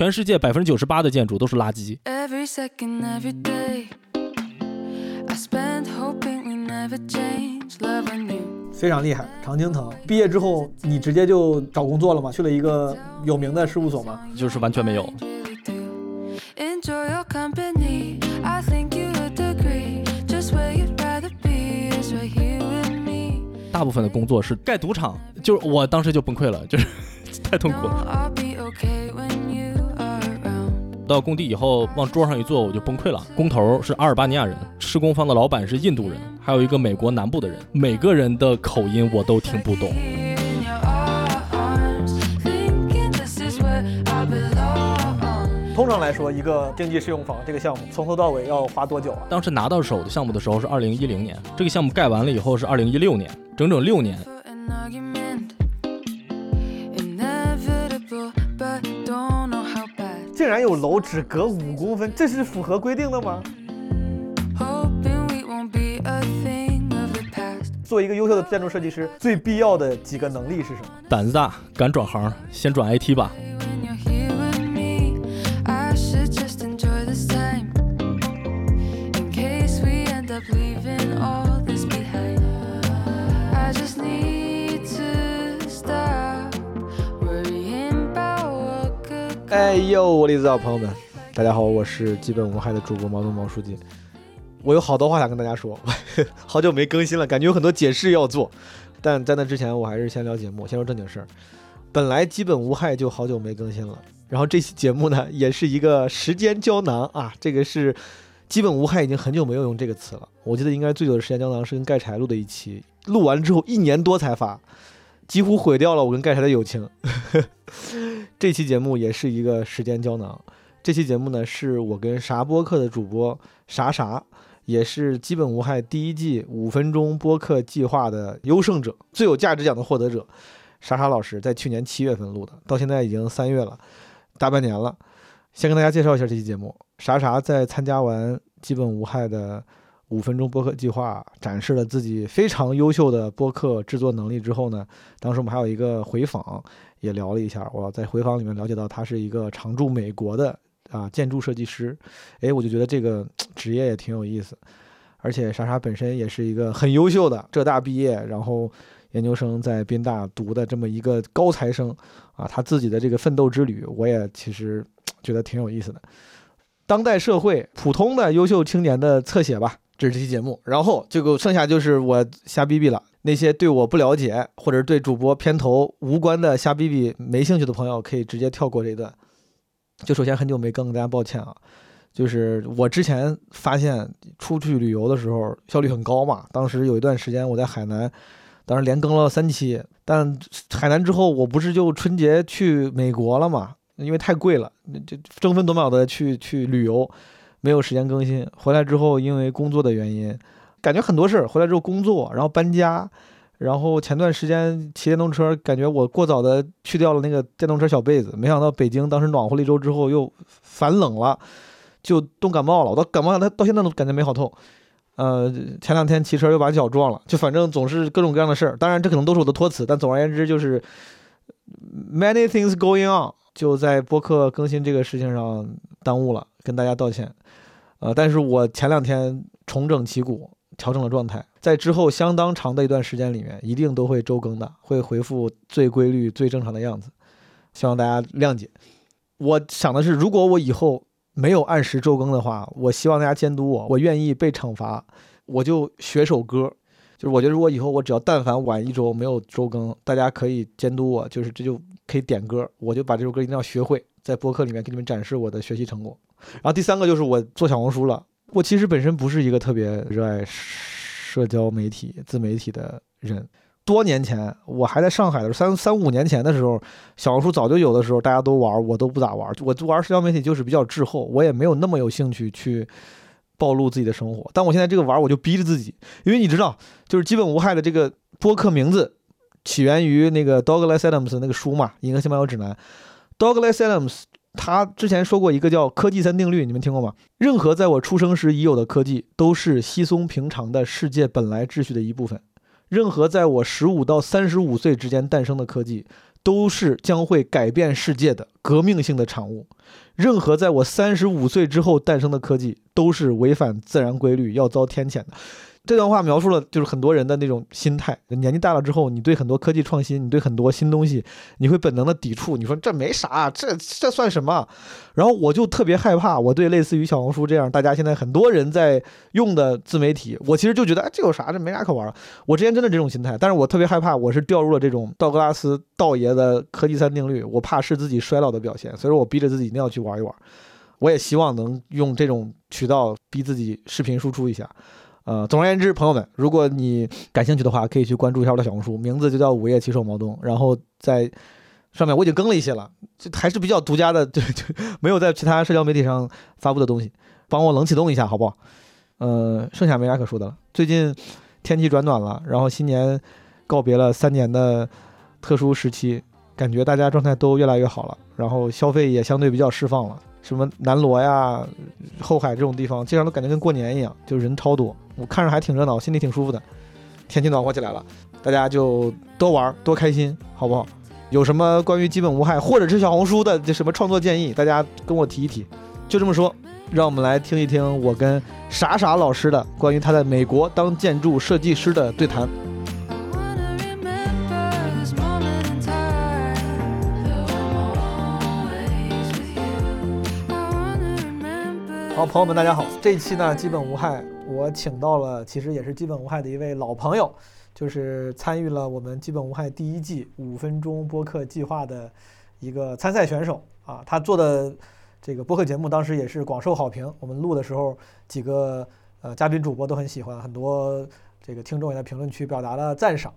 全世界98%的建筑都是垃圾。Every second, every day, I spend hoping we never change, loving you.非常厉害，常青藤毕业之后你直接就找工作了吗？去了一个有名的事务所吗？就是完全没有。大部分的工作是盖赌场，就是我当时就崩溃了，就是太痛苦了。到工地以后往桌上一坐我就崩溃了。工头是阿尔巴尼亚人，施工方的老板是印度人，还有一个美国南部的人，每个人的口音我都听不懂。通常来说一个经济适用房这个项目从头到尾要花多久啊？当时拿到手的项目的时候是2010年，这个项目盖完了以后是2016年，整整6年。竟然有楼只隔5公分，这是符合规定的吗？做一个优秀的建筑设计师最必要的几个能力是什么？胆子大，敢转行，先转 IT 吧。哎呦，我的老朋友们，大家好，我是基本无害的主播毛东毛书记。我有好多话想跟大家说，好久没更新了，感觉有很多解释要做。但在那之前，我还是先聊节目，先说正经事儿。本来基本无害就好久没更新了，然后这期节目呢，也是一个时间胶囊啊。这个是基本无害已经很久没有用这个词了，我记得应该最久的时间胶囊是跟盖柴录的一期，录完之后1年多才发。几乎毁掉了我跟盖柴的友情这期节目也是一个时间胶囊。这期节目呢，是我跟啥播客的主播啥啥，也是基本无害第一季5分钟播客计划的优胜者，最有价值奖的获得者啥啥老师在去年7月份录的，到现在已经3月了，大半年了。先跟大家介绍一下这期节目。啥啥在参加完基本无害的5分钟播客计划，展示了自己非常优秀的播客制作能力之后呢，当时我们还有一个回访也聊了一下，我在回访里面了解到他是一个常驻美国的建筑设计师。哎，我就觉得这个职业也挺有意思，而且莎莎本身也是一个很优秀的浙大毕业，然后研究生在宾大读的这么一个高材生啊，他自己的这个奋斗之旅我也其实觉得挺有意思的。当代社会普通的优秀青年的侧写吧，这是这期节目。然后这个剩下就是我瞎逼逼了，那些对我不了解或者对主播片头无关的瞎逼逼没兴趣的朋友可以直接跳过这一段。就首先很久没更，大家抱歉啊。就是我之前发现出去旅游的时候效率很高嘛，当时有一段时间我在海南，当时连更了3期，但海南之后我不是就春节去美国了嘛，因为太贵了，就争分夺秒的去旅游，没有时间更新。回来之后因为工作的原因，感觉很多事儿，回来之后工作，然后搬家，然后前段时间骑电动车，感觉我过早的去掉了那个电动车小被子，没想到北京当时暖和了1周之后又反冷了，就冻感冒了，我都感冒到现在都感觉没好透。前2天骑车又把脚撞了，就反正总是各种各样的事儿。当然这可能都是我的托词，但总而言之就是 many things going on， 就在播客更新这个事情上耽误了，跟大家道歉。但是我前2天重整旗鼓，调整了状态，在之后相当长的一段时间里面一定都会周更的，会回复最规律最正常的样子，希望大家谅解。我想的是如果我以后没有按时周更的话，我希望大家监督我，我愿意被惩罚。我就学首歌，就是我觉得如果以后我只要但凡晚1周没有周更，大家可以监督我，就是这就可以点歌，我就把这首歌一定要学会，在播客里面给你们展示我的学习成果。然后第3个就是我做小红书了。我其实本身不是一个特别热爱社交媒体自媒体的人，多年前我还在上海的时候，3、5年前的时候，小红书早就有的时候大家都玩，我都不咋玩，我玩社交媒体就是比较滞后，我也没有那么有兴趣去暴露自己的生活。但我现在这个玩我就逼着自己，因为你知道就是基本无害的这个播客名字起源于那个 Douglas Adams 那个书嘛，银河系漫游指南。 Douglas Adams他之前说过一个叫科技3定律，你们听过吗？任何在我出生时已有的科技都是稀松平常的世界本来秩序的一部分，任何在我15到35岁之间诞生的科技都是将会改变世界的革命性的产物。任何在我35岁之后诞生的科技都是违反自然规律，要遭天谴的。这段话描述了就是很多人的那种心态，年纪大了之后，你对很多科技创新，你对很多新东西，你会本能的抵触，你说这没啥，这算什么。然后我就特别害怕，我对类似于小红书这样大家现在很多人在用的自媒体，我其实就觉得，哎，这有啥，这没啥可玩了。我之前真的这种心态，但是我特别害怕我是掉入了这种道格拉斯道爷的科技三定律，我怕是自己衰老的表现，所以说我逼着自己一定要去玩一玩。我也希望能用这种渠道逼自己视频输出一下。总而言之，朋友们，如果你感兴趣的话，可以去关注一下我的小红书，名字就叫午夜骑手毛东。然后在上面我已经更了一些了，这还是比较独家的，就没有在其他社交媒体上发布的东西，帮我冷启动一下，好不好？剩下没啥可说的了。最近天气转暖了，然后新年告别了3年的特殊时期，感觉大家状态都越来越好了，然后消费也相对比较释放了。什么南罗呀、后海这种地方，经常都感觉跟过年一样，就人超多，我看着还挺热闹，心里挺舒服的。天气暖和起来了，大家就多玩多开心，好不好？有什么关于基本无害或者是小红书的什么创作建议，大家跟我提一提。就这么说，让我们来听一听我跟傻傻老师的关于他在美国当建筑设计师的对谈。好，朋友们，大家好。这一期呢，基本无害，我请到了，其实也是基本无害的一位老朋友，就是参与了我们基本无害第一季5分钟播客计划的一个参赛选手啊。他做的这个播客节目当时也是广受好评，我们录的时候几个嘉宾主播都很喜欢，很多这个听众也在评论区表达了赞赏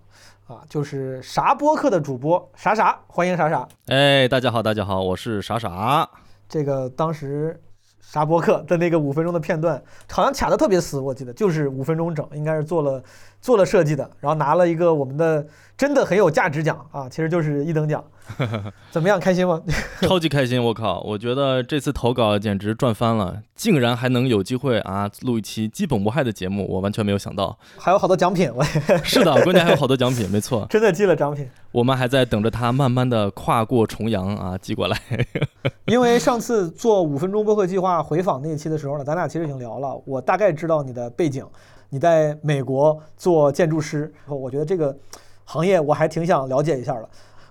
啊。就是啥播客的主播傻傻，欢迎傻傻。哎，大家好，大家好，我是傻傻。这个当时啥播客的那个5分钟的片段好像卡得特别死，我记得就是5分钟整，应该是做了设计的，然后拿了一个我们的真的很有价值奖啊，其实就是1等奖。怎么样，开心吗？超级开心，我靠，我觉得这次投稿简直赚翻了，竟然还能有机会啊录一期基本无害的节目，我完全没有想到。还有好多奖品，我是的，关键还有好多奖品，没错，真的寄了奖品，我们还在等着它慢慢的跨过重洋啊寄过来。因为上次做5分钟播客计划回访那一期的时候呢，咱俩其实已经聊了，我大概知道你的背景，你在美国做建筑师，我觉得这个行业我还挺想了解一下的。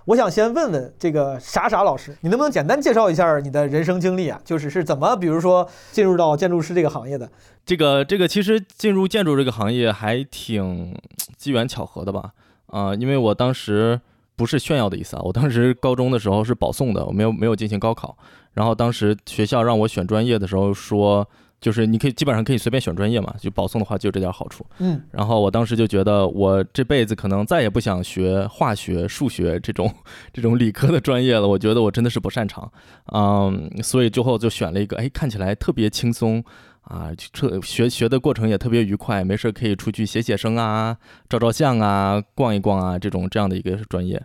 我想先问问这个傻傻老师，你能不能简单介绍一下你的人生经历啊？就是怎么，比如说进入到建筑师这个行业的？这个其实进入建筑这个行业还挺机缘巧合的吧？因为我当时不是炫耀的意思啊，我当时高中的时候是保送的，我没有进行高考。然后当时学校让我选专业的时候说，就是你可以基本上可以随便选专业嘛，就保送的话就这点好处。然后我当时就觉得我这辈子可能再也不想学化学、数学这种理科的专业了，我觉得我真的是不擅长，所以最后就选了一个，哎，看起来特别轻松啊，学的过程也特别愉快，没事可以出去写生啊、照相啊、逛一逛啊，这样的一个专业。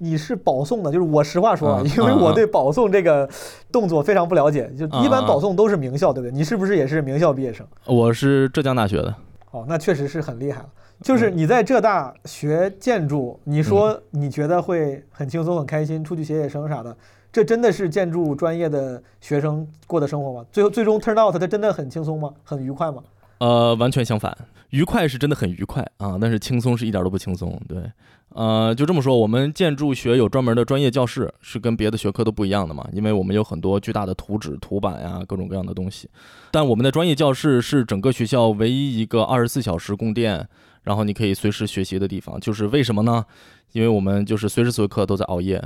你是保送的，就是我实话说，因为我对保送这个动作非常不了解，就一般保送都是名校，对不对？你是不是也是名校毕业生？我是浙江大学的。哦，那确实是很厉害了。就是你在浙大学建筑，你说你觉得会很轻松、很开心，出去写生啥的，这真的是建筑专业的学生过的生活吗？最终 turn out， 它真的很轻松吗？很愉快吗？完全相反，愉快是真的很愉快啊，但是轻松是一点都不轻松。对，就这么说，我们建筑学有专门的专业教室，是跟别的学科都不一样的嘛，因为我们有很多巨大的图纸、图板呀，各种各样的东西。但我们的专业教室是整个学校唯一一个24小时供电，然后你可以随时学习的地方。就是为什么呢？因为我们就是随时随刻都在熬夜。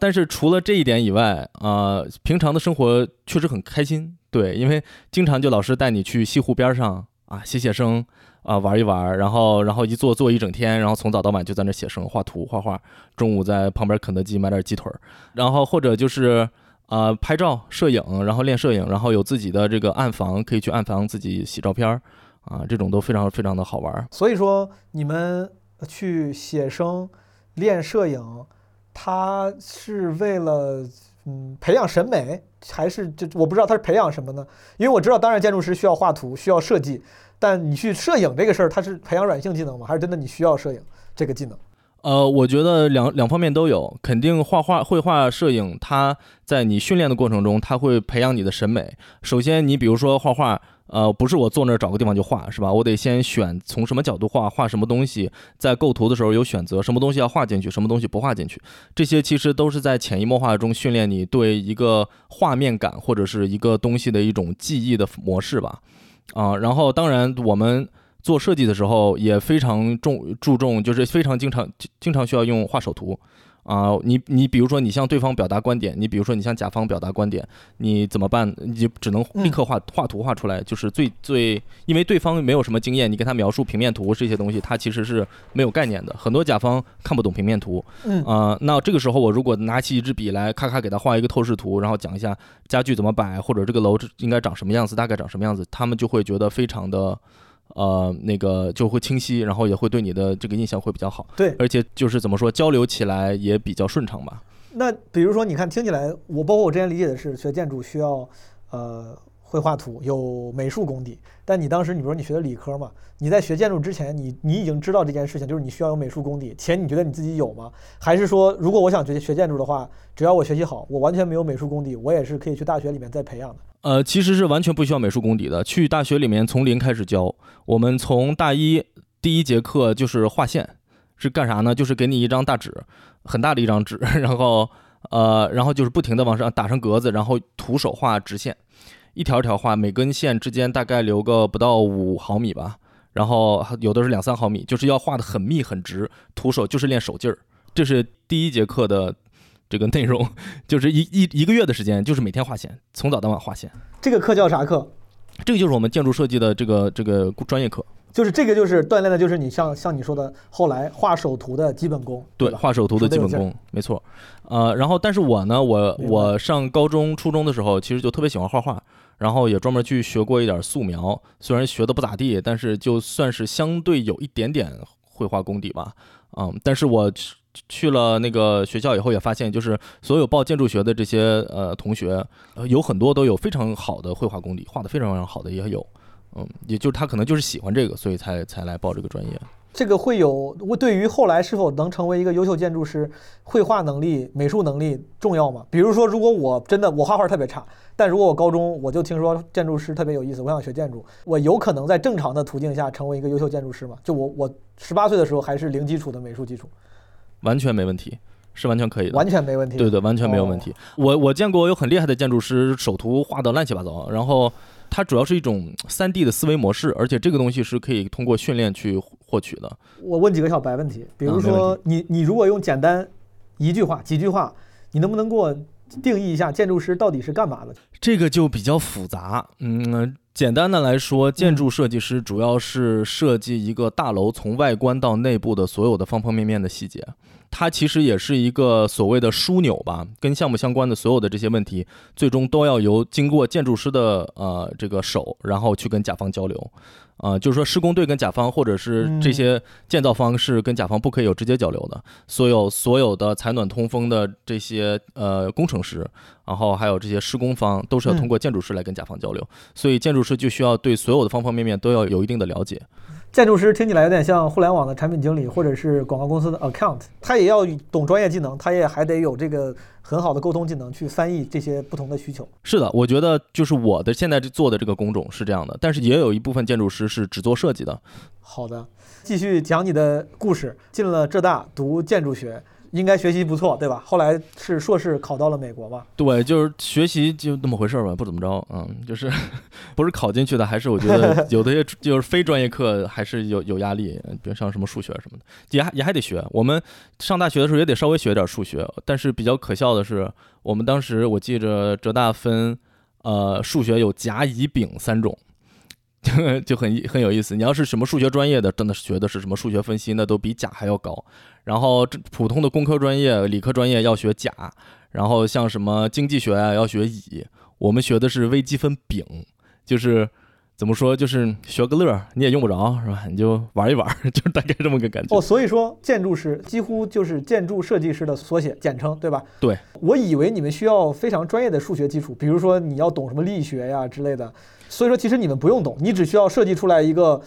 但是除了这一点以外，平常的生活确实很开心。对，因为经常就老师带你去西湖边上啊写生啊玩一玩，然后一坐一整天，然后从早到晚就在那写生、画图、画画，中午在旁边肯德基买点鸡腿，然后或者就是拍照、摄影，然后练摄影，然后有自己的这个暗房，可以去暗房自己洗照片啊，这种都非常非常的好玩。所以说你们去写生、练摄影，它是为了培养审美，还是就我不知道它是培养什么呢？因为我知道，当然建筑师需要画图、需要设计，但你去摄影这个事儿，它是培养软性技能吗？还是真的你需要摄影这个技能？我觉得两方面都有，肯定绘画、摄影，它在你训练的过程中，它会培养你的审美。首先，你比如说画画，不是我坐那儿找个地方就画，是吧？我得先选从什么角度画，画什么东西，在构图的时候有选择，什么东西要画进去，什么东西不画进去。这些其实都是在潜移默化中训练你对一个画面感或者是一个东西的一种记忆的模式吧。然后当然我们做设计的时候也非常注重，就是非常经常需要用画手图你比如说你向对方表达观点，你比如说你向甲方表达观点，你怎么办？你只能立刻画图画出来，就是最因为对方没有什么经验，你跟他描述平面图这些东西，他其实是没有概念的。很多甲方看不懂平面图，那这个时候我如果拿起一支笔来咔咔给他画一个透视图，然后讲一下家具怎么摆，或者这个楼应该长什么样子，大概长什么样子，他们就会觉得非常的那个就会清晰，然后也会对你的这个印象会比较好。对，而且就是怎么说，交流起来也比较顺畅吧。那比如说，你看，听起来包括我之前理解的是，学建筑需要会画图，有美术功底。但你当时，你比如说你学的理科嘛，你在学建筑之前，你已经知道这件事情，就是你需要有美术功底。且你觉得你自己有吗？还是说，如果我想学建筑的话，只要我学习好，我完全没有美术功底，我也是可以去大学里面再培养的？其实是完全不需要美术功底的，去大学里面从零开始教。我们从大一第一节课就是画线，是干啥呢？就是给你一张大纸，很大的一张纸，然后就是不停的往上打上格子，然后徒手画直线，一条一条画，每根线之间大概留个不到5毫米吧，然后有的是2-3毫米，就是要画的很密很直，徒手就是练手劲儿。这是第一节课的这个内容，就是一个月的时间，就是每天画线，从早到晚画线。这个课叫啥课？这个就是我们建筑设计的这个专业课。就是这个就是锻炼的，就是你像你说的后来画手图的基本功。对，画手图的基本功，没错。然后但是我呢，我上高中初中的时候，其实就特别喜欢画画，然后也专门去学过一点素描，虽然学的不咋地，但是就算是相对有一点点绘画功底吧。但是我去了那个学校以后也发现，就是所有报建筑学的这些同学，有很多都有非常好的绘画功底，画得非常非常好的也有，也就是他可能就是喜欢这个，所以才来报这个专业。这个会有对于后来是否能成为一个优秀建筑师，绘画能力、美术能力重要吗？比如说，如果我画画特别差，但如果我高中我就听说建筑师特别有意思，我想学建筑，我有可能在正常的途径下成为一个优秀建筑师吗？就我18岁的时候还是零基础的美术基础。完全没问题，是完全可以的，完全没问题。对对，完全没有问题。我见过有很厉害的建筑师，手图画的乱七八糟，然后它主要是一种 3D 的思维模式，而且这个东西是可以通过训练去获取的。我问几个小白问题，比如说你如果用简单几句话，你能不能给我定义一下建筑师到底是干嘛的？这个就比较复杂。简单的来说，建筑设计师主要是设计一个大楼从外观到内部的所有的方方面面的细节。它其实也是一个所谓的枢纽吧，跟项目相关的所有的这些问题，最终都要经过建筑师的这个手，然后去跟甲方交流。就是说施工队跟甲方或者是这些建造方是跟甲方不可以有直接交流的，所有的采暖通风的这些工程师，然后还有这些施工方都是要通过建筑师来跟甲方交流，所以建筑师就需要对所有的方方面面都要有一定的了解。建筑师听起来有点像互联网的产品经理或者是广告公司的 account， 他也要懂专业技能，他也还得有这个很好的沟通技能去翻译这些不同的需求。是的，我觉得就是我的现在做的这个工种是这样的，但是也有一部分建筑师是只做设计的。好的，继续讲你的故事。进了浙大读建筑学，应该学习不错，对吧？后来是硕士考到了美国吧？对，就是学习就那么回事吧，不怎么着，就是不是考进去的，还是我觉得有的些就是非专业课还是有压力，比如像什么数学什么的，也还得学。我们上大学的时候也得稍微学点数学，但是比较可笑的是，我们当时我记着浙大分数学有甲、乙、丙3种。就很有意思，你要是什么数学专业的，真的学的是什么数学分析，那都比甲还要高。然后普通的工科专业、理科专业要学甲，然后像什么经济学要学乙，我们学的是微积分丙，就是怎么说，就是学个乐你也用不着是吧，你就玩一玩，就是大概这么个感觉。哦，所以说建筑师几乎就是建筑设计师的缩写简称对吧？对，我以为你们需要非常专业的数学基础，比如说你要懂什么力学呀之类的，所以说其实你们不用懂，你只需要设计出来一个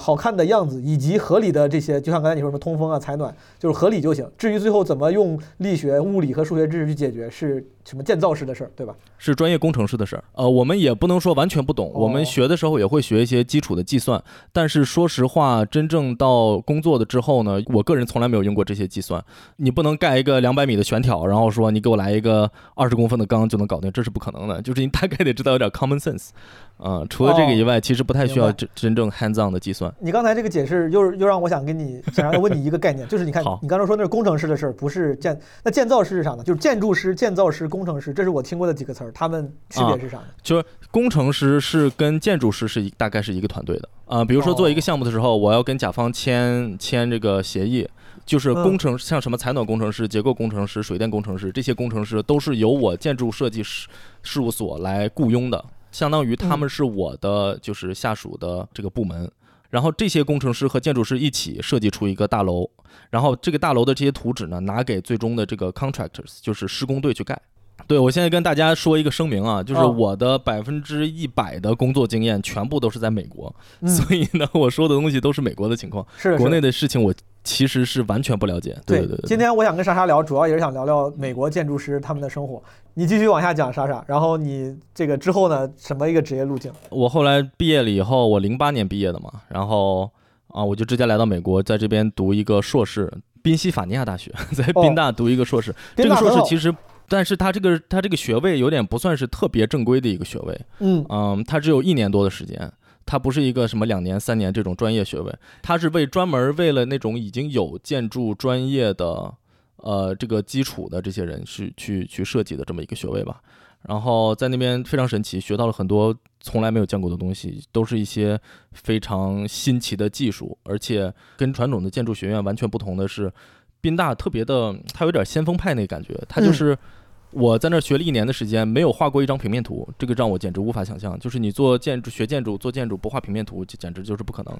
好看的样子，以及合理的这些，就像刚才你说什么通风啊采暖，就是合理就行，至于最后怎么用力学物理和数学知识去解决是什么建造师的事儿，对吧？是专业工程师的事儿。我们也不能说完全不懂，我们学的时候也会学一些基础的计算，但是说实话真正到工作的之后呢，我个人从来没有用过这些计算。你不能盖一个200米的悬挑，然后说你给我来一个20公分的钢就能搞定，这是不可能的，就是你大概得知道有点 common sense。除了这个以外，其实不太需要真正 hands on 的计算。你刚才这个解释又让我想要问你一个概念，就是你看你刚才说那是工程师的事儿，不是那建造师是啥呢？就是建筑师、建造师、工程师，这是我听过的几个词儿，他们区别是啥呢？就是工程师是跟建筑师是大概是一个团队的比如说做一个项目的时候，我要跟甲方签这个协议。就是工程像什么采暖工程师、结构工程师、水电工程师，这些工程师都是由我建筑设计事务所来雇佣的。相当于他们是我的就是下属的这个部门，然后这些工程师和建筑师一起设计出一个大楼，然后这个大楼的这些图纸呢拿给最终的这个 contractors 就是施工队去盖。对，我现在跟大家说一个声明啊，就是我的100%的工作经验全部都是在美国，所以呢我说的东西都是美国的情况，是国内的事情我其实是完全不了解。对，今天我想跟莎莎聊，主要也是想聊聊美国建筑师他们的生活。你继续往下讲莎莎，然后你这个之后呢什么一个职业路径？我后来毕业了以后，我08年毕业的嘛，然后我就直接来到美国，在这边读一个硕士，宾夕法尼亚大学，在宾大读一个硕士。这个硕士其实，但是他这个学位有点不算是特别正规的一个学位，他只有1年多的时间，他不是一个什么2年3年这种专业学位，他是专门为了那种已经有建筑专业的这个基础的这些人去设计的这么一个学位吧。然后在那边非常神奇，学到了很多从来没有见过的东西，都是一些非常新奇的技术，而且跟传统的建筑学院完全不同的是，宾大特别的，他有点先锋派那个感觉，他就是我在那儿学了1年的时间，没有画过一张平面图，这个让我简直无法想象。就是你学建筑不画平面图，简直就是不可能。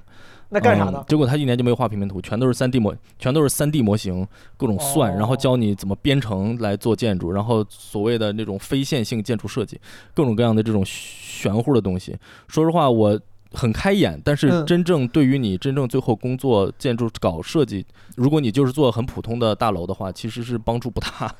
那干啥呢？结果他1年就没有画平面图，全都是3D 模型，各种算，然后教你怎么编程来做建筑，然后所谓的那种非线性建筑设计，各种各样的这种玄乎的东西。说实话，我很开眼，但是真正对于你真正最后工作建筑搞设计，如果你就是做很普通的大楼的话，其实是帮助不大。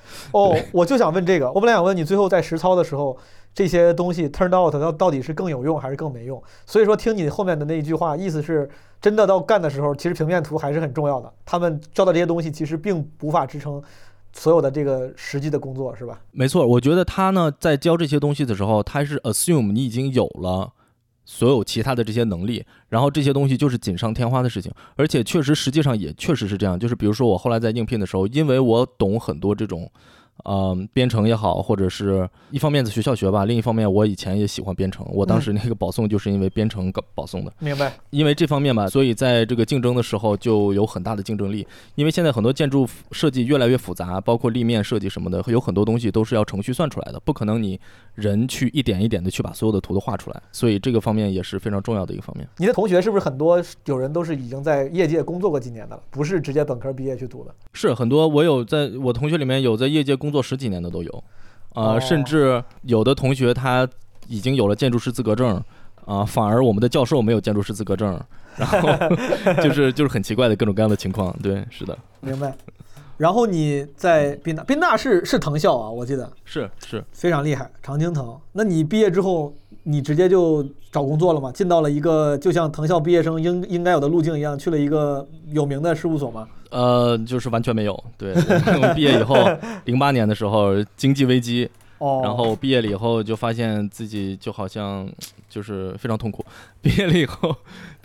我就想问这个，我本来想问你最后在实操的时候这些东西 turned out 到底是更有用还是更没用，所以说听你后面的那一句话意思是真的到干的时候，其实平面图还是很重要的，他们教的这些东西其实并无法支撑所有的这个实际的工作，是吧？没错，我觉得他呢在教这些东西的时候，他是 assume 你已经有了所有其他的这些能力，然后这些东西就是锦上添花的事情，而且实际上也确实是这样。就是比如说我后来在应聘的时候，因为我懂很多这种编程也好，或者是一方面在学校学吧，另一方面我以前也喜欢编程，我当时那个保送就是因为编程保送的。明白。因为这方面吧，所以在这个竞争的时候就有很大的竞争力，因为现在很多建筑设计越来越复杂，包括立面设计什么的，有很多东西都是要程序算出来的，不可能你人去一点一点的去把所有的图都画出来，所以这个方面也是非常重要的一个方面。你的同学是不是很多有人都是已经在业界工作过几年的了，不是直接本科毕业去读的？是很多，我同学里面有在业界工作10几年的都有，甚至有的同学他已经有了建筑师资格证，反而我们的教授没有建筑师资格证，然后就是很奇怪的各种各样的情况。对，是的，明白。然后你在宾大是藤校啊，我记得是非常厉害，常青藤。那你毕业之后，你直接就找工作了吗？进到了一个就像藤校毕业生应该有的路径一样，去了一个有名的事务所吗？就是完全没有。对，我们毕业以后，08年的时候经济危机，然后毕业了以后就发现自己就好像就是非常痛苦。毕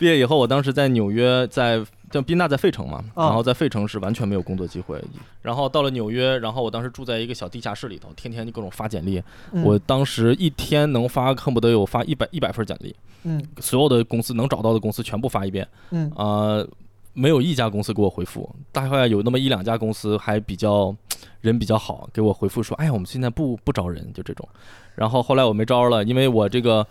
业以后，我当时在纽约，像宾大在费城嘛，然后在费城是完全没有工作机会，然后到了纽约，然后我当时住在一个小地下室里头，天天就各种发简历，我当时一天能发恨不得有发100份简历，所有的公司能找到的公司全部发一遍，没有一家公司给我回复，大概有那么1-2家公司还比较好，给我回复说，哎呀，我们现在不招人，就这种。然后后来我没招了，因为我这个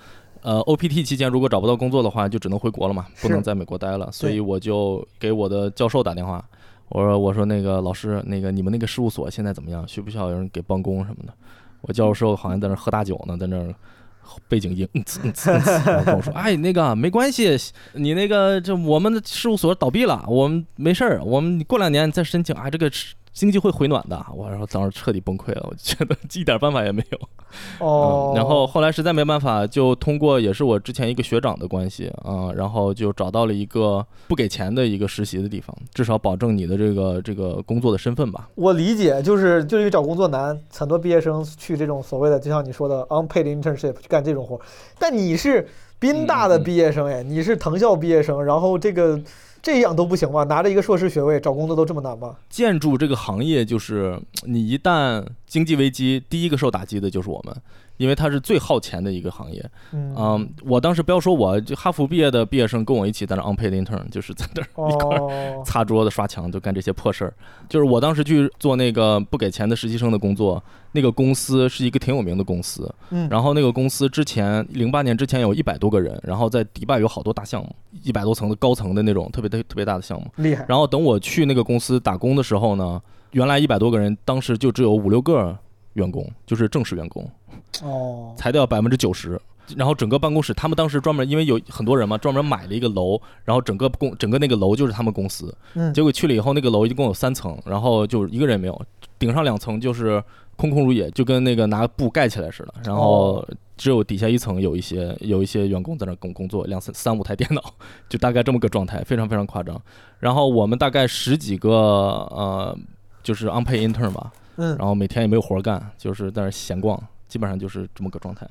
OPT 期间如果找不到工作的话，就只能回国了嘛，不能在美国待了，所以我就给我的教授打电话，我说那个老师，那个你们那个事务所现在怎么样？需不需要有人给办公什么的？我教授好像在那喝大酒呢，在那背景音，然后跟我说，哎，那个没关系，你那个就我们的事务所倒闭了，我们没事儿，我们过2年再申请啊，这个经济会回暖的。我说当时彻底崩溃了，我觉得一点办法也没有。哦、然后后来实在没办法，就通过也是我之前一个学长的关系啊、然后就找到了一个不给钱的一个实习的地方，至少保证你的这个工作的身份吧。我理解，就是因为找工作难，很多毕业生去这种所谓的就像你说的 unpaid internship 去干这种活。但你是宾大的毕业生哎，你是藤校毕业生，然后这样都不行吗？拿着一个硕士学位找工作都这么难吗？建筑这个行业就是你一旦经济危机，第一个受打击的就是我们，因为它是最耗钱的一个行业。我当时不要说我就哈佛毕业的毕业生跟我一起在那 unpaid intern， 就是在那一块擦桌子刷墙，就干这些破事儿。就是我当时去做那个不给钱的实习生的工作，那个公司是一个挺有名的公司，然后那个公司之前08年之前有100多个人，然后在迪拜有好多大项目，100多层的高层的那种特别大的项目，厉害。然后等我去那个公司打工的时候呢，原来100多个人，当时就只有5、6个员工，就是正式员工，裁掉90%。然后整个办公室，他们当时专门因为有很多人嘛，专门买了一个楼，然后整个那个楼就是他们公司。结果去了以后，那个楼一共有3层，然后就一个人也没有，顶上2层就是空空如也，就跟那个拿布盖起来似的。然后只有底下1层有一些员工在那工作，3-5台电脑，就大概这么个状态，非常非常夸张。然后我们大概10几个就是 unpaid intern 吧，然后每天也没有活干，就是在那闲逛，基本上就是这么个状态。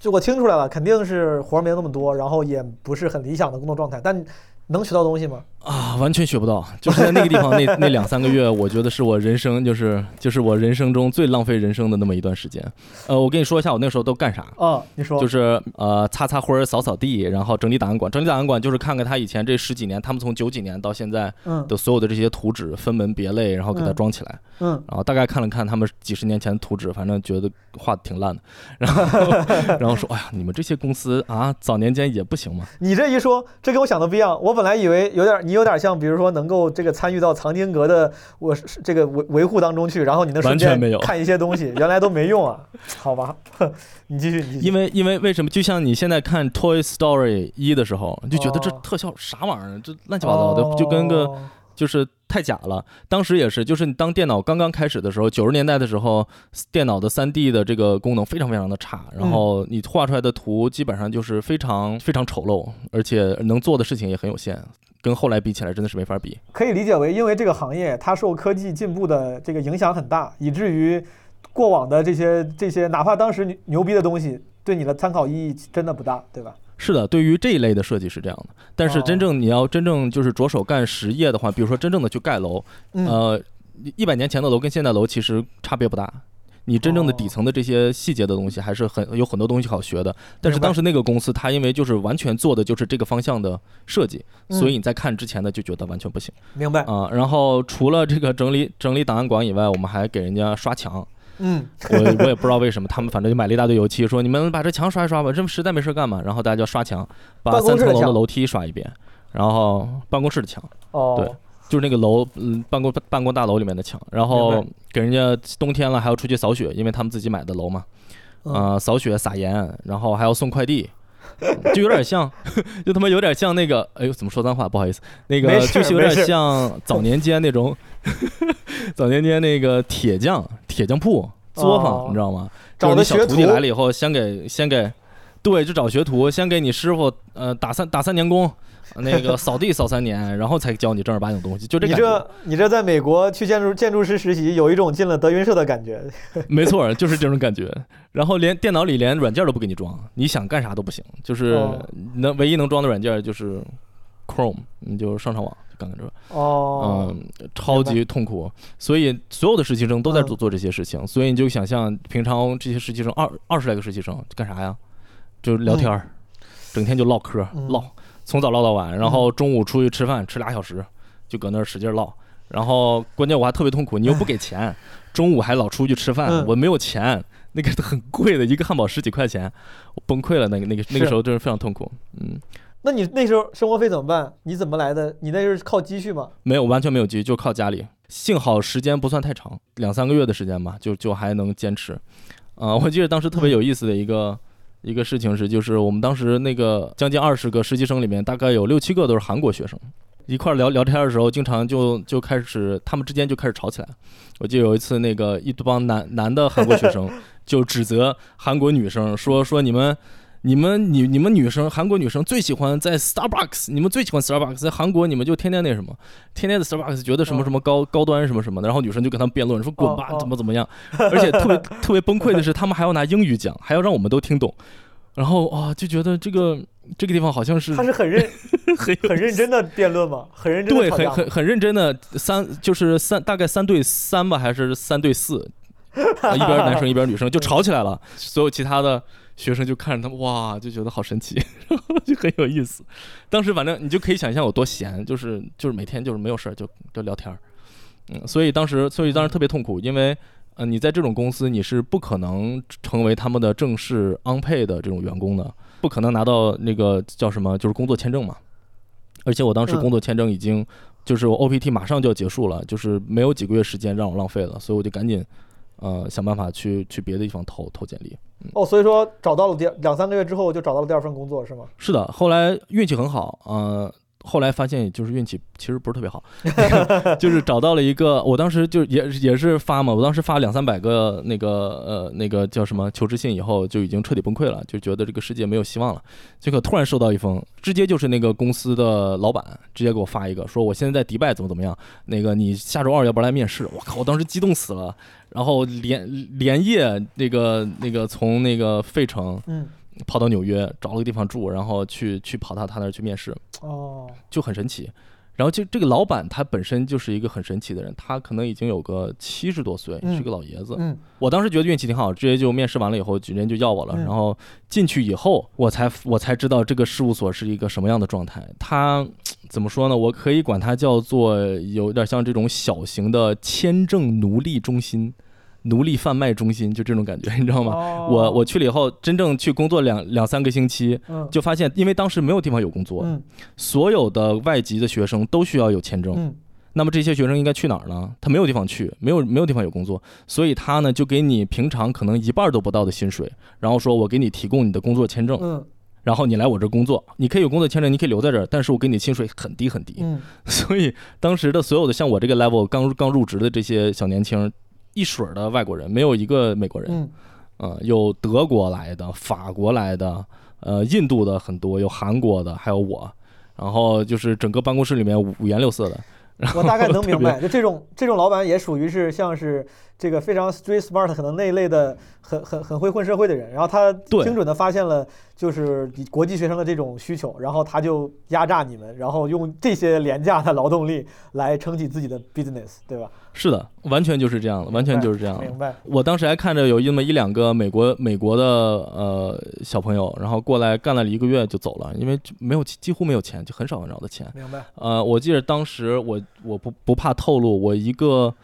就我听出来了，肯定是活没有那么多，然后也不是很理想的工作状态，但能学到东西吗？啊，完全学不到。就是在那个地方那2-3个月，我觉得是我人生就是我人生中最浪费人生的那么一段时间。我跟你说一下，我那时候都干啥？你说。就是擦灰、扫地，然后整理档案馆。整理档案馆就是看看他以前这10几年，他们从90年到现在的所有的这些图纸分门别类，然后给它装起来。然后大概看了看他们几十年前的图纸，反正觉得画的挺烂的。然后说，哎呀，你们这些公司啊，早年间也不行吗？你这一说，这跟我想的不一样。我本来以为你有点像，比如说能够这个参与到藏经阁的我这个维护当中去，然后你能瞬间看一些东西，原来都没用啊。好吧，你继续。因为为什么？就像你现在看 Toy Story 1的时候，你就觉得这特效啥玩意儿，这乱七八糟的，就跟个就是太假了。当时也是，就是你当电脑刚刚开始的时候，90年代的时候，电脑的3D 的这个功能非常非常的差，然后你画出来的图基本上就是非常非常丑陋，而且能做的事情也很有限。跟后来比起来真的是没法比。可以理解为因为这个行业它受科技进步的这个影响很大，以至于过往的这些哪怕当时牛逼的东西对你的参考意义真的不大，对吧？是的，对于这一类的设计是这样的。但是真正你要真正就是着手干实业的话，比如说真正的去盖楼，100年前的楼跟现在楼其实差别不大，你真正的底层的这些细节的东西还是有很多东西好学的。但是当时那个公司它因为就是完全做的就是这个方向的设计，所以你在看之前的就觉得完全不行。明白啊。然后除了这个整理档案馆以外，我们还给人家刷墙。我也不知道为什么，他们反正就买了一大堆油漆，说你们把这墙刷一刷吧，这实在没事干嘛。然后大家就刷墙，把3层楼的楼梯刷一遍，然后办公室的墙。对，就是那个楼，办公大楼里面的墙。然后给人家冬天了还要出去扫雪，因为他们自己买的楼嘛，扫雪撒盐，然后还要送快递，就有点像，就他妈有点像那个，哎呦，怎么说脏话，不好意思，那个就是有点像早年间那种，早年间那个铁匠铺作坊，你知道吗？找的小徒弟来了以后，先给，对，就找学徒，先给你师傅打三年工。那个扫地扫3年，然后才教你正儿八经东西，就这感觉。你这在美国去建筑师实习，有一种进了德云社的感觉。没错，就是这种感觉。然后连电脑里连软件都不给你装，你想干啥都不行，就是唯一能装的软件就是 Chrome， 你就上网就干这个。超级痛苦。所以所有的实习生都在做这些事情，所以你就想象平常这些实习生20来个实习生干啥呀？就聊天，整天就唠嗑唠。从早唠到晚，然后中午出去吃饭，吃2小时，就搁那儿使劲唠。然后关键我还特别痛苦，你又不给钱，中午还老出去吃饭，我没有钱，那个很贵的一个汉堡10几块钱，我崩溃了。那个时候真是非常痛苦。嗯，那你那时候生活费怎么办？你怎么来的？你那时候是靠积蓄吗？没有，完全没有积蓄，就靠家里。幸好时间不算太长，2-3个月的时间吧，就还能坚持。我记得当时特别有意思的一个事情是，就是我们当时那个将近20个实习生里面，大概有6-7个都是韩国学生。一块聊天的时候，经常就开始他们之间就开始吵起来。我记得有一次，那个一帮男的韩国学生就指责韩国女生，说你们女生，韩国女生最喜欢在 Starbucks， 你们最喜欢 Starbucks， 在韩国你们就天天的 Starbucks， 觉得什么高端什么什么的。然后女生就跟他们辩论，说滚吧，怎么样。而且特别崩溃的是，他们还要拿英语讲，还要让我们都听懂。然后就觉得这个地方好像是他是很认真的辩论嘛，很认真的，对，很认真的大概3-3吧，还是3-4，一边男生一边女生就吵起来了。所有其他的学生就看着他们，哇，就觉得好神奇，然后就很有意思。当时反正你就可以想象我多闲，就是每天就是没有事就聊天，所以当时特别痛苦，因为。你在这种公司你是不可能成为他们的正式 on pay 的这种员工的，不可能拿到那个叫什么，就是工作签证嘛。而且我当时工作签证已经就是我 OPT 马上就要结束了，就是没有几个月时间让我浪费了，所以我就赶紧想办法去别的地方投简历。所以说找到了2-3个月之后就找到了第二份工作是吗？是的，后来运气很好，后来发现就是运气其实不是特别好就是找到了一个，我当时就也是发嘛，我当时发200-300个那个叫什么求职信以后就已经彻底崩溃了，就觉得这个世界没有希望了。结果突然收到一封，直接就是那个公司的老板直接给我发一个，说我现在在迪拜怎么样，那个你下周2要不要来面试。我靠，我当时激动死了，然后连夜那个从那个费城跑到纽约找了个地方住，然后去跑到他那儿去面试，就很神奇。然后这个老板他本身就是一个很神奇的人，他可能已经有个70多岁，是个老爷子。我当时觉得运气挺好，直接就面试完了以后人就要我了。然后进去以后我才知道这个事务所是一个什么样的状态。他怎么说呢，我可以管他叫做有点像这种小型的签证奴隶中心，奴隶贩卖中心，就这种感觉，你知道吗？我去了以后真正去工作2-3个星期，就发现因为当时没有地方有工作，所有的外籍的学生都需要有签证，那么这些学生应该去哪儿呢？他没有地方去，没有地方有工作，所以他呢就给你平常可能1半都不到的薪水，然后说我给你提供你的工作签证，然后你来我这工作，你可以有工作签证，你可以留在这儿，但是我给你薪水很低很低。所以当时的所有的像我这个 level 刚入职的这些小年轻一水的外国人，没有一个美国人。有德国来的，法国来的，印度的很多，有韩国的，还有我。然后就是整个办公室里面5颜6色的。我大概能明白，就这种老板也属于是像是这个非常 street smart 可能那一类的很会混社会的人，然后他精准的发现了就是国际学生的这种需求，然后他就压榨你们，然后用这些廉价的劳动力来撑起自己的 business， 对吧？是的，完全就是这样的。明白。我当时还看着有那么1-2个美国的小朋友，然后过来干了1个月就走了，因为没有几乎没有钱，就很少的钱。明白。我记得当时我不怕透露，我一个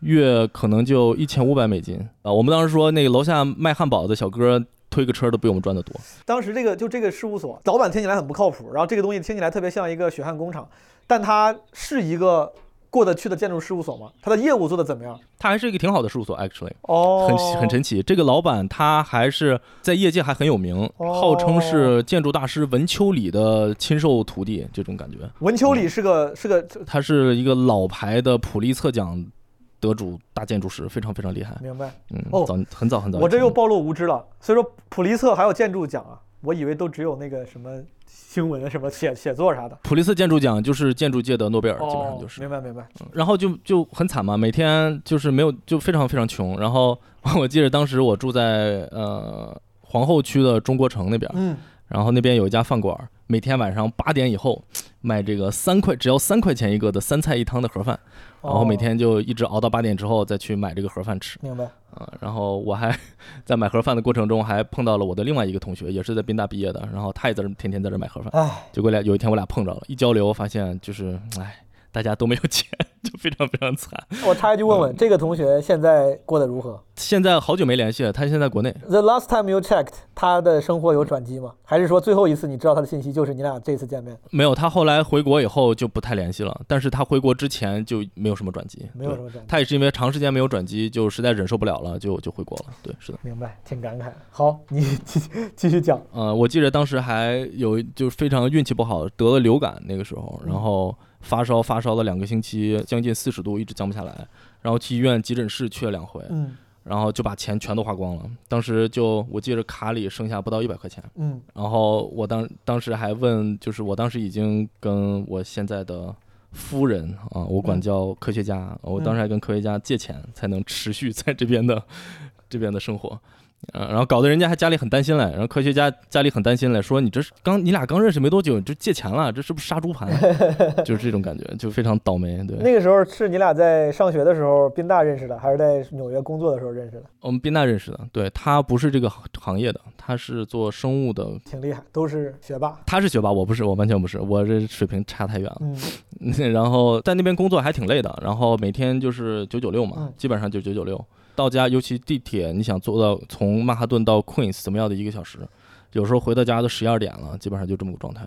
月可能就$1500啊！我们当时说那个楼下卖汉堡的小哥推个车都比我们赚得多。当时这个事务所老板听起来很不靠谱，然后这个东西听起来特别像一个血汗工厂，但它是一个过得去的建筑事务所吗？它的业务做得怎么样？它还是一个挺好的事务所 ，actually，很神奇。这个老板他还是在业界还很有名，号称是建筑大师文丘里的亲授徒弟，这种感觉。文丘里是个，他是一个老牌的普利策奖得主大建筑师，非常非常厉害。明白。很早。我这又暴露无知了。所以说普利策还有建筑奖啊，我以为都只有那个什么新闻什么写作啥的。普利策建筑奖就是建筑界的诺贝尔，基本上就是。明白。然后就很惨嘛，每天就是没有，就非常非常穷。然后我记得当时我住在皇后区的中国城那边，然后那边有一家饭馆，每天晚上8点以后卖这个只要3块钱一个的3菜1汤的盒饭。然后每天就一直熬到8点之后再去买这个盒饭吃。明白。然后我还在买盒饭的过程中还碰到了我的另外一个同学，也是在宾大毕业的，然后他也在这天天在这买盒饭。结果有一天我俩碰着了，一交流发现就是，哎，大家都没有钱，就非常非常惨。我插一句问问，这个同学现在过得如何？现在好久没联系了，他现在国内。The last time you checked， 他的生活有转机吗？还是说最后一次你知道他的信息就是你俩这次见面？没有，他后来回国以后就不太联系了，但是他回国之前就没有什么转机，没有什么转机。他也是因为长时间没有转机，就实在忍受不了了，就回国了。对，是的。明白，挺感慨。好，你继续讲。我记得当时还有就是非常运气不好，得了流感那个时候，然后。发烧了2个星期，将近40度，一直降不下来，然后去医院急诊室去了2回，然后就把钱全都花光了。当时就我记着卡里剩下不到100块钱，然后我当时还问，就是我当时已经跟我现在的夫人啊，我管叫科学家，我当时还跟科学家借钱才能持续在这边的生活。然后搞得人家还家里很担心来，然后科学家家里很担心来说你这是你俩刚认识没多久你就借钱了，这是不是杀猪盘？就是这种感觉，就非常倒霉。对，那个时候是你俩在上学的时候宾大认识的，还是在纽约工作的时候认识的？我们宾大认识的，对，他不是这个行业的，他是做生物的，挺厉害，都是学霸。他是学霸，我不是，我完全不是，我这水平差太远了。然后在那边工作还挺累的，然后每天就是996嘛，基本上就996。到家，尤其地铁，你想坐到从曼哈顿到 Queens 怎么样的1个小时，有时候回到家都11-12点了，基本上就这么个状态。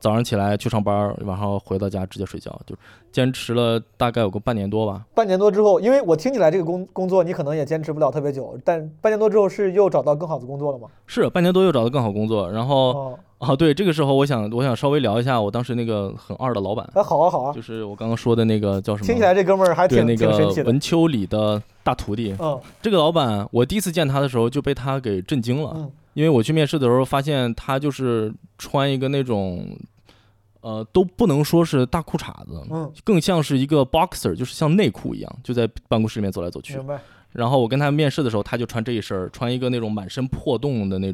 早上起来去上班，然后回到家直接睡觉，就坚持了大概有个半年多吧。半年多之后，因为我听起来这个工作你可能也坚持不了特别久，但半年多之后是又找到更好的工作了吗？是，半年多又找到更好工作，然后。对，这个时候我想稍微聊一下我当时那个很二的老板。好啊好啊，就是我刚刚说的那个叫什么？听起来这哥们儿还挺神奇的。对，那个文丘里的大徒弟。这个老板，我第一次见他的时候就被他给震惊了，因为我去面试的时候发现他就是穿一个那种，都不能说是大裤衩子，更像是一个 boxer， 就是像内裤一样，就在办公室里面走来走去。明白。然后我跟他面试的时候，他就穿这一身，穿一个那种满身破洞的那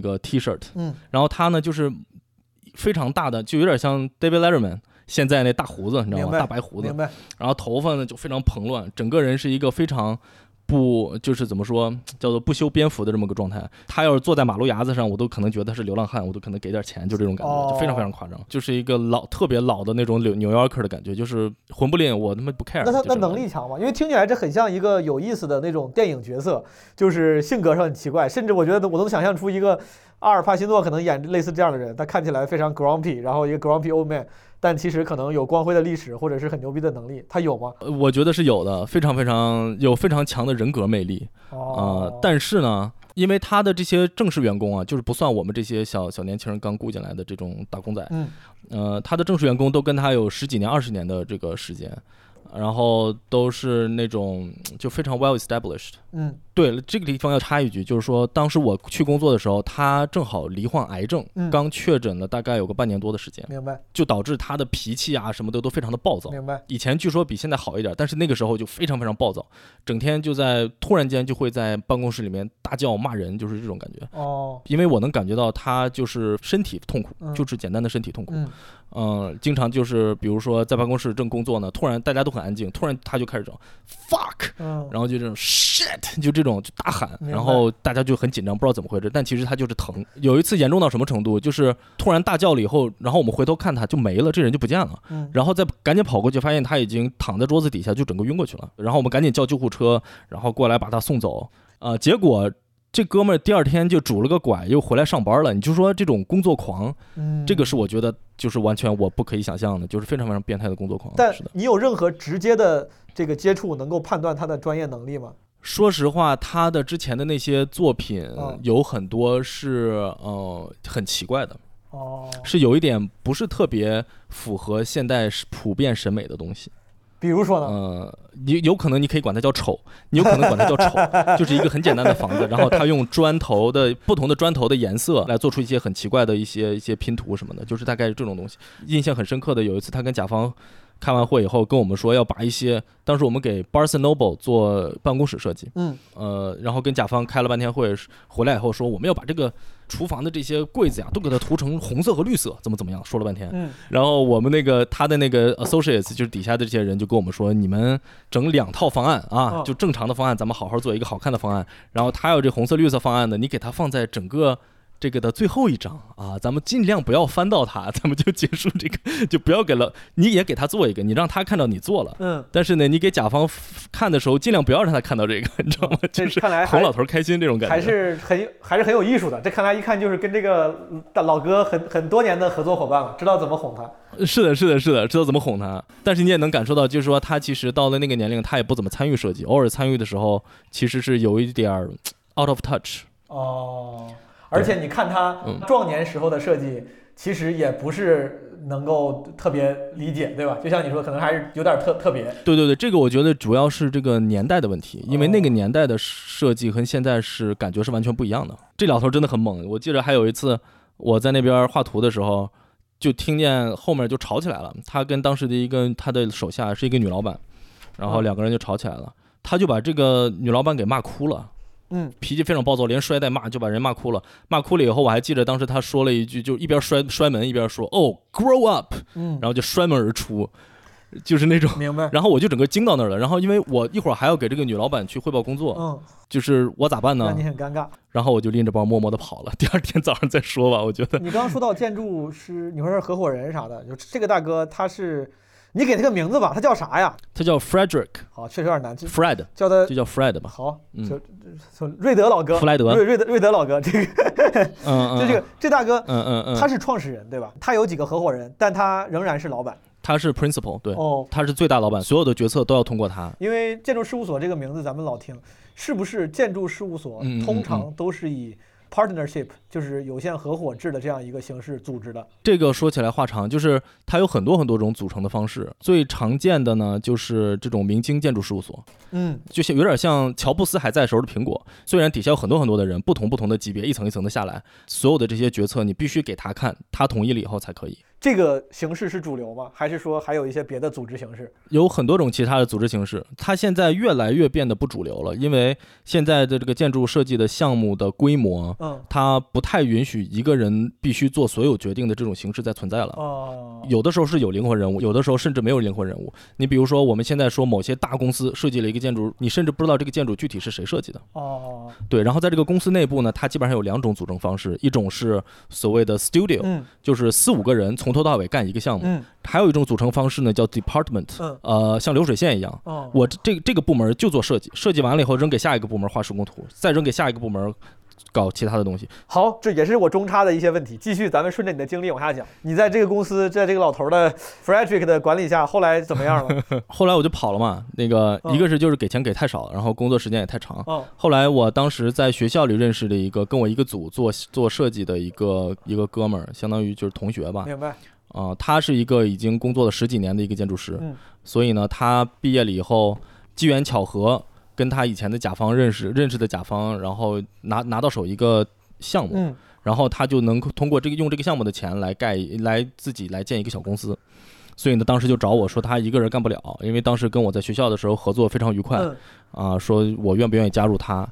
个 T 恤，然后他呢就是非常大的，就有点像 David Letterman 现在那大胡子，你知道吗？大白胡子，然后头发呢就非常蓬乱，整个人是一个非常不，就是怎么说，叫做不修边幅的这么个状态。他要是坐在马路牙子上，我都可能觉得他是流浪汉，我都可能给点钱，就这种感觉，就非常非常夸张，就是一个特别老的那种纽约客的感觉，就是混不吝，我他妈不 care。那他那能力强吗？因为听起来这很像一个有意思的那种电影角色，就是性格上很奇怪，甚至我觉得我都想象出一个阿尔帕西诺可能演类似这样的人，他看起来非常 grumpy， 然后一个 grumpy old man， 但其实可能有光辉的历史或者是很牛逼的能力，他有吗？我觉得是有的，非常非常有非常强的人格魅力。但是呢，因为他的这些正式员工啊，就是不算我们这些小年轻人刚雇进来的这种打工仔，他的正式员工都跟他有10几年、20年的这个时间。然后都是那种就非常 well established。对，这个地方要插一句，就是说当时我去工作的时候，他正好罹患癌症，刚确诊了大概有个半年多的时间。明白。就导致他的脾气啊什么的都非常的暴躁。明白。以前据说比现在好一点，但是那个时候就非常非常暴躁，整天就在突然间就会在办公室里面大叫骂人，就是这种感觉。因为我能感觉到他就是身体痛苦，就是简单的身体痛苦。经常就是比如说在办公室正工作呢，突然大家都很安静，突然他就开始整 fuck， 然后就这种 shit， 就这种就大喊，然后大家就很紧张，不知道怎么回事，但其实他就是疼。有一次严重到什么程度，就是突然大叫了以后，然后我们回头看他就没了，这人就不见了，然后再赶紧跑过去发现他已经躺在桌子底下，就整个晕过去了，然后我们赶紧叫救护车，然后过来把他送走。结果这哥们儿第二天就拄了个拐又回来上班了。你就说这种工作狂，这个是我觉得就是完全我不可以想象的，就是非常非常变态的工作狂。但你有任何直接的这个接触能够判断他的专业能力吗？说实话，他的之前的那些作品有很多是很奇怪的，是有一点不是特别符合现代普遍审美的东西。比如说呢，有可能你可以管它叫丑，你有可能管它叫丑，就是一个很简单的房子，然后他用砖头的不同的砖头的颜色来做出一些很奇怪的一些拼图什么的，就是大概这种东西。印象很深刻的有一次，他跟甲方开完会以后跟我们说要把一些，当时我们给 Barnes & Noble 做办公室设计，然后跟甲方开了半天会，回来以后说我们要把这个厨房的这些柜子呀都给它涂成红色和绿色，怎么样说了半天。然后我们那个他的那个 associates 就是底下的这些人就跟我们说，你们整2套方案啊，就正常的方案咱们好好做一个好看的方案，然后他有这红色绿色方案的，你给他放在整个这个的最后一章啊，咱们尽量不要翻到它，咱们就结束这个，就不要给了，你也给他做一个，你让他看到你做了，嗯，但是呢，你给甲方看的时候，尽量不要让他看到这个，你知道吗？就是哄老头开心这种感觉，还是很有艺术的。这看来一看就是跟这个老哥很多年的合作伙伴了，知道怎么哄他。是的，知道怎么哄他。但是你也能感受到，就是说他其实到了那个年龄，他也不怎么参与设计，偶尔参与的时候，其实是有一点 out of touch。哦。而且你看他壮年时候的设计，其实也不是能够特别理解，对吧？就像你说，可能还是有点特别。对，这个我觉得主要是这个年代的问题，因为那个年代的设计和现在是感觉是完全不一样的。这老头真的很猛，我记得还有一次我在那边画图的时候，就听见后面就吵起来了。他跟当时的一个他的手下是一个女老板，然后两个人就吵起来了，他就把这个女老板给骂哭了。嗯，脾气非常暴躁，连摔带骂就把人骂哭了。骂哭了以后，我还记得当时他说了一句，就一边摔门一边说 "Oh, grow up"， 然后就摔门而出，就是那种。明白。然后我就整个惊到那儿了。然后因为我一会儿还要给这个女老板去汇报工作，就是我咋办呢？那你很尴尬。然后我就拎着包默默的跑了。第二天早上再说吧，我觉得。你刚刚说到建筑师，你说是合伙人啥的，就这个大哥他是。你给他个名字吧，他叫啥呀？他叫 Frederick。 好，确实有点难。 Fred 叫他就叫 Fred 吧。好，瑞德老哥，弗莱德，瑞德老哥，这个这大哥他是创始人对吧？他有几个合伙人，但他仍然是老板，他是 principal。 对，他是最大老板，所有的决策都要通过他。因为建筑事务所这个名字咱们老听，是不是建筑事务所通常都是以partnership 就是有限合伙制的这样一个形式组织的？这个说起来话长，就是它有很多很多种组成的方式。最常见的呢，就是这种明清建筑事务所，就有点像乔布斯还在时候的苹果，虽然底下有很多很多的人，不同的级别，一层一层的下来，所有的这些决策你必须给他看，他同意了以后才可以。这个形式是主流吗？还是说还有一些别的组织形式？有很多种其他的组织形式，它现在越来越变得不主流了，因为现在的这个建筑设计的项目的规模，它不太允许一个人必须做所有决定的这种形式在存在了。有的时候是有灵魂人物，有的时候甚至没有灵魂人物。你比如说我们现在说某些大公司设计了一个建筑，你甚至不知道这个建筑具体是谁设计的。对，然后在这个公司内部呢，它基本上有两种组成方式，一种是所谓的 studio，就是4-5个人从头到尾干一个项目，还有一种组成方式呢叫 department，像流水线一样，我这个部门就做设计，设计完了以后扔给下一个部门画施工图，再扔给下一个部门搞其他的东西。好，这也是我中插的一些问题，继续咱们顺着你的经历往下讲。你在这个公司，在这个老头的 Frederick 的管理下，后来怎么样了？后来我就跑了嘛，那个一个是就是给钱给太少，然后工作时间也太长。后来我当时在学校里认识的一个跟我一个组做设计的一个哥们儿，相当于就是同学吧。明白。他是一个已经工作了10几年的一个建筑师，所以呢，他毕业了以后，机缘巧合。跟他以前的甲方认识的甲方，然后拿到手一个项目，然后他就能通过这个用这个项目的钱来自己来建一个小公司。所以呢，当时就找我说他一个人干不了，因为当时跟我在学校的时候合作非常愉快，说我愿不愿意加入他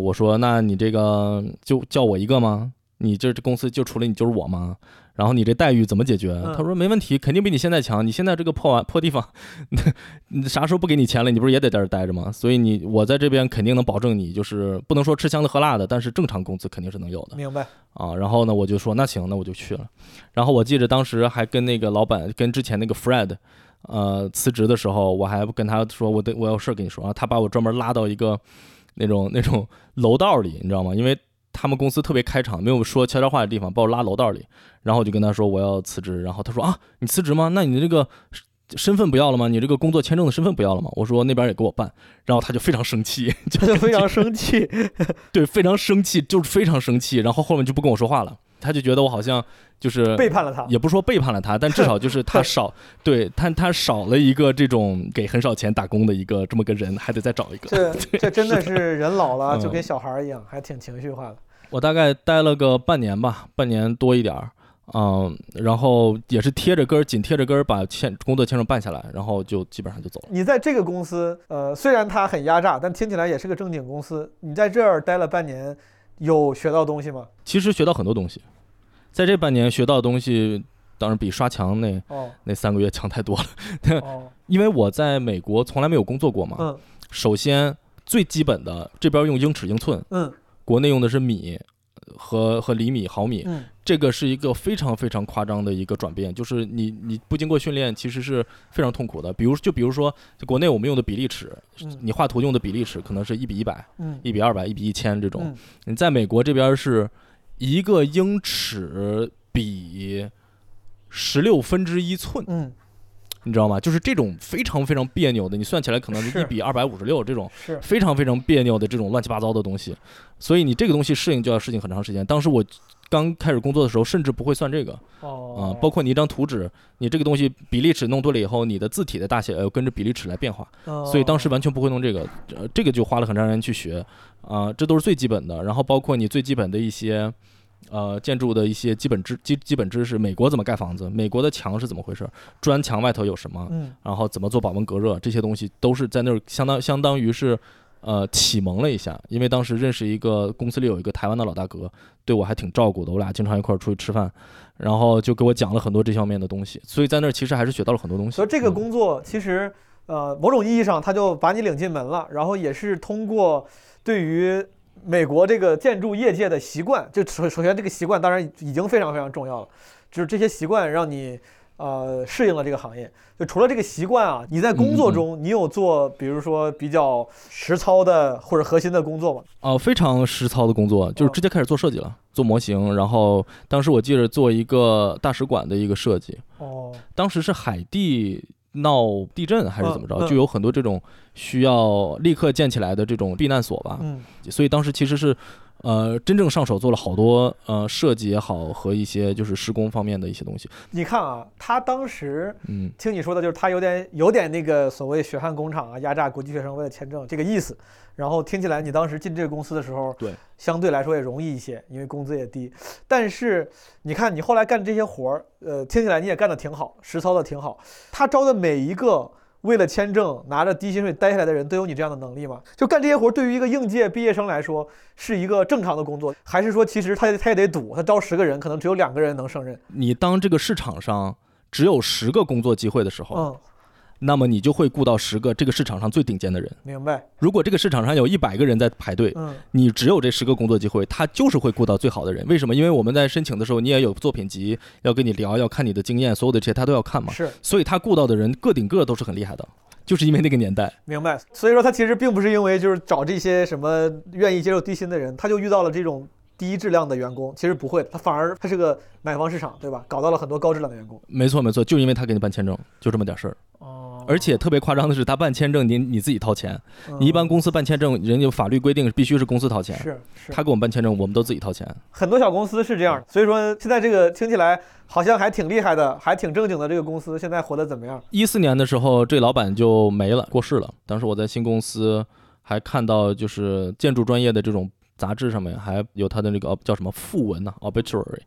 我说那你这个就叫我一个吗？你这公司就除了你就是我吗？然后你这待遇怎么解决？他说没问题，肯定比你现在强。你现在这个破地方，你啥时候不给你钱了，你不是也得在这待着吗？所以我在这边肯定能保证你，就是不能说吃香的喝辣的，但是正常工资肯定是能有的。明白啊？然后呢，我就说那行，那我就去了。然后我记着当时还跟那个老板，跟之前那个 Fred，辞职的时候，我还跟他说我有事跟你说啊。他把我专门拉到一个那种楼道里，你知道吗？因为他们公司特别开场，没有说悄悄话的地方，把我拉楼道里，然后我就跟他说我要辞职，然后他说啊，你辞职吗？那你这个身份不要了吗？你这个工作签证的身份不要了吗？我说那边也给我办，然后他就非常生气，就非常生气，对，非常生气，就是非常生气，然后后面就不跟我说话了。他就觉得我好像就是背叛了他，也不说背叛了他，但至少就是他少对他少了一个这种给很少钱打工的一个这么个人，还得再找一个。这真的是人老了就跟小孩一样，还挺情绪化的。我大概待了个半年吧，半年多一点儿，然后也是紧贴着根儿把工作签证办下来，然后就基本上就走了。你在这个公司，虽然它很压榨，但听起来也是个正经公司。你在这儿待了半年，有学到东西吗？其实学到很多东西，在这半年学到的东西，当然比刷墙那3个月强太多了。因为我在美国从来没有工作过嘛。首先最基本的，这边用英尺英寸，国内用的是米，和厘米毫米，这个是一个非常非常夸张的一个转变，就是你不经过训练其实是非常痛苦的。比如说国内我们用的比例尺，你画图用的比例尺可能是1:100、1:200、1:1000这种，你在美国这边是一个英尺比1/16寸，你知道吗？就是这种非常非常别扭的，你算起来可能1:256这种非常非常别扭的这种乱七八糟的东西，所以你这个东西适应就要适应很长时间。当时我刚开始工作的时候，甚至不会算这个，包括你一张图纸，你这个东西比例尺弄多了以后，你的字体的大小跟着比例尺来变化，所以当时完全不会弄这个，这个就花了很长时间去学，这都是最基本的。然后包括你最基本的一些建筑的一些基本知识，美国怎么盖房子，美国的墙是怎么回事，砖墙外头有什么，然后怎么做保温隔热，这些东西都是在那儿相当于是启蒙了一下。因为当时认识一个公司里有一个台湾的老大哥，对我还挺照顾的，我俩经常一块儿出去吃饭，然后就给我讲了很多这方面的东西，所以在那儿其实还是学到了很多东西。所以这个工作其实某种意义上他就把你领进门了，然后也是通过对于美国这个建筑业界的习惯，就首先这个习惯当然已经非常非常重要了，就是这些习惯让你适应了这个行业。就除了这个习惯啊，你在工作中你有做比如说比较实操的或者核心的工作吗？非常实操的工作就是直接开始做设计了，做模型。然后当时我记着做一个大使馆的一个设计，当时是海地闹地震还是怎么着，就有很多这种需要立刻建起来的这种避难所吧，所以当时其实是真正上手做了好多设计也好和一些就是施工方面的一些东西。你看啊，他当时听你说的就是他有点那个所谓血汗工厂啊，压榨国际学生为了签证这个意思。然后听起来你当时进这个公司的时候，对，相对来说也容易一些，因为工资也低。但是你看你后来干这些活儿，听起来你也干得挺好，实操的挺好。他招的每一个为了签证拿着低薪水待下来的人都有你这样的能力吗？就干这些活对于一个应届毕业生来说是一个正常的工作，还是说其实他也得赌，他招10个人可能只有2个人能胜任？你当这个市场上只有10个工作机会的时候，那么你就会雇到10个这个市场上最顶尖的人。明白。如果这个市场上有100个人在排队，你只有这10个工作机会，他就是会雇到最好的人。为什么？因为我们在申请的时候你也有作品集要跟你聊，要看你的经验，所有的这些他都要看嘛。是。所以他雇到的人个顶个都是很厉害的，就是因为那个年代。明白。所以说他其实并不是因为就是找这些什么愿意接受低薪的人，他就遇到了这种低质量的员工，其实不会，他反而他是个买方市场，对吧？搞到了很多高质量的员工。没错，就因为他给你办签证，就这么点事儿。而且特别夸张的是，他办签证你自己掏钱，你一般公司办签证，人家法律规定必须是公司掏钱，是他给我们办签证，我们都自己掏钱。很多小公司是这样的，所以说现在这个听起来好像还挺厉害的，还挺正经的这个公司，现在活得怎么样？14年的时候，这老板就没了，过世了。当时我在新公司还看到，就是建筑专业的这种杂志上面还有他的那个叫什么讣文呢 obituary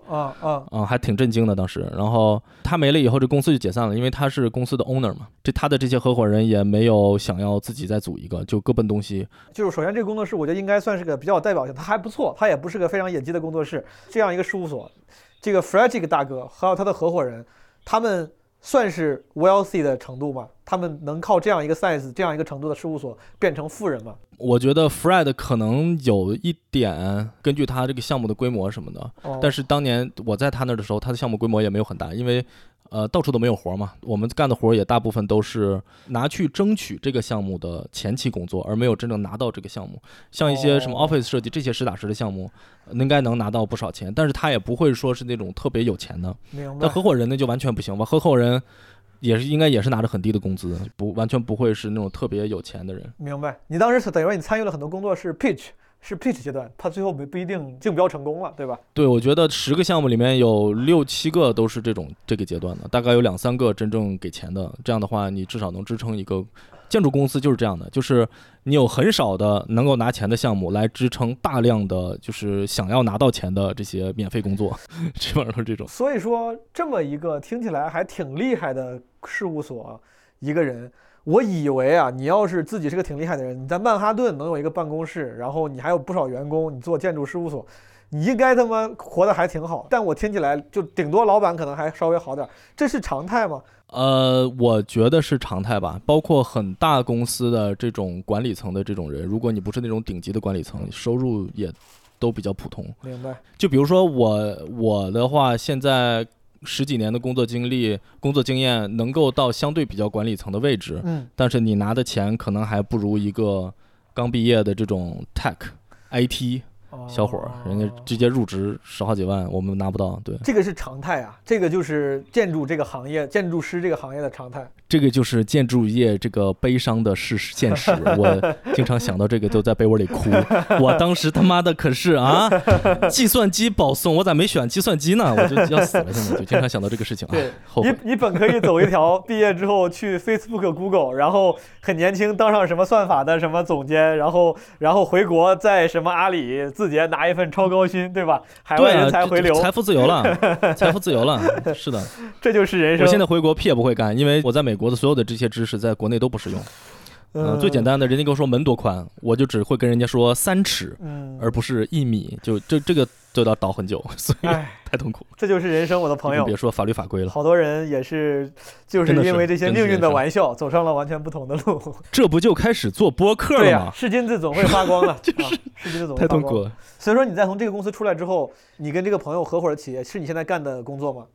还挺震惊的当时。然后他没了以后，这公司就解散了，因为他是公司的 owner 嘛，他的这些合伙人也没有想要自己再组一个，就各奔东西。就是首先这个工作室我觉得应该算是个比较有代表性，他还不错，他也不是个非常野鸡的工作室。这样一个事务所，这个 Frederick 大哥还有他的合伙人，他们算是 wealthy 的程度吗？他们能靠这样一个 size 这样一个程度的事务所变成富人吗？我觉得 Fred 可能有一点根据他这个项目的规模什么的，但是当年我在他那的时候，他的项目规模也没有很大，因为到处都没有活嘛，我们干的活也大部分都是拿去争取这个项目的前期工作，而没有真正拿到这个项目。像一些什么 office 设计这些实打实的项目应该能拿到不少钱，但是他也不会说是那种特别有钱的。但合伙人那就完全不行吧，合伙人也是应该也是拿着很低的工资，完全不会是那种特别有钱的人。明白。你当时等于说你参与了很多工作是 pitch 阶段，他最后不一定竞标成功了，对吧？对，我觉得10个项目里面有6-7个都是这个阶段的，大概有2-3个真正给钱的。这样的话，你至少能支撑一个建筑公司，就是这样的，就是你有很少的能够拿钱的项目来支撑大量的就是想要拿到钱的这些免费工作，基本上都是这种。所以说，这么一个听起来还挺厉害的事务所，一个人。我以为啊，你要是自己是个挺厉害的人，你在曼哈顿能有一个办公室，然后你还有不少员工，你做建筑事务所，你应该他妈活得还挺好。但我听起来就顶多老板可能还稍微好点，这是常态吗？我觉得是常态吧。包括很大公司的这种管理层的这种人，如果你不是那种顶级的管理层，收入也都比较普通。明白。就比如说我的话，现在十几年的工作经历、工作经验，能够到相对比较管理层的位置，嗯，但是你拿的钱可能还不如一个刚毕业的这种 tech IT 小伙，人家直接入职十好几万，我们拿不到。对，这个是常态啊，这个就是建筑这个行业，建筑师这个行业的常态。这个就是建筑业这个悲伤的事实现实，我经常想到这个就在被窝里哭。我当时他妈的可是啊，计算机保送，我咋没选计算机呢？我就要死了，现在就经常想到这个事情啊。对，后悔。你本可以走一条，毕业之后去 Facebook、Google， 然后很年轻当上什么算法的什么总监，然后回国在什么阿里字节拿一份超高薪，对吧？海外人才回流，财富自由了，财富自由了，是的，这就是人生。我现在回国屁也不会干，因为我在美国的所有的这些知识在国内都不实用。最简单的，人家跟我说门多宽，我就只会跟人家说3尺，而不是1米，就这个就要倒很久，所以太痛苦了。这就是人生，我的朋友。别说法律法规了，好多人也是就是因为这些命运的玩笑，走上了完全不同的路。这不就开始做播客了吗？是金子总会发光的，就是是金子总会发光。太痛苦了。所以说，你在从这个公司出来之后，你跟这个朋友合伙的企业是你现在干的工作吗？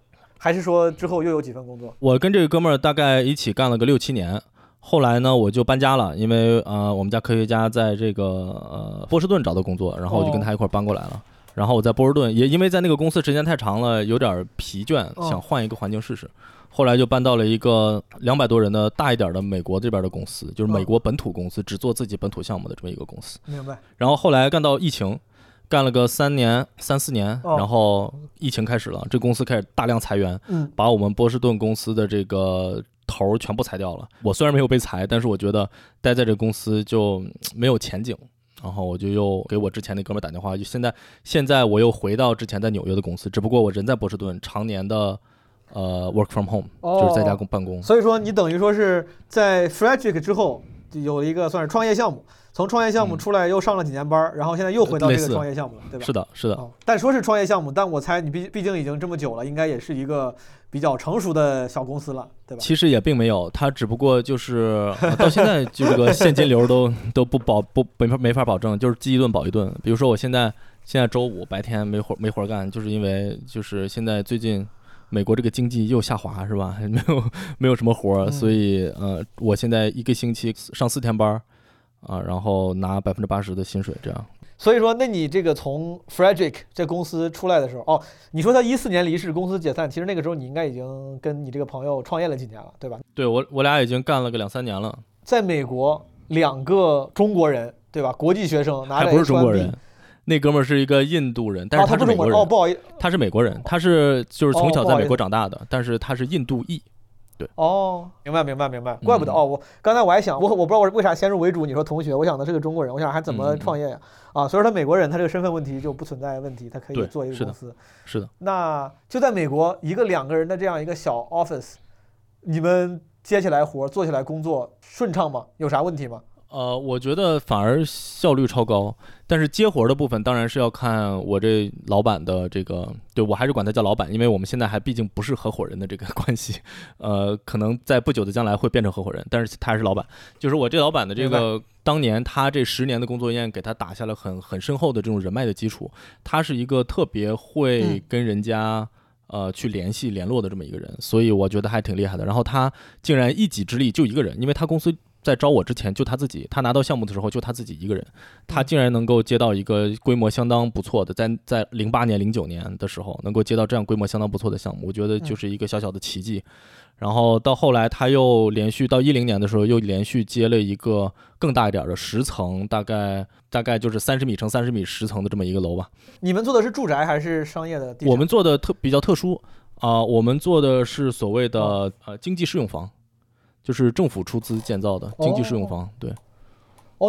还是说之后又有几份工作？我跟这个哥们儿大概一起干了个6-7年，后来呢我就搬家了，因为我们家科学家在这个波士顿找到工作，然后我就跟他一块搬过来了。然后我在波士顿也因为在那个公司时间太长了，有点疲倦，想换一个环境试试。后来就搬到了一个200多人的大一点的美国这边的公司，就是美国本土公司，只做自己本土项目的这么一个公司。明白。然后后来干到疫情。干了个3-4年，然后疫情开始了，这公司开始大量裁员，把我们波士顿公司的这个头全部裁掉了。我虽然没有被裁，但是我觉得待在这公司就没有前景，然后我就又给我之前那哥们打电话，就现在我又回到之前在纽约的公司，只不过我人在波士顿，常年的work from home，就是在家办公。所以说你等于说是在 Frederick 之后有一个算是创业项目。从创业项目出来又上了几年班，然后现在又回到这个创业项目了，对吧？是的，是的。但说是创业项目，但我猜你毕竟已经这么久了，应该也是一个比较成熟的小公司了，对吧？其实也并没有，它只不过就是到现在就这个现金流都没法保证，就是饥一顿饱一顿。比如说我现在周五白天没活干，就是因为就是现在最近。美国这个经济又下滑是吧？没有什么活，所以我现在一个星期上4天班啊，然后拿80%的薪水这样。所以说，那你这个从 Frederick 这公司出来的时候，你说他14年离世，公司解散，其实那个时候你应该已经跟你这个朋友创业了几年了，对吧？对，我俩已经干了个2-3年了。在美国，2个中国人，对吧？国际学生拿着 H1B， 还不是中国人。那哥们儿是一个印度人，但是他是美国人。不好意思，他是美国人，他是就是从小在美国长大的，但是他是印度裔。对，明白，怪不得我刚才我还想，我不知道我为啥先入为主，你说同学，我想的是个中国人，我想还怎么创业啊？所以说他美国人，他这个身份问题就不存在问题，他可以做一个公司。是的。那就在美国，1个2个人的这样一个小 office， 你们接起来活，做起来工作顺畅吗？有啥问题吗？我觉得反而效率超高，但是接活的部分当然是要看我这老板的这个，对，我还是管他叫老板，因为我们现在还毕竟不是合伙人的这个关系，可能在不久的将来会变成合伙人，但是他还是老板。就是我这老板的这个当年他这10年的工作经验给他打下了很深厚的这种人脉的基础，他是一个特别会跟人家去联络的这么一个人，所以我觉得还挺厉害的。然后他竟然一己之力就一个人，因为他公司在招我之前就他自己，他拿到项目的时候就他自己一个人，他竟然能够接到一个规模相当不错的，在08年、09年的时候能够接到这样规模相当不错的项目，我觉得就是一个小小的奇迹。然后到后来他又连续到10年的时候又连续接了一个更大一点的10层，大概就是30米乘30米10层的这么一个楼吧。你们做的是住宅还是商业的地产？我们做的比较特殊我们做的是所谓的经济适用房。就是政府出资建造的经济适用房，对。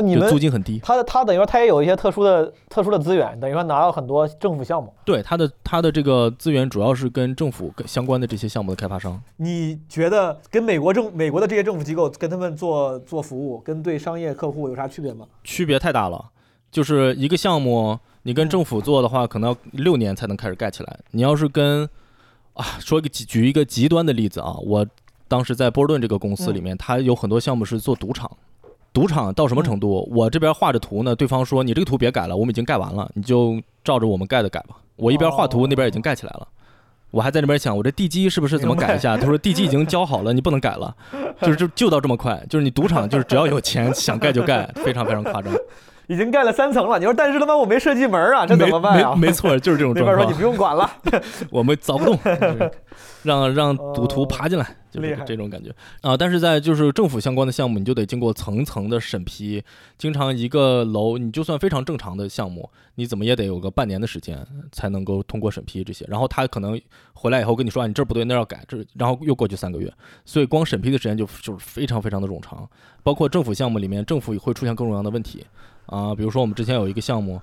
你们租金很低。他等于说他也有一些特殊的资源，等于说拿到很多政府项目。对，他的这个资源主要是跟政府相关的这些项目的开发商。你觉得跟美国的这些政府机构跟他们做服务，跟对商业客户有啥区别吗？区别太大了，就是一个项目你跟政府做的话，可能要6年才能开始盖起来。你要是跟举一个极端的例子我。当时在波士顿这个公司里面，它有很多项目是做赌场，赌场到什么程度，我这边画着图呢，对方说你这个图别改了，我们已经盖完了，你就照着我们盖的改吧。我一边画图，那边已经盖起来了，我还在那边想我这地基是不是怎么改一下，他说地基已经交好了，你不能改了。就到这么快，就是你赌场就是只要有钱想盖就盖，非常非常夸张。已经盖了3层了，你说但是他妈我没设计门啊，这怎么办啊？ 没错，就是这种状况。那边说你不用管了，我们凿不动，让赌徒爬进来，就是这种感觉啊。但是在就是政府相关的项目，你就得经过层层的审批，经常一个楼，你就算非常正常的项目，你怎么也得有个半年的时间才能够通过审批这些。然后他可能回来以后跟你说啊，你这不对，那要改，这然后又过去3个月，所以光审批的时间就是非常非常的冗长。包括政府项目里面，政府也会出现各种各样的问题。啊，比如说我们之前有一个项目，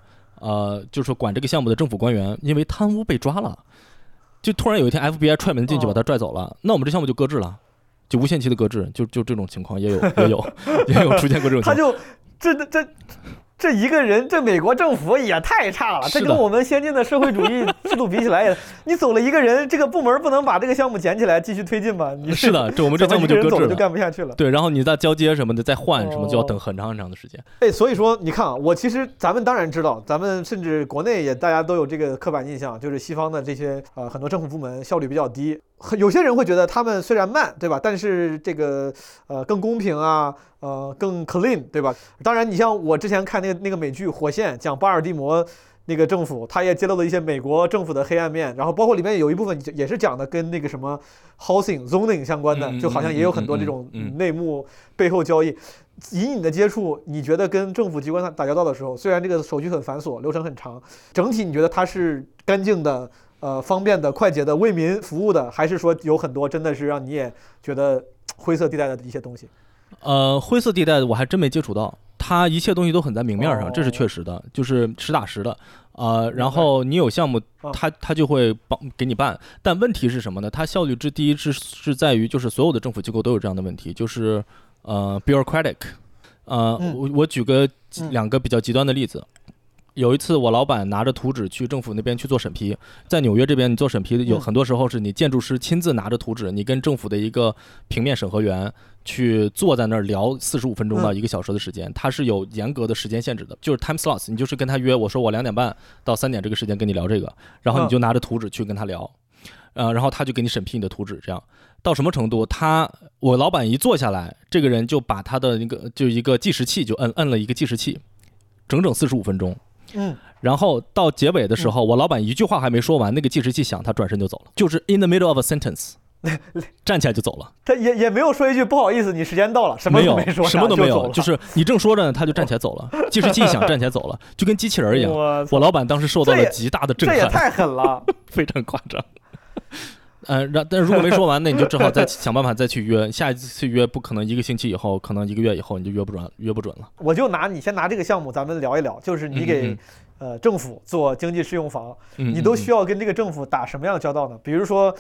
就是管这个项目的政府官员因为贪污被抓了，就突然有一天 FBI 踹门进去把他拽走了，那我们这项目就搁置了，就无限期的搁置，就这种情况也有出现过这种情况。他就这一个人，这美国政府也太差了，这跟我们先进的社会主义制度比起来也，你走了一个人，这个部门不能把这个项目捡起来继续推进吗？你是的，这我们这项目就搁置了，走就干不下去了。对，然后你再交接什么的，再换什么就要等很长很长的时间。哎，所以说你看啊，我其实咱们当然知道，咱们甚至国内也大家都有这个刻板印象，就是西方的这些很多政府部门效率比较低。有些人会觉得他们虽然慢，对吧？但是这个更公平啊，更 clean， 对吧？当然，你像我之前看那个美剧《火线》，讲巴尔的摩那个政府，他也揭露了一些美国政府的黑暗面，然后包括里面有一部分也是讲的跟那个什么 housing zoning 相关的，就好像也有很多这种内幕背后交易。以你的接触，你觉得跟政府机关打交道的时候，虽然这个手续很繁琐，流程很长，整体你觉得它是干净的？方便的、快捷的、为民服务的，还是说有很多真的是让你也觉得灰色地带的一些东西？灰色地带我还真没接触到，它一切东西都很在明面上，这是确实的，就是实打实的。然后你有项目，它就会给你办。但问题是什么呢？它效率之低是在于，就是所有的政府机构都有这样的问题，就是bureaucratic。我举个2个比较极端的例子。有一次我老板拿着图纸去政府那边去做审批，在纽约这边你做审批有很多时候是你建筑师亲自拿着图纸，你跟政府的一个平面审核员去坐在那儿聊45分钟到1个小时的时间，它是有严格的时间限制的，就是 time slots， 你就是跟他约，我说我2:30到3点这个时间跟你聊这个，然后你就拿着图纸去跟他聊，然后他就给你审批你的图纸。这样到什么程度，我老板一坐下来，这个人就把他的一个计时器就摁了一个计时器，整整45分钟。然后到结尾的时候，我老板一句话还没说完，那个计时器响，他转身就走了，就是 in the middle of a sentence， 站起来就走了。他也没有说一句不好意思，你时间到了，什么都没说，什么都没有，就是你正说着呢，他就站起来走了，计时器一响，站起来走了，就跟机器人一样。我老板当时受到了极大的震撼，这也太狠了，非常夸张。但如果没说完，那你就只好再想办法再去约，下一次约不可能1个星期以后，可能1个月以后你就约不准了。我就先拿这个项目，咱们聊一聊，就是你给政府做经济适用房，你都需要跟这个政府打什么样的交道呢？比如说，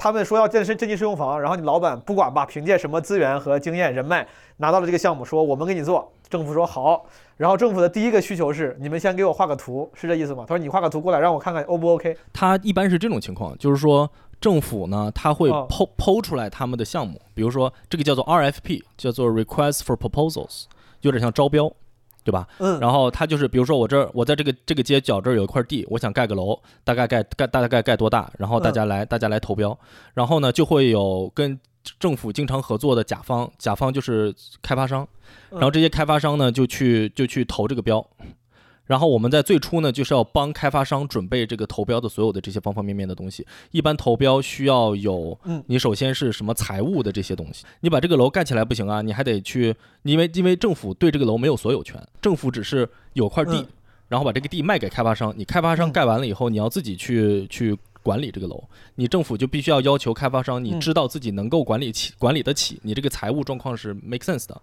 他们说要建设经济适用房，然后你老板不管吧，凭借什么资源和经验人脉拿到了这个项目，说我们给你做，政府说好，然后政府的第一个需求是你们先给我画个图，是这意思吗？他说你画个图过来让我看看 O 不 OK？ 他一般是这种情况，就是说。政府呢，他会剖出来他们的项目，比如说这个叫做 RFP， 叫做 Request for Proposals， 有点像招标，对吧？然后他就是，比如说我在这个街角这儿有一块地，我想盖个楼，大概盖多大，然后大家来投标，然后呢就会有跟政府经常合作的甲方就是开发商，然后这些开发商呢就去投这个标。然后我们在最初呢，就是要帮开发商准备这个投标的所有的这些方方面面的东西。一般投标需要有，你首先是什么财务的这些东西，你把这个楼盖起来不行啊，你还得去，因为政府对这个楼没有所有权，政府只是有块地，然后把这个地卖给开发商，你开发商盖完了以后，你要自己去管理这个楼，你政府就必须要求开发商，你知道自己能够管理得起，你这个财务状况是 make sense 的，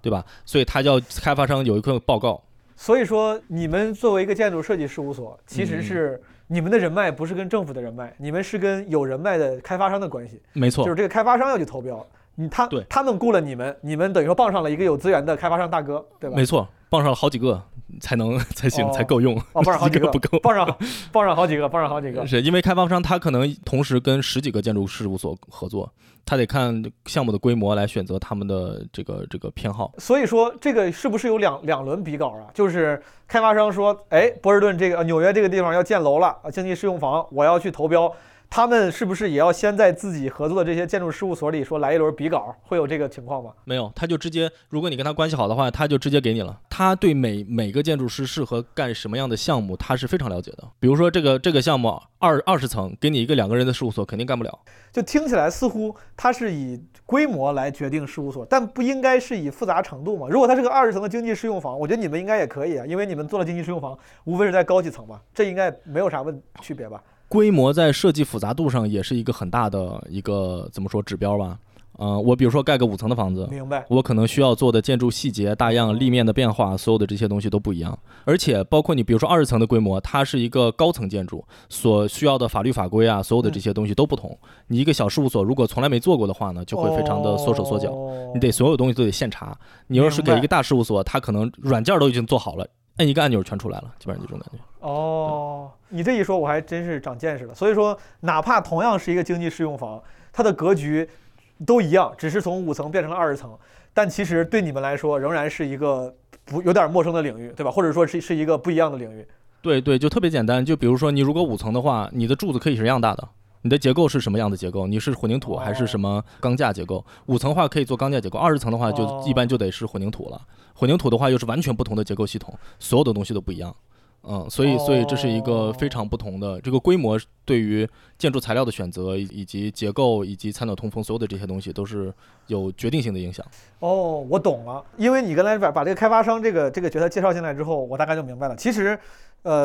对吧？所以他要开发商有一份报告。所以说，你们作为一个建筑设计事务所，其实是你们的人脉不是跟政府的人脉，你们是跟有人脉的开发商的关系。没错，就是这个开发商要去投标，他们雇了你们，你们等于说傍上了一个有资源的开发商大哥，对吧？没错，傍上了好几个才行、哦、才够用。哦，傍上好几个不够，傍上好几个。是因为开发商他可能同时跟十几个建筑事务所合作，他得看项目的规模来选择他们的这个偏好。所以说这个是不是有两轮比稿啊？就是开发商说，哎，波士顿这个纽约这个地方要建楼了，经济适用房，我要去投标。他们是不是也要先在自己合作的这些建筑事务所里说来一轮比稿？会有这个情况吗？没有，他就直接，如果你跟他关系好的话，他就直接给你了。他对每个建筑师适合干什么样的项目，他是非常了解的。比如说这个项目20层，给你一个2个人的事务所肯定干不了。就听起来似乎他是以规模来决定事务所，但不应该是以复杂程度嘛？如果他是个20层的经济适用房，我觉得你们应该也可以啊，因为你们做了经济适用房，无非是在高几层嘛，这应该没有啥区别吧？规模在设计复杂度上也是一个很大的一个怎么说指标吧。我比如说盖个5层的房子，明白，我可能需要做的建筑细节、大样、立面的变化，所有的这些东西都不一样。而且包括你比如说20层的规模，它是一个高层建筑，所需要的法律法规啊，所有的这些东西都不同。你一个小事务所如果从来没做过的话呢，就会非常的缩手缩脚，你得所有东西都得现查。你要是给一个大事务所，它可能软件都已经做好了，按一个按钮全出来了，基本上就这种感觉。哦，你这一说我还真是长见识了。所以说哪怕同样是一个经济适用房，它的格局都一样，只是从5层变成了20层，但其实对你们来说仍然是一个有点陌生的领域，对吧？或者说是一个不一样的领域。对对，就特别简单，就比如说你如果5层的话，你的柱子可以是一样大的，你的结构是什么样的结构，你是混凝土还是什么钢架结构。5层的话可以做钢架结构，20层的话就一般就得是混凝土了，混凝土的话又是完全不同的结构系统，所有的东西都不一样。所以这是一个非常不同的这个规模，对于建筑材料的选择以及结构以及参照通风，所有的这些东西都是有决定性的影响。哦，我懂了，因为你刚才把这个开发商这个角色介绍进来之后，我大概就明白了。其实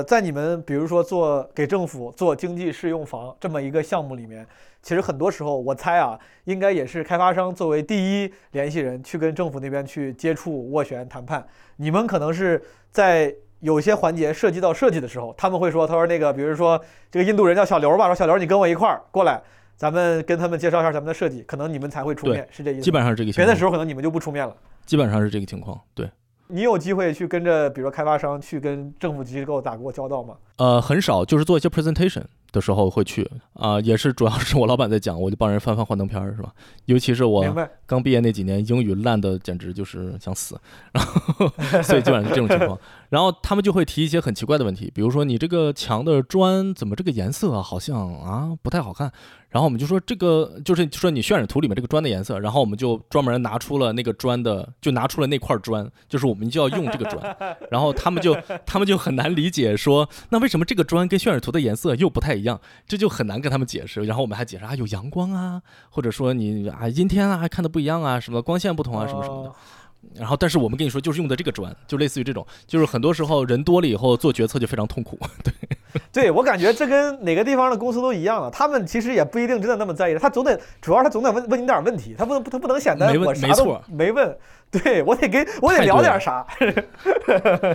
在你们比如说做给政府做经济适用房这么一个项目里面，其实很多时候我猜啊，应该也是开发商作为第一联系人去跟政府那边去接触、斡旋、谈判。你们可能是在有些环节涉及到设计的时候，他们会说，他说那个，比如说这个印度人叫小刘吧，说小刘你跟我一块儿过来，咱们跟他们介绍一下咱们的设计，可能你们才会出面，是这意思。基本上是这个情况。别的时候可能你们就不出面了。基本上是这个情况，对。你有机会去跟着比如说开发商去跟政府机构打过交道吗？很少，就是做一些 presentation 的时候会去也是主要是我老板在讲，我就帮人翻幻灯片是吧？尤其是我刚毕业那几年，英语烂的简直就是想死，然后所以基本上是这种情况。然后他们就会提一些很奇怪的问题，比如说你这个墙的砖怎么这个颜色好像不太好看，然后我们就说这个就是说你渲染图里面这个砖的颜色，然后我们就专门拿出了那块砖，就是我们就要用这个砖，然后他们就很难理解说那为什么这个砖跟渲染图的颜色又不太一样，这就很难跟他们解释。然后我们还解释有阳光啊，或者说你阴天啊看的不一样啊，什么光线不同啊什么什么的。然后但是我们跟你说就是用的这个砖，就类似于这种，就是很多时候人多了以后做决策就非常痛苦。对，我感觉这跟哪个地方的公司都一样了，他们其实也不一定真的那么在意，主要他总得问你点问题，他不能显得我啥都没问，对，我得聊点啥。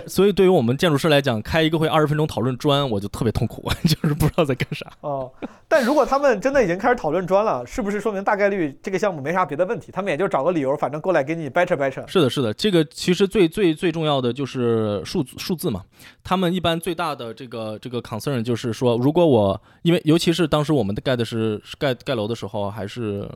所以对于我们建筑师来讲，开一个会20分钟讨论砖，我就特别痛苦，就是不知道在干啥。但如果他们真的已经开始讨论砖了，是不是说明大概率这个项目没啥别的问题，他们也就找个理由，反正过来给你掰扯掰扯。是的，这个其实最最最重要的就是数字嘛。他们一般最大的这个 concern 就是说，如果我因为尤其是当时我们盖楼的时候，还是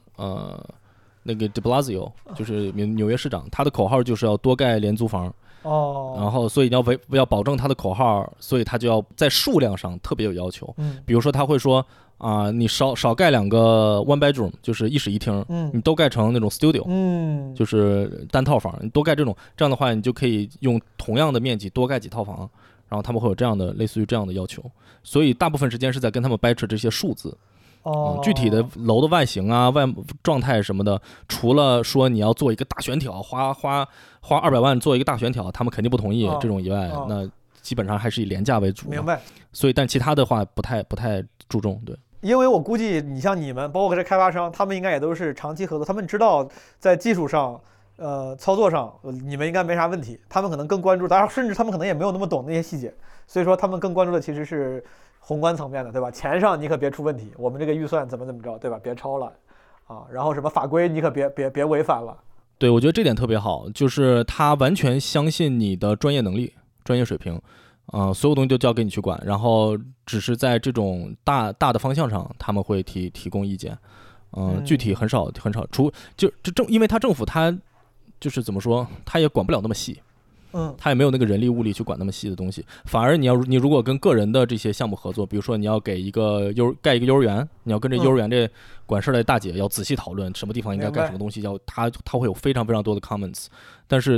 那个de Blasio 就是纽约市长，他的口号就是要多盖廉租房。然后所以你要保证他的口号，所以他就要在数量上特别有要求。比如说他会说你少盖2个 one bedroom， 就是一室一厅，你都盖成那种 studio， 就是单套房，你多盖这种，这样的话你就可以用同样的面积多盖几套房。然后他们会有这样的类似于这样的要求，所以大部分时间是在跟他们掰扯这些数字。具体的楼的外形啊、外状态什么的，除了说你要做一个大悬挑，花200万做一个大悬挑，他们肯定不同意这种以外，那基本上还是以廉价为主。明白。所以，但其他的话不太注重，对。因为我估计你像你们，包括这开发商，他们应该也都是长期合作，他们知道在技术上。操作上你们应该没啥问题，他们可能更关注，当然甚至他们可能也没有那么懂那些细节，所以说他们更关注的其实是宏观层面的，对吧？钱上你可别出问题，我们这个预算怎么着，对吧？别超了。啊，然后什么法规你可别违反了。对，我觉得这点特别好，就是他完全相信你的专业能力、专业水平，所有东西都交给你去管，然后只是在这种大的方向上，他们会提供意见，具体很少，因为他政府他就是怎么说，他也管不了那么细，他也没有那个人力物力去管那么细的东西，反而你如果跟个人的这些项目合作，比如说你要盖一个幼儿园，你要跟这幼儿园这管事的大姐要仔细讨论什么地方应该干什么东西，他会有非常非常多的 comments，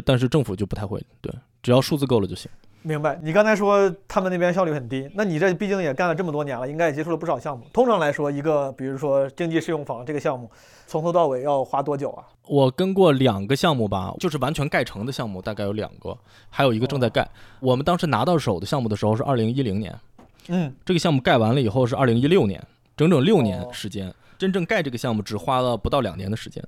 但是政府就不太会，对，只要数字够了就行。明白。你刚才说他们那边效率很低，那你这毕竟也干了这么多年了，应该也接触了不少项目。通常来说，一个比如说经济适用房这个项目，从头到尾要花多久啊？我跟过2个项目吧，就是完全盖成的项目，大概有2个，还有一个正在盖。我们当时拿到手的项目的时候是2010年，这个项目盖完了以后是2016年，整整6年时间，真正盖这个项目只花了不到2年的时间。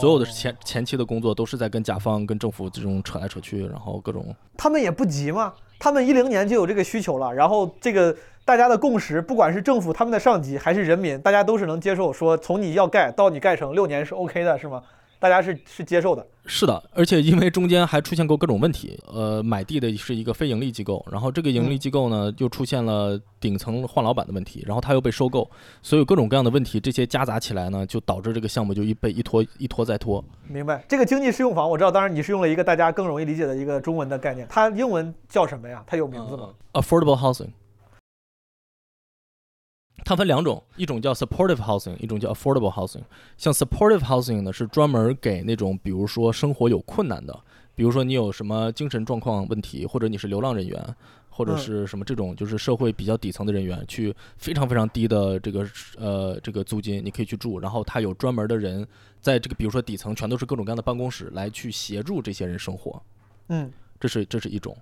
所有的前期的工作都是在跟甲方跟政府这种扯来扯去，然后各种，他们也不急嘛，他们2010年就有这个需求了，然后这个大家的共识，不管是政府他们的上级还是人民，大家都是能接受，说从你要盖到你盖成6年是 OK 的，是吗？大家是接受的。是的，而且因为中间还出现过各种问题，买地的是一个非盈利机构，然后这个盈利机构呢又出现了顶层换老板的问题，然后他又被收购，所以各种各样的问题，这些夹杂起来呢，就导致这个项目就被一拖再拖。明白。这个经济适用房我知道，当然你是用了一个大家更容易理解的一个中文的概念，它英文叫什么呀？它有名字吗？Affordable housing。它分2种，一种叫 Supportive housing， 一种叫 Affordable housing。 像 Supportive housing 呢，是专门给那种比如说生活有困难的，比如说你有什么精神状况问题，或者你是流浪人员，或者是什么这种就是社会比较底层的人员，去非常非常低的这个租金你可以去住，然后它有专门的人在这个比如说底层全都是各种各样的办公室来去协助这些人生活，这是一种。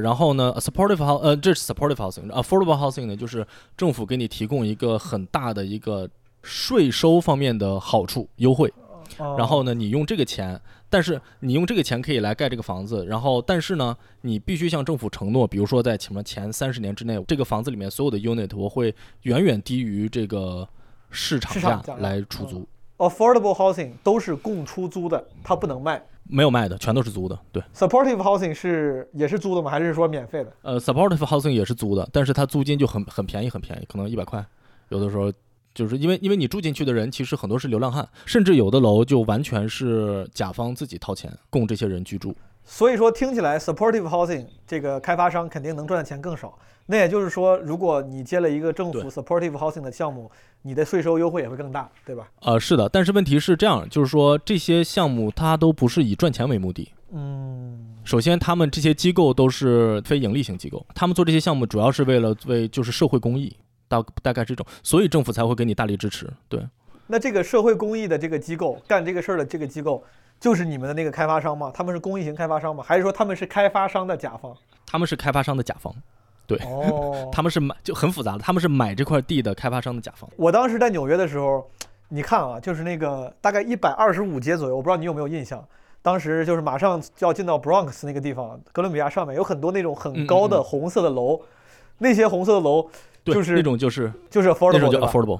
然后呢 这是 supportive housing。 affordable housing 呢，就是政府给你提供一个很大的一个税收方面的好处优惠，然后呢你用这个钱，但是你用这个钱可以来盖这个房子，然后但是呢你必须向政府承诺，比如说在前30年之内，这个房子里面所有的 unit 我会远远低于这个市场价来出租。Affordable housing 都是供出租的，它不能卖，没有卖的，全都是租的。对。Supportive housing 也是租的吗？还是说免费的？Supportive housing 也是租的，但是它租金就很便宜，很便宜，可能100块。有的时候就是因为你住进去的人其实很多是流浪汉，甚至有的楼就完全是甲方自己掏钱供这些人居住。所以说听起来 supportive housing 这个开发商肯定能赚的钱更少。那也就是说，如果你接了一个政府 supportive housing 的项目，你的税收优惠也会更大，对吧？是的，但是问题是这样，就是说这些项目它都不是以赚钱为目的。首先他们这些机构都是非盈利型机构，他们做这些项目主要是为了就是社会公益，大概这种，所以政府才会给你大力支持。对。那这个社会公益的这个机构，干这个事儿的这个机构，就是你们的那个开发商吗？他们是公益型开发商吗？还是说他们是开发商的甲方？他们是开发商的甲方，对，他们是买，就很复杂的，他们是买这块地的开发商的甲方。我当时在纽约的时候，你看啊，就是那个大概125街左右，我不知道你有没有印象，当时就是马上就要进到 Bronx 那个地方，哥伦比亚上面有很多那种很高的红色的楼，那些红色的楼就是那种就是 affordable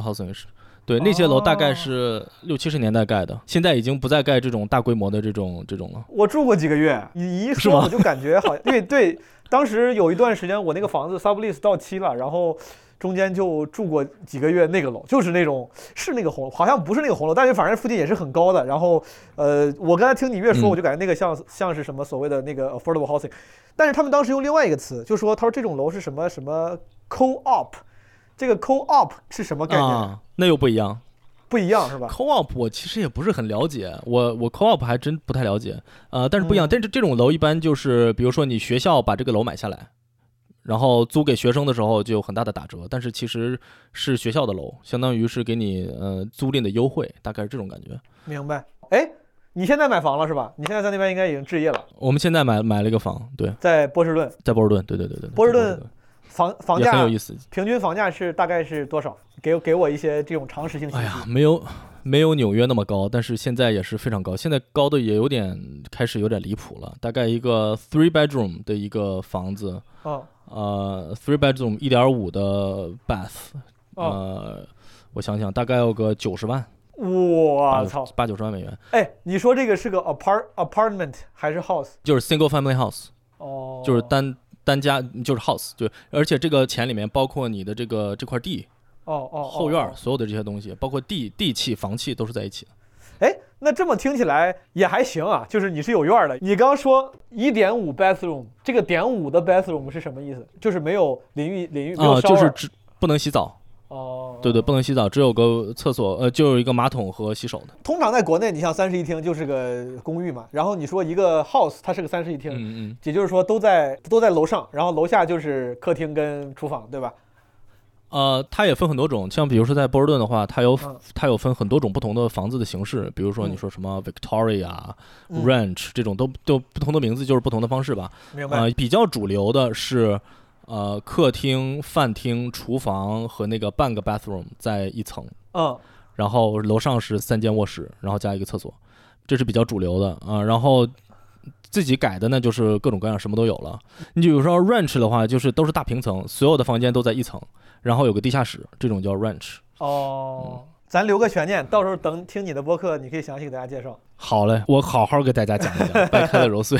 housing 是。对，那些楼大概是60-70年代盖的，现在已经不再盖这种大规模的这种了。我住过几个月，你一说我就感觉好像，因为对，当时有一段时间我那个房子 sublease 到期了，然后中间就住过几个月那个楼，就是那种是那个红楼，好像不是那个红楼，但是反正附近也是很高的。然后我刚才听你越说，我就感觉那个像是什么所谓的那个 affordable housing， 但是他们当时用另外一个词，就说他说这种楼是什么什么 co-op。这个 co-op 是什么概念啊？那又不一样，不一样是吧？ co-op 我其实也不是很了解，我 co-op 还真不太了解，但是不一样。但是这种楼一般就是，比如说你学校把这个楼买下来，然后租给学生的时候就有很大的打折，但是其实是学校的楼，相当于是给你租赁的优惠，大概是这种感觉。明白。哎，你现在买房了是吧？你现在在那边应该已经置业了。我们现在买了一个房，对，在波士顿，对，波士顿。房价平均房价是大概是多少？给我一些这种常识性信息。哎呀，没有纽约那么高，但是现在也是非常高，现在高的也开始有点离谱了。大概一个 3-bedroom 的一个房子，3-bedroom 1.5 的 bath，我想想大概有个90万，哇操，80-90万美元。哎，你说这个是个 apartment 还是 house？ 就是 single family house。哦，就是单家，就是 house， 就而且这个钱里面包括你的这个这块地，后院所有的这些东西，包括地契、房契都是在一起。哎，那这么听起来也还行啊，就是你是有院的。你刚说 1.5 bathroom， 这个 1.5 的 bathroom 是什么意思？就是没有淋浴没有烧味，就是不能洗澡。哦，对对，不能洗澡，只有个厕所，就有一个马桶和洗手的。通常在国内，你像三室一厅就是个公寓嘛，然后你说一个 house 它是个三室一厅，也就是说都在楼上，然后楼下就是客厅跟厨房，对吧？它也分很多种，像比如说在波士顿的话，它有分很多种不同的房子的形式，比如说你说什么 Victoria、Ranch 这种都不同的名字，就是不同的方式吧。明白。比较主流的是。客厅、饭厅、厨房和那个半个 bathroom 在一层，然后楼上是3间卧室，然后加一个厕所，这是比较主流的啊。然后自己改的呢，就是各种各样什么都有了。你比如说 ranch 的话，就是都是大平层，所有的房间都在一层，然后有个地下室，这种叫 ranch。哦，咱留个悬念，到时候等听你的播客，你可以详细给大家介绍。好嘞，我好好给大家讲一讲，掰开了揉碎。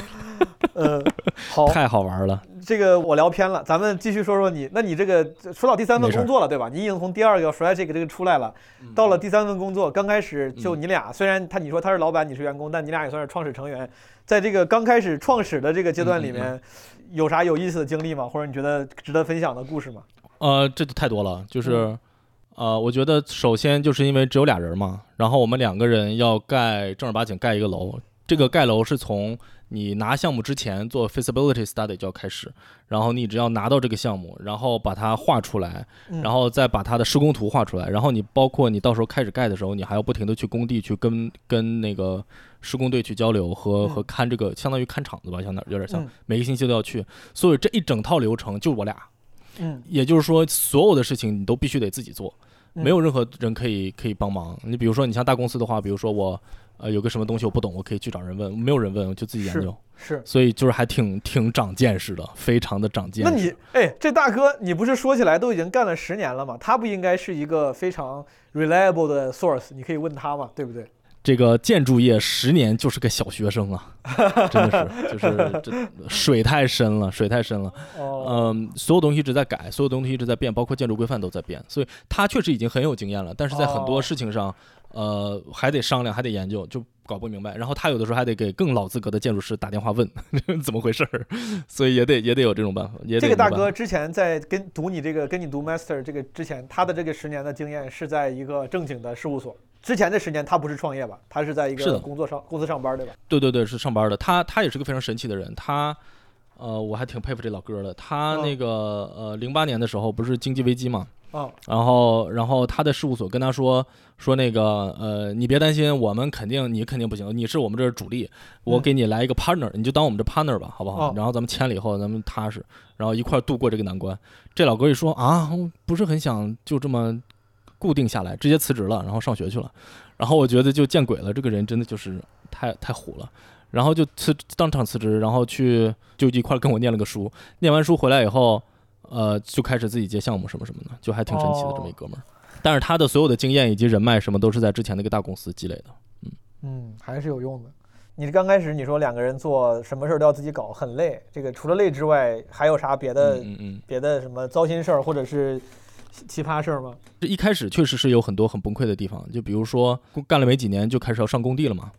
好，太好玩了。这个我聊偏了，咱们继续说说你。那你这个说到第3份工作了，对吧？你已经从第2个 Frederick 这个出来了，到了第3份工作，刚开始就你俩，虽然你说他是老板，你是员工，但你俩也算是创始成员。在这个刚开始创始的这个阶段里面，有啥有意思的经历吗？或者你觉得值得分享的故事吗？这就太多了，就是。我觉得首先就是因为只有俩人嘛，然后我们2个人要正儿八经盖一个楼，这个盖楼是从你拿项目之前做 feasibility study 就要开始，然后你只要拿到这个项目，然后把它画出来，然后再把它的施工图画出来，然后你包括你到时候开始盖的时候，你还要不停的去工地去跟那个施工队去交流和看这个相当于看场子吧，有点像每个星期都要去，所以这一整套流程就我俩，也就是说所有的事情你都必须得自己做。没有任何人可以帮忙。你比如说，你像大公司的话，比如说我，有个什么东西我不懂，我可以去找人问，没有人问，我就自己研究。是，所以就是还挺长见识的，非常的长见识。那你，这大哥，你不是说起来都已经干了10年了吗？他不应该是一个非常 reliable 的 source， 你可以问他嘛，对不对？这个建筑业10年就是个小学生啊，真的是，就是这水太深了。所有东西一直在改，所有东西一直在变，包括建筑规范都在变，所以他确实已经很有经验了，但是在很多事情上，还得商量，还得研究，就搞不明白。然后他有的时候还得给更老资格的建筑师打电话问怎么回事儿，所以也得有这种办法。这个大哥之前在跟你读 master 这个之前，他的这个10年的经验是在一个正经的事务所。之前这10年他不是创业吧？他是在一个公司上班，对吧？对对对，是上班的。他也是个非常神奇的人。他，我还挺佩服这老哥的。他那个08年的时候不是经济危机嘛？然后他的事务所跟他说那个你别担心，你肯定不行，你是我们这儿主力，我给你来一个 partner，你就当我们这 partner 吧，好不好？然后咱们签了以后，咱们踏实，然后一块度过这个难关。这老哥一说啊，我不是很想就这么。固定下来，直接辞职了，然后上学去了，然后我觉得就见鬼了，这个人真的就是太虎了，然后就当场辞职，然后去就一块跟我念了个书，念完书回来以后，就开始自己接项目什么什么的，就还挺神奇的这么一哥们儿。但是他的所有的经验以及人脉什么都是在之前那个大公司积累的，还是有用的。你刚开始你说2个人做什么事都要自己搞，很累，这个除了累之外，还有啥别的什么糟心事儿或者是？奇葩事儿吗？一开始确实是有很多很崩溃的地方，就比如说干了没几年就开始要上工地了嘛。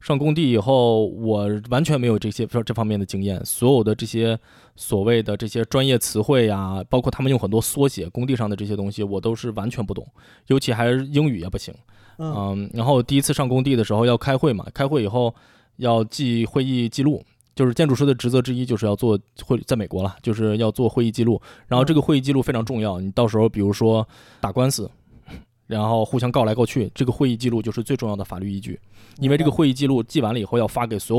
上工地以后，我完全没有这方面的经验，所有的这些所谓的这些专业词汇呀，包括他们用很多缩写，工地上的这些东西我都是完全不懂，尤其还是英语也不行。然后第一次上工地的时候要开会嘛，开会以后要记会议记录。就是建筑师的职责之一，就是要做在美国了，就是要做会议记录。然后这个会议记录非常重要，你到时候比如说打官司，然后互相告来告去，这个会议记录就是最重要的法律依据。因为这个会议记录记完了以后，要发给所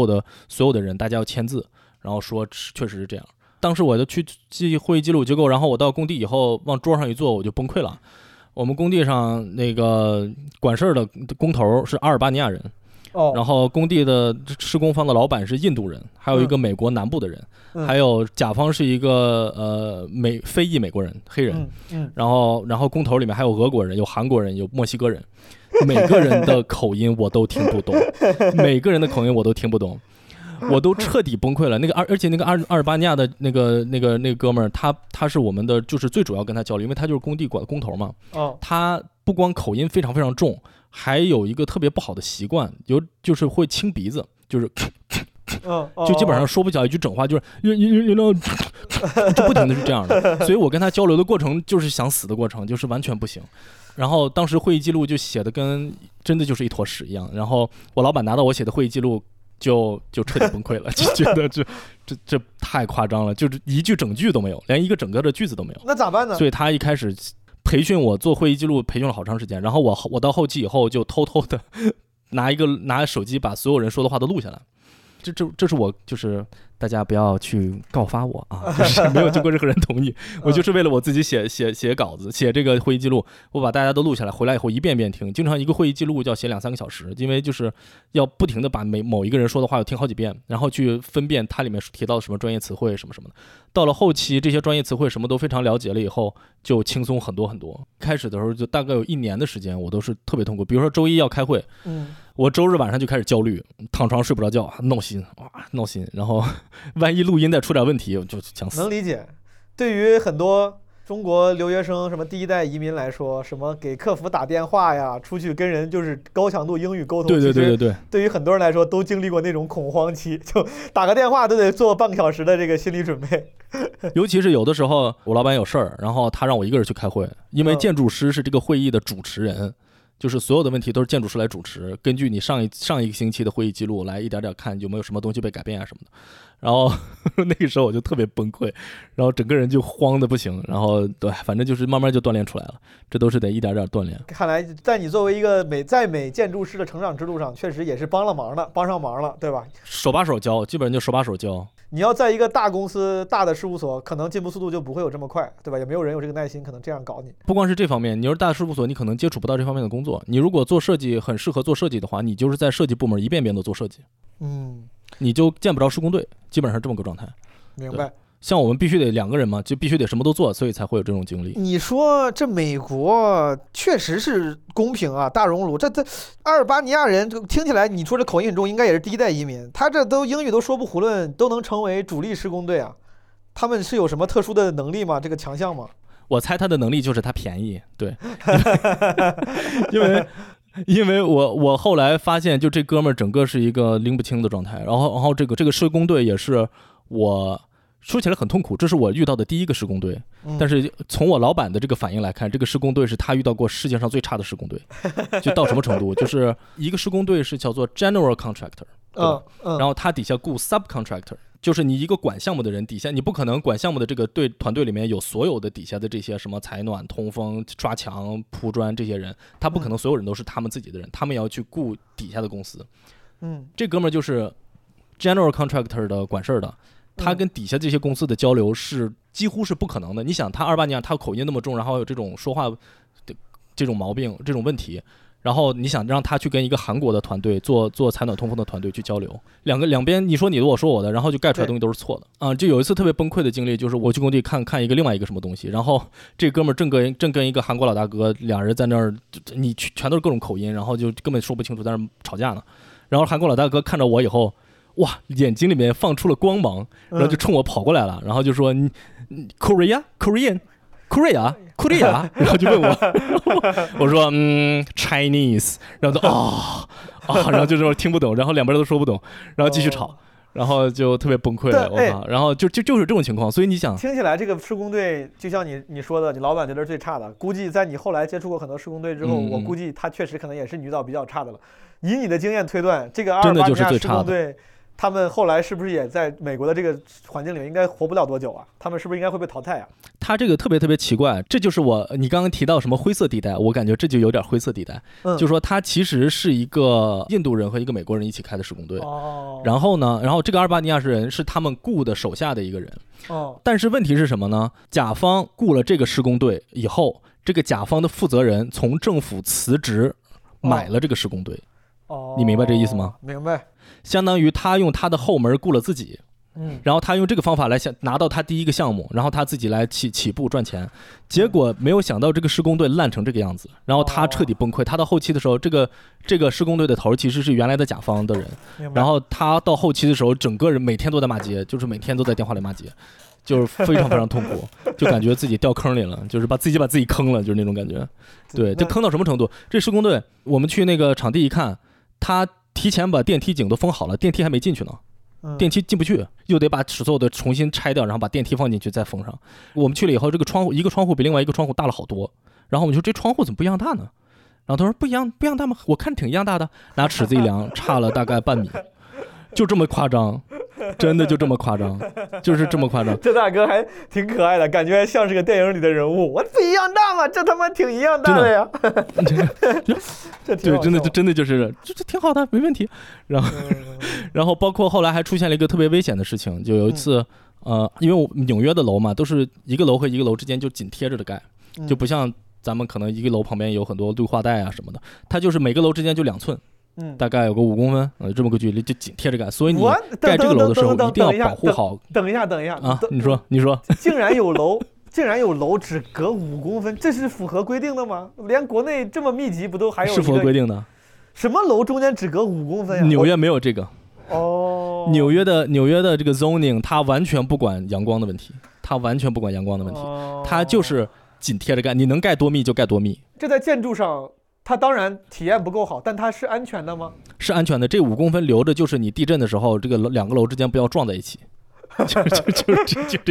有的人，大家要签字，然后说确实是这样。当时我就去记会议记录，结果然后我到工地以后往桌上一坐，我就崩溃了。我们工地上那个管事儿的工头是阿尔巴尼亚人。哦，然后工地的施工方的老板是印度人，还有一个美国南部的人，嗯，还有甲方是一个非裔美国人黑人，嗯，然后工头里面还有俄国人，有韩国人，有墨西哥人，每个人的口音我都听不懂，每个人的口音我都听不懂，我都彻底崩溃了。那个而且那个阿尔巴尼亚的那个哥们儿，他是我们的就是最主要跟他交流，因为他就是工地管工头嘛。哦，他不光口音非常非常重，还有一个特别不好的习惯，就是会清鼻子，就是就基本上说不了一句整话，就是就不停的是这样的。所以我跟他交流的过程就是想死的过程，就是完全不行。然后当时会议记录就写的跟真的就是一坨屎一样。然后我老板拿到我写的会议记录。就彻底崩溃了，就觉得这太夸张了，就是一句整句都没有，连一个整个的句子都没有。那咋办呢？所以他一开始培训我做会议记录，培训了好长时间。然后我到后期以后，就偷偷的拿手机把所有人说的话都录下来。这是我就是大家不要去告发我啊，就是没有经过任何人同意，我就是为了我自己写稿子，写这个会议记录，我把大家都录下来，回来以后一遍遍听。经常一个会议记录要写2-3个小时，因为就是要不停的把某一个人说的话要听好几遍，然后去分辨它里面提到什么专业词汇什么什么的。到了后期这些专业词汇什么都非常了解了以后，就轻松很多很多。开始的时候就大概有1年的时间，我都是特别痛苦。比如说周一要开会，我周日晚上就开始焦虑，躺床睡不着觉，闹心。然后万一录音再出点问题，我就想死。能理解，对于很多中国留学生、什么第一代移民来说，什么给客服打电话呀，出去跟人就是高强度英语沟通。对。对于很多人来说，都经历过那种恐慌期，就打个电话都得做半个小时的这个心理准备。尤其是有的时候，我老板有事儿，然后他让我一个人去开会，因为建筑师是这个会议的主持人。就是所有的问题都是建筑师来主持，根据你上一个星期的会议记录来一点点看有没有什么东西被改变啊什么的。然后那个时候我就特别崩溃，然后整个人就慌得不行。然后对，反正就是慢慢就锻炼出来了，这都是得一点点锻炼。看来在你作为一个在美建筑师的成长之路上，确实也是帮上忙了，对吧？手把手教，基本上就手把手教。你要在一个大公司、大的事务所，可能进步速度就不会有这么快，对吧？也没有人有这个耐心，可能这样搞你。不光是这方面，你要是大事务所，你可能接触不到这方面的工作。你如果做设计，很适合做设计的话，你就是在设计部门一遍遍的做设计。你就见不着施工队，基本上这么个状态。明白。像我们必须得2个人嘛，就必须得什么都做，所以才会有这种经历。你说这美国确实是公平啊，大熔炉。这阿尔巴尼亚人听起来，你说这口音很重，应该也是第一代移民。他这都英语都说不囫囵，都能成为主力施工队啊。他们是有什么特殊的能力吗？这个强项吗？我猜他的能力就是他便宜，对，因为我后来发现，就这哥们儿整个是一个拎不清的状态，然后这个施工队也是我说起来很痛苦，这是我遇到的第一个施工队，但是从我老板的这个反应来看，这个施工队是他遇到过世界上最差的施工队，就到什么程度，就是一个施工队是叫做 general contractor， 对吧？然后他底下雇 subcontractor。就是你一个管项目的人，底下你不可能管项目的这个团队里面有所有的底下的这些什么采暖、通风、刷墙、铺砖这些人，他不可能所有人都是他们自己的人，他们也要去雇底下的公司。这哥们儿就是 general contractor 的管事儿的，他跟底下这些公司的交流是几乎是不可能的。你想，他28年，他口音那么重，然后有这种说话这种毛病、这种问题。然后你想让他去跟一个韩国的团队做采暖通风的团队去交流，两边你说你的我说我的，然后就盖出来的东西都是错的啊！就有一次特别崩溃的经历，就是我去工地看一个另外一个什么东西，然后这哥们儿正跟一个韩国老大哥两人在那儿，你全都是各种口音，然后就根本说不清楚，在那儿吵架呢。然后韩国老大哥看着我以后，哇，眼睛里面放出了光芒，然后就冲我跑过来了，然后就说 Korea， 然后就问我说Chinese， 然后就然后就是听不懂，然后两边都说不懂，然后继续吵，然后就特别崩溃了，然后就是这种情况。所以你想，听起来这个施工队就像你说的，你老板觉得是最差的，估计在你后来接触过很多施工队之后，我估计他确实可能也是遇到比较差的了。以你的经验推断，这个阿尔巴尼亚施工队他们后来是不是也在美国的这个环境里面应该活不了多久啊？他们是不是应该会被淘汰啊？他这个特别特别奇怪，这就是你刚刚提到什么灰色地带，我感觉这就有点灰色地带。就说他其实是一个印度人和一个美国人一起开的施工队。然后这个阿尔巴尼亚人是他们雇的手下的一个人。但是问题是什么呢？甲方雇了这个施工队以后，这个甲方的负责人从政府辞职，买了这个施工队。哦，你明白这意思吗？明白，相当于他用他的后门雇了自己，嗯，然后他用这个方法来想拿到他第一个项目，然后他自己来起步赚钱，结果没有想到这个施工队烂成这个样子，然后他彻底崩溃。他到后期的时候，这个施工队的头其实是原来的甲方的人，然后他到后期的时候，整个人每天都在骂街，就是每天都在电话里骂街。就是非常非常痛苦，就感觉自己掉坑里了，就是把自己坑了，就是那种感觉。对，这坑到什么程度？这施工队，我们去那个场地一看，他提前把电梯井都封好了，电梯还没进去呢，电梯进不去，又得把所有的重新拆掉，然后把电梯放进去再封上。我们去了以后，这个窗户一个窗户比另外一个窗户大了好多，然后我们就这窗户怎么不一样大呢？然后他说不一样大吗？我看挺一样大的，拿尺子一量，差了大概半米，就这么夸张。真的就这么夸张，就是这么夸张。这大哥还挺可爱的，感觉像是个电影里的人物。我不一样大吗？这他妈挺一样大的呀！这对，真的就是这挺好的，没问题。然后包括后来还出现了一个特别危险的事情，就有一次，因为我纽约的楼嘛，都是一个楼和一个楼之间就紧贴着的盖，就不像咱们可能一个楼旁边有很多绿化带啊什么的，它就是每个楼之间就2寸。大概有个5公分，这么个距离就紧贴着盖，所以你盖这个楼的时候一定要保护好。等一下啊！你说，竟然有楼只隔5公分，这是符合规定的吗？连国内这么密集不都还有？是符合规定的。什么楼中间只隔5公分呀？纽约没有这个。哦。纽约的这个 zoning， 它完全不管阳光的问题，它就是紧贴着盖，你能盖多密就盖多密。这在建筑上。它当然体验不够好，但它是安全的吗？是安全的，这5公分留着就是你地震的时候，这个两个楼之间不要撞在一起，就这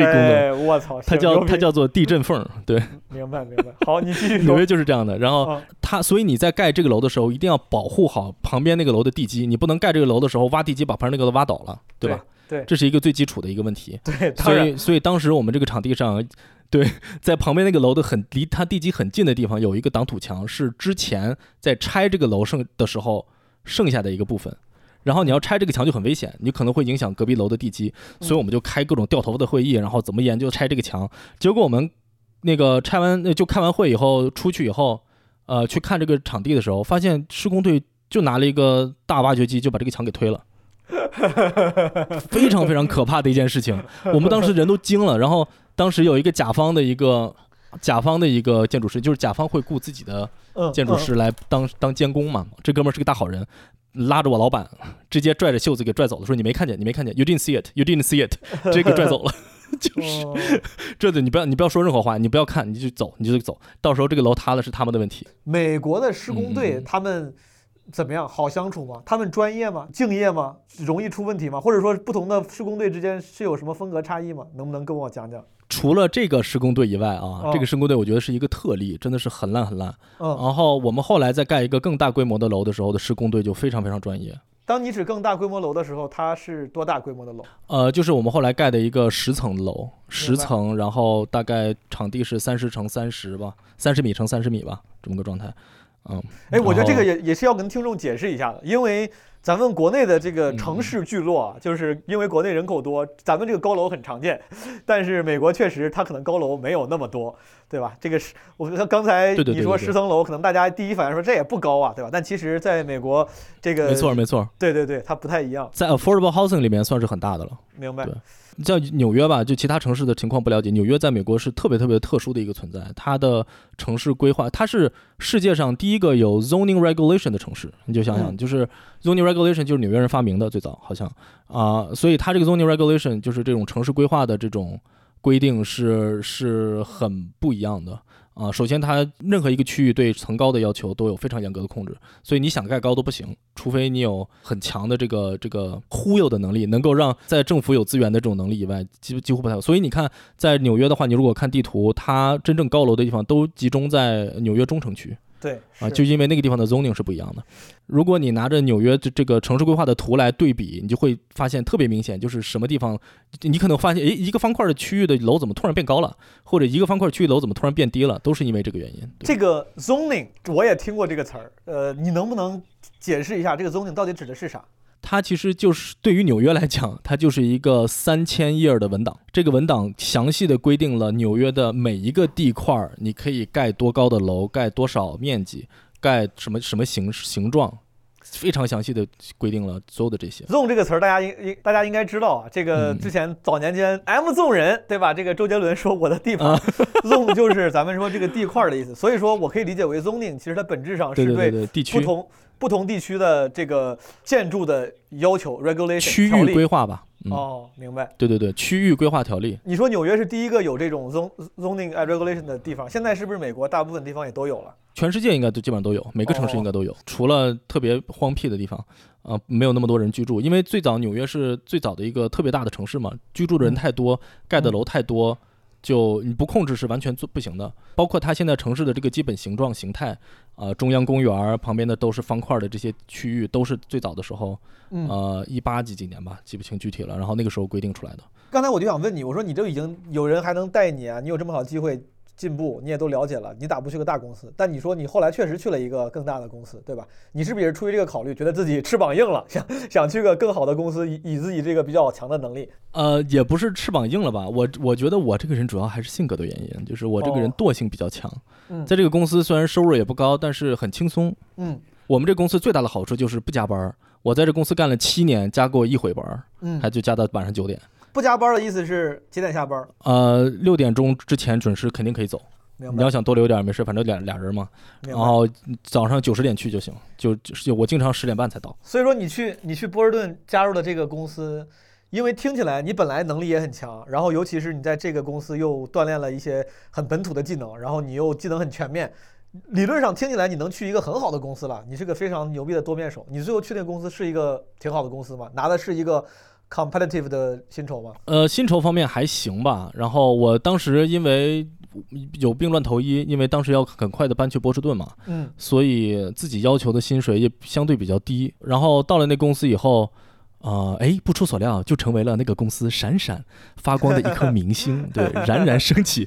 功能。哎，我操！它叫做地震缝，对。明白。好，你继续说。纽约就是这样的，然后它，所以你在盖这个楼的时候，一定要保护好旁边那个楼的地基，你不能盖这个楼的时候挖地基把旁边那个楼挖倒了，对吧？对，这是一个最基础的一个问题。对，所以当时我们这个场地上。对，在旁边那个楼的离它地基很近的地方有一个挡土墙，是之前在拆这个楼的时候剩下的一个部分。然后你要拆这个墙就很危险，你可能会影响隔壁楼的地基，所以我们就开各种掉头发的会议，然后怎么研究拆这个墙。结果我们那个开完会以后出去以后，去看这个场地的时候，发现施工队就拿了一个大挖掘机就把这个墙给推了。非常非常可怕的一件事情，我们当时人都惊了。然后当时有一个甲方的一个建筑师，就是甲方会雇自己的建筑师来当监工嘛。这哥们是个大好人，拉着我老板直接拽着袖子给拽走了，说你没看见 You didn't see it, you didn't see it 这个拽走了。就是这对，你不要说任何话，你不要看，你就走，到时候这个楼塌了是他们的问题。美国的施工队他们怎么样？好相处吗？他们专业吗？敬业吗？容易出问题吗？或者说不同的施工队之间是有什么风格差异吗？能不能跟我讲讲？除了这个施工队以外啊，这个施工队我觉得是一个特例，真的是很烂很烂。然后我们后来在盖一个更大规模的楼的时候的施工队就非常非常专业。当你指更大规模楼的时候，它是多大规模的楼？就是我们后来盖的一个10层楼，10层，然后大概场地是30x30吧，30米乘30米吧，这么个状态。我觉得这个也是要跟听众解释一下的，因为咱们国内的这个城市聚落啊，就是因为国内人口多，咱们这个高楼很常见，但是美国确实它可能高楼没有那么多，对吧？这个是我刚才你说10层楼，可能大家第一反应说这也不高啊，对吧？但其实在美国这个没错，对，它不太一样，在 Affordable housing 里面算是很大的了。明白。叫纽约吧，就其他城市的情况不了解。纽约在美国是特别特别特殊的一个存在，它的城市规划，它是世界上第一个有 zoning regulation 的城市。你就想想，就是 zoning regulation 就是纽约人发明的，最早好像所以它这个 zoning regulation 就是这种城市规划的这种规定是很不一样的。首先它任何一个区域对层高的要求都有非常严格的控制，所以你想盖高都不行，除非你有很强的这个忽悠的能力，能够让在政府有资源的这种能力以外，几乎不太有。所以你看在纽约的话，你如果看地图，它真正高楼的地方都集中在纽约中城区。对，就因为那个地方的 zoning 是不一样的。如果你拿着纽约这个城市规划的图来对比，你就会发现特别明显，就是什么地方，你可能发现一个方块的区域的楼怎么突然变高了，或者一个方块区域楼怎么突然变低了，都是因为这个原因。这个 zoning 我也听过这个词儿，你能不能解释一下这个 zoning 到底指的是啥？它其实就是对于纽约来讲，它就是一个3000页的文档。这个文档详细的规定了纽约的每一个地块，你可以盖多高的楼，盖多少面积，盖什么形状，非常详细的规定了所有的这些。Zone 这个词儿，大家应该知道啊，这个之前早年间 M 纵人对吧？这个周杰伦说我的地方、Zone 就是咱们说这个地块的意思，所以说我可以理解为 Zoning 其实它本质上是对不同地区的这个建筑的要求 regulation 区域规划吧、哦，明白。对对对，区域规划条例。你说纽约是第一个有这种 zoning regulation 的地方，现在是不是美国大部分地方也都有了？全世界应该都基本上都有，每个城市应该都有，除了特别荒僻的地方，没有那么多人居住。因为最早纽约是最早的一个特别大的城市嘛，居住的人太多，盖的楼太多。就你不控制是完全不行的，包括它现在城市的这个基本形状形态，中央公园旁边的都是方块的这些区域，都是最早的时候，18几年吧，记不清具体了。然后那个时候规定出来的。刚才我就想问你，我说你都已经有人还能带你啊，你有这么好机会进步，你也都了解了，你打不去个大公司，但你说你后来确实去了一个更大的公司，对吧？你是不是也是出于这个考虑，觉得自己翅膀硬了，想去个更好的公司，以自己这个比较强的能力？也不是翅膀硬了吧，我觉得我这个人主要还是性格的原因，就是我这个人惰性比较强，在这个公司虽然收入也不高，但是很轻松。我们这公司最大的好处就是不加班，我在这公司干了7年，加过1回班，还就加到晚上9点。不加班的意思是几点下班？6点钟之前准时肯定可以走。你要想多留点没事，反正俩人嘛。然后早上9、10点去就行，就我经常10点半才到。所以说你去波士顿加入了这个公司，因为听起来你本来能力也很强，然后尤其是你在这个公司又锻炼了一些很本土的技能，然后你又技能很全面，理论上听起来你能去一个很好的公司了，你是个非常牛逼的多面手。你最后去那个公司是一个挺好的公司吗？拿的是一个competitive 的薪酬吗？薪酬方面还行吧。然后我当时因为有病乱投医，因为当时要很快的搬去波士顿嘛，所以自己要求的薪水也相对比较低。然后到了那公司以后，不出所料就成为了那个公司闪闪发光的一颗明星，对，冉冉升起。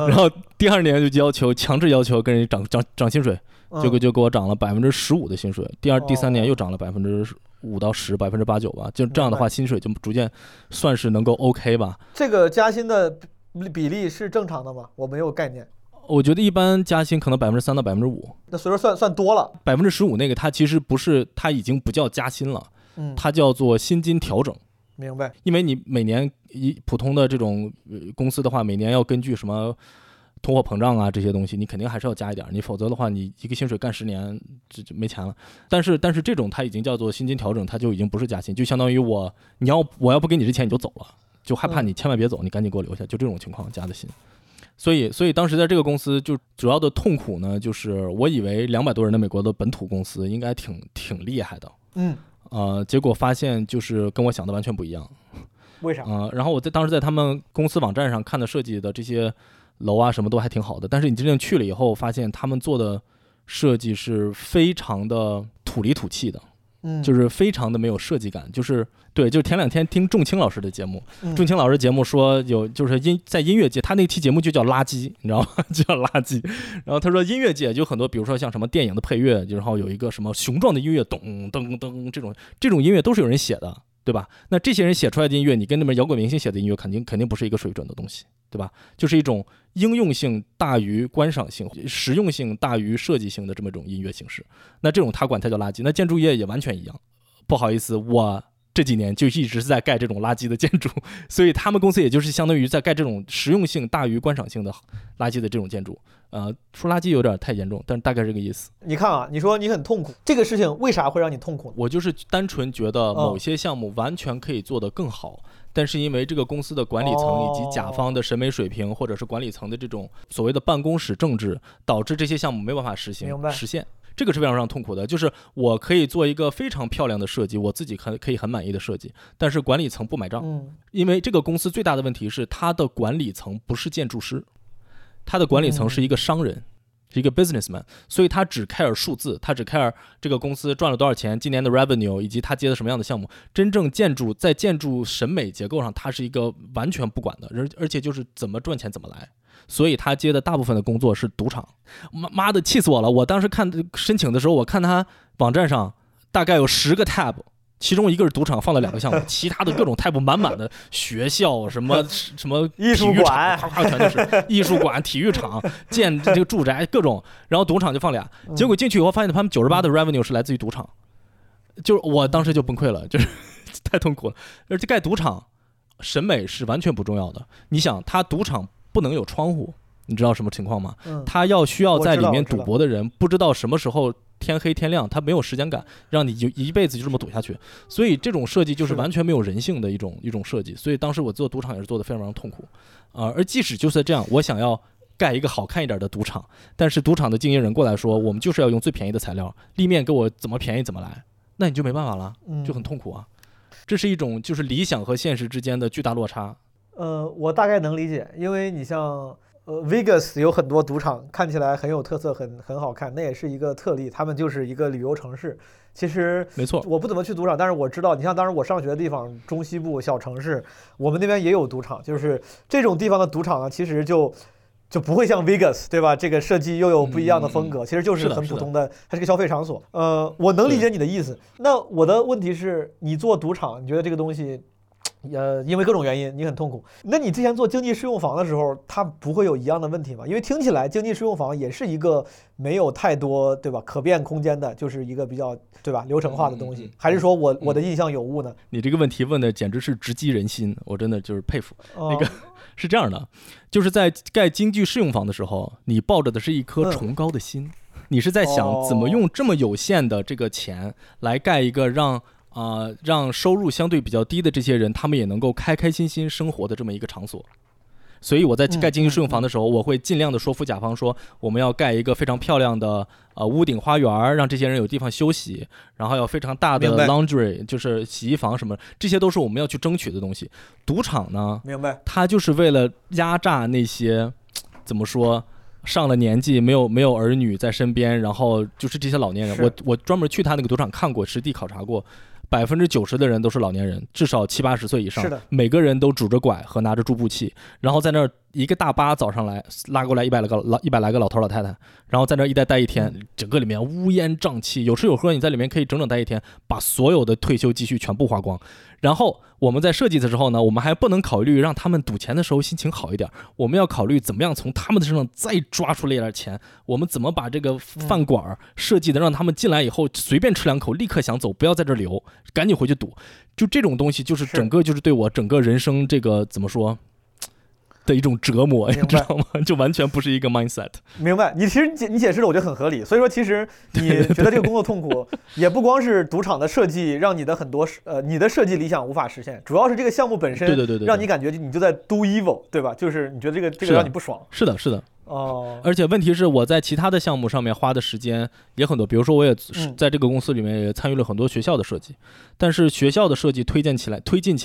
然后第2年就强制要求跟人涨薪水，结果就给我涨了15%的薪水。第3年又涨了5%到10%，8%-9%吧。就这样的话，薪水就逐渐算是能够 OK 吧。这个加薪的比例是正常的吗？我没有概念。我觉得一般加薪可能3%到5%。那所以说算多了。15%那个它其实不是，它已经不叫加薪了，它叫做薪金调整。明白。因为你每年普通的这种公司的话，每年要根据什么通货膨胀啊这些东西，你肯定还是要加一点，你否则的话你一个薪水干10年就没钱了。但是这种它已经叫做薪金调整，它就已经不是加薪，就相当于我要不给你这钱你就走了，就害怕你千万别走，你赶紧给我留下，就这种情况加的薪。所以当时在这个公司就主要的痛苦呢，就是我以为200多人的美国的本土公司应该挺厉害的，结果发现就是跟我想的完全不一样。为啥？然后我当时在他们公司网站上看的设计的这些楼啊什么都还挺好的，但是你真正去了以后发现他们做的设计是非常的土里土气的，就是非常的没有设计感。就是前2天听仲青老师的节目，仲青老师节目说就是在音乐界，他那期节目就叫垃圾，你知道吗？就叫垃圾。然后他说音乐界就很多，比如说像什么电影的配乐，然后有一个什么雄壮的音乐，咚咚咚，这种音乐都是有人写的，对吧？那这些人写出来的音乐，你跟那边摇滚明星写的音乐肯定不是一个水准的东西，对吧？就是一种应用性大于观赏性，实用性大于设计性的这么一种音乐形式。那这种他管它叫垃圾。那建筑业也完全一样。不好意思，我这几年就一直在盖这种垃圾的建筑，所以他们公司也就是相当于在盖这种实用性大于观赏性的垃圾的这种建筑。说垃圾有点太严重，但大概是这个意思。你看啊，你说你很痛苦，这个事情为啥会让你痛苦呢？我就是单纯觉得某些项目完全可以做得更好，但是因为这个公司的管理层以及甲方的审美水平，或者是管理层的这种所谓的办公室政治，导致这些项目没办法实现。这个是非常痛苦的，就是我可以做一个非常漂亮的设计，我自己可以很满意的设计，但是管理层不买账。因为这个公司最大的问题是它的管理层不是建筑师，它的管理层是一个商人，是一个 businessman， 所以他只 care 数字，他只 care 这个公司赚了多少钱，今年的 revenue， 以及他接的什么样的项目。真正在建筑审美结构上，他是一个完全不管的，而且就是怎么赚钱怎么来。所以他接的大部分的工作是赌场。妈的气死我了，我当时看申请的时候，我看他网站上大概有10个 tab， 其中一个是赌场，放了2个项目，其他的各种 tab 满满的，学校什么艺术馆，全都是艺术馆、体育场、建这个住宅各种，然后赌场就放俩。结果进去以后发现他们98% 的 revenue 是来自于赌场。就是我当时就崩溃了，就是太痛苦了。而且盖赌场审美是完全不重要的，你想他赌场不能有窗户，你知道什么情况吗？他要需要在里面赌博的人不知道什么时候天黑天亮，他没有时间感，让你就一辈子就这么赌下去。所以这种设计就是完全没有人性的一种设计。所以当时我做赌场也是做得非常痛苦啊。而即使就是这样，我想要盖一个好看一点的赌场，但是赌场的经营人过来说，我们就是要用最便宜的材料，立面给我怎么便宜怎么来，那你就没办法了，就很痛苦啊。这是一种就是理想和现实之间的巨大落差。我大概能理解，因为你像Vegas 有很多赌场看起来很有特色，很好看，那也是一个特例，他们就是一个旅游城市。其实没错，我不怎么去赌场，但是我知道，你像当时我上学的地方中西部小城市，我们那边也有赌场，就是这种地方的赌场呢，其实就不会像 Vegas 对吧，这个设计又有不一样的风格，其实就是很普通的，它是个消费场所。我能理解你的意思。那我的问题是，你做赌场，你觉得这个东西因为各种原因你很痛苦，那你之前做经济适用房的时候，它不会有一样的问题吗？因为听起来经济适用房也是一个没有太多对吧可变空间的，就是一个比较对吧流程化的东西，还是说我的印象有误呢？你这个问题问的简直是直击人心，我真的就是佩服。那个是这样的，就是在盖经济适用房的时候，你抱着的是一颗崇高的心，你是在想怎么用这么有限的这个钱来盖一个让收入相对比较低的这些人，他们也能够开开心心生活的这么一个场所。所以我在盖经济适用房的时候，我会尽量的说服甲方说，我们要盖一个非常漂亮的屋顶花园，让这些人有地方休息，然后要非常大的 laundry， 就是洗衣房什么，这些都是我们要去争取的东西。赌场呢，明白，它就是为了压榨那些怎么说上了年纪没有儿女在身边，然后就是这些老年人。我专门去他那个赌场看过，实地考察过。90%的人都是老年人，至少70-80岁以上，每个人都拄着拐和拿着助步器，然后在那儿一个大巴早上来拉过来100来个老头老太太，然后在那儿一待一天，整个里面乌烟瘴气，有吃有喝，你在里面可以整整待一天，把所有的退休积蓄全部花光。然后我们在设计的时候呢，我们还不能考虑让他们赌钱的时候心情好一点，我们要考虑怎么样从他们的身上再抓出来一点钱，我们怎么把这个饭馆设计的让他们进来以后随便吃两口立刻想走，不要在这留，赶紧回去赌。就这种东西就是整个就是对我整个人生这个怎么说的一种折磨，你知道吗？就完全不是一个 mindset。 明白，你其实你解释的我觉得很合理。所以说其实你觉得这个工作痛苦也不光是赌场的设计让你的很多你的设计理想无法实现，主要是这个项目本身让你感觉你就在 do evil， 对吧？就是你觉得这个让你不爽。是的哦，而且问题是我在其他的项目上面花的时间也很多，比如说我也在这个公司里面也参与了很多学校的设计，但是学校的设计推进起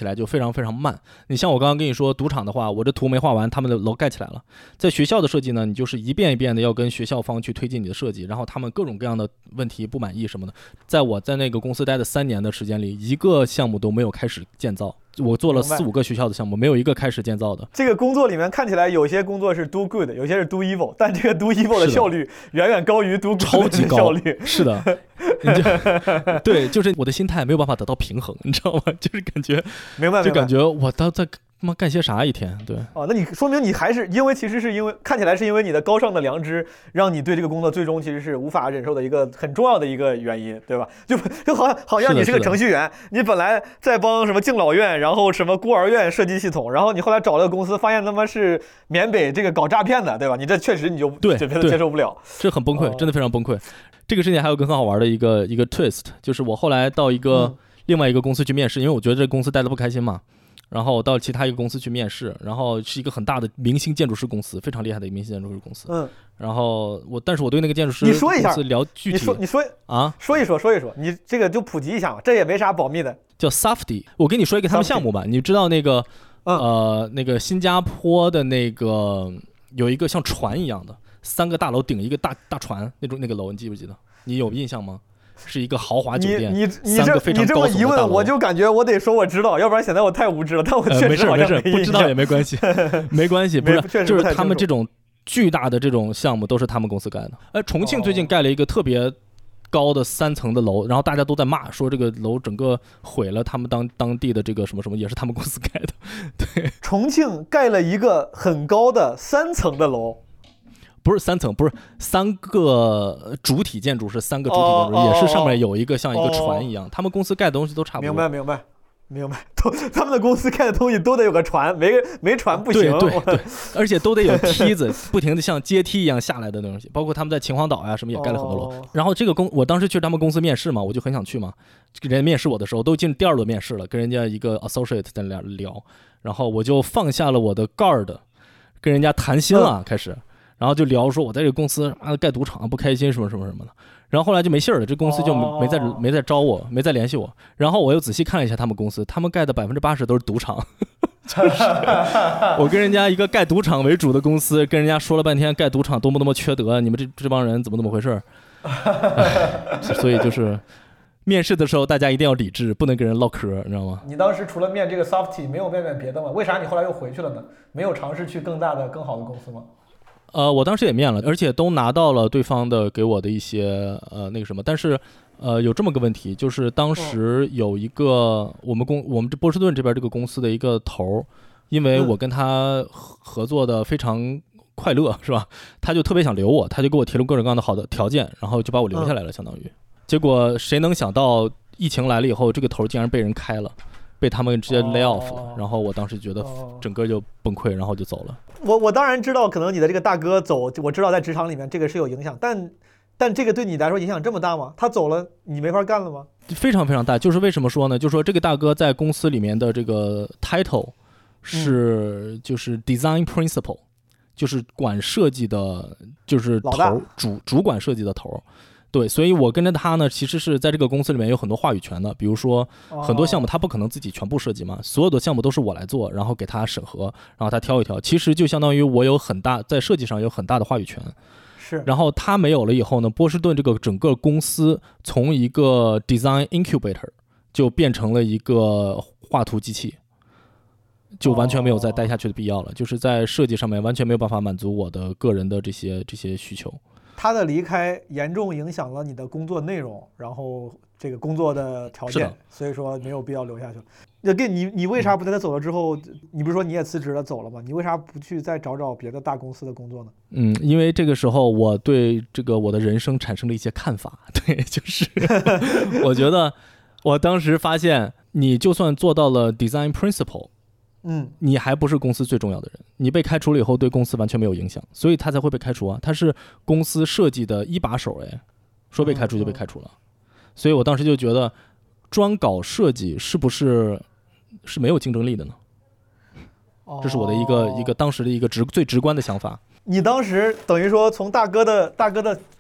来就非常非常慢。你像我刚刚跟你说赌场的话，我这图没画完，他们的楼盖起来了。在学校的设计呢，你就是一遍一遍的要跟学校方去推进你的设计，然后他们各种各样的问题不满意什么的。在我在那个公司待的3年的时间里，一个项目都没有开始建造，我做了4-5个学校的项目，没有一个开始建造的。这个工作里面看起来有些工作是 do good， 有些是 do evil， 但这个 do evil 的效率远远高于 do good 的效率。是的，对，就是我的心态没有办法得到平衡，你知道吗？就是感觉，明白就感觉我在妈干些啥一天。对哦，那你说明你还是因为其实是因为看起来是因为你的高尚的良知让你对这个工作最终其实是无法忍受的一个很重要的一个原因，对吧？就好像你是个程序员，你本来在帮什么敬老院然后什么孤儿院设计系统，然后你后来找了个公司发现他妈是缅北这个搞诈骗的，对吧？你这确实你就对接受不了，这很崩溃，真的非常崩溃。这个事情还有更好玩的一个 twist， 就是我后来到一个、另外一个公司去面试，因为我觉得这个公司待得不开心嘛，然后我到其他一个公司去面试，然后是一个很大的明星建筑师公司，非常厉害的一个明星建筑师公司。然后但是我对那个建筑师公司聊具体，你说一说，你这个就普及一下嘛，这也没啥保密的。叫 Safety， 我跟你说一个他们项目吧，你知道那个那个新加坡的那个有一个像船一样的3个大楼顶一个大船那种那个楼，你记不记得？你有印象吗？是一个豪华酒店，你这么一问，我就感觉我得说我知道，要不然显得我太无知了。但我确实好像没事，不知道也没关系，没关系，不是，就是他们这种巨大的这种项目都是他们公司盖的。重庆最近盖了一个特别高的3层的楼，然后大家都在骂说这个楼整个毁了，他们当地的这个什么什么也是他们公司盖的。对，重庆盖了一个很高的3层的楼。不是三层，不是三个主体建筑，是三个主体建筑，也是上面有一个像一个船一样，他们公司盖的东西都差不多。明白明白明白，他们的公司盖的东西都得有个船，没船不行。对对对，而且都得有梯子，不停的像阶梯一样下来的东西。包括他们在秦皇岛呀、啊、什么也盖了很多楼。然后这个我当时去他们公司面试嘛，我就很想去嘛。人家面试我的时候都进第二轮面试了，跟人家一个 associate 在那聊，然后我就放下了我的 guard， 跟人家谈心了、开始，然后就聊说我在这个公司啊盖赌场不开心什么什么什么的。然后后来就没信儿了，这公司就没再招我，没再联系我。然后我又仔细看了一下他们公司，他们盖的80%都是赌场，就是我跟人家一个盖赌场为主的公司，跟人家说了半天盖赌场多么多么缺德，你们这帮人怎么回事？所以就是面试的时候大家一定要理智，不能跟人唠嗑，你知道吗？你当时除了面这个 softy 没有面别的吗？为啥你后来又回去了呢？没有尝试去更大的更好的公司吗？我当时也面了，而且都拿到了对方的给我的一些那个什么，但是有这么个问题，就是当时有一个我们这波士顿这边这个公司的一个头，因为我跟他合作的非常快乐，是吧？他就特别想留我，他就给我提了各种各样的好的条件，然后就把我留下来了，相当于。结果谁能想到疫情来了以后，这个头竟然被人开了。被他们直接 lay off 了，然后我当时觉得整个就崩溃，然后就走了。我当然知道，可能你的这个大哥走，我知道在职场里面这个是有影响，但这个对你来说影响这么大吗？他走了，你没法干了吗？非常非常大，就是为什么说呢？就是说这个大哥在公司里面的这个 title 是、就是 design principal， 就是管设计的，就是头主管设计的头。对，所以我跟着他呢，其实是在这个公司里面有很多话语权的。比如说，很多项目他不可能自己全部设计嘛，所有的项目都是我来做，然后给他审核，然后他挑一挑。其实就相当于我有很大在设计上有很大的话语权。是。然后他没有了以后呢，波士顿这个整个公司从一个 design incubator 就变成了一个画图机器，就完全没有再待下去的必要了。就是在设计上面完全没有办法满足我的个人的这些需求。他的离开严重影响了你的工作内容，然后这个工作的条件，所以说没有必要留下去了。你为啥不在他走了之后，你不是说你也辞职了走了吗？你为啥不去再找别的大公司的工作呢？因为这个时候我对这个我的人生产生了一些看法。对，就是我觉得我当时发现，你就算做到了 design principle，你还不是公司最重要的人，你被开除了以后对公司完全没有影响，所以他才会被开除啊，他是公司设计的一把手，说被开除就被开除了。所以我当时就觉得专搞设计是不是没有竞争力的呢？这是我的一个当时的一个最直观的想法。你当时等于说从大哥的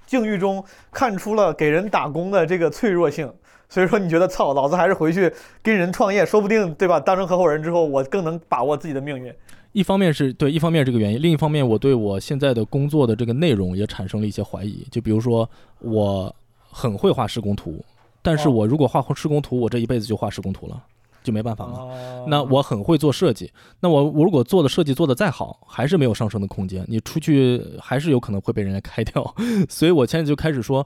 境遇中看出了给人打工的这个脆弱性，所以说你觉得老子还是回去跟人创业，说不定对吧？当成合伙人之后，我更能把握自己的命运。一方面是对，一方面这个原因，另一方面我对我现在的工作的这个内容也产生了一些怀疑。就比如说，我很会画施工图，但是我如果画施工图，我这一辈子就画施工图了，就没办法了。那我很会做设计，那我如果做的设计做得再好，还是没有上升的空间，你出去还是有可能会被人家开掉。所以我现在就开始说，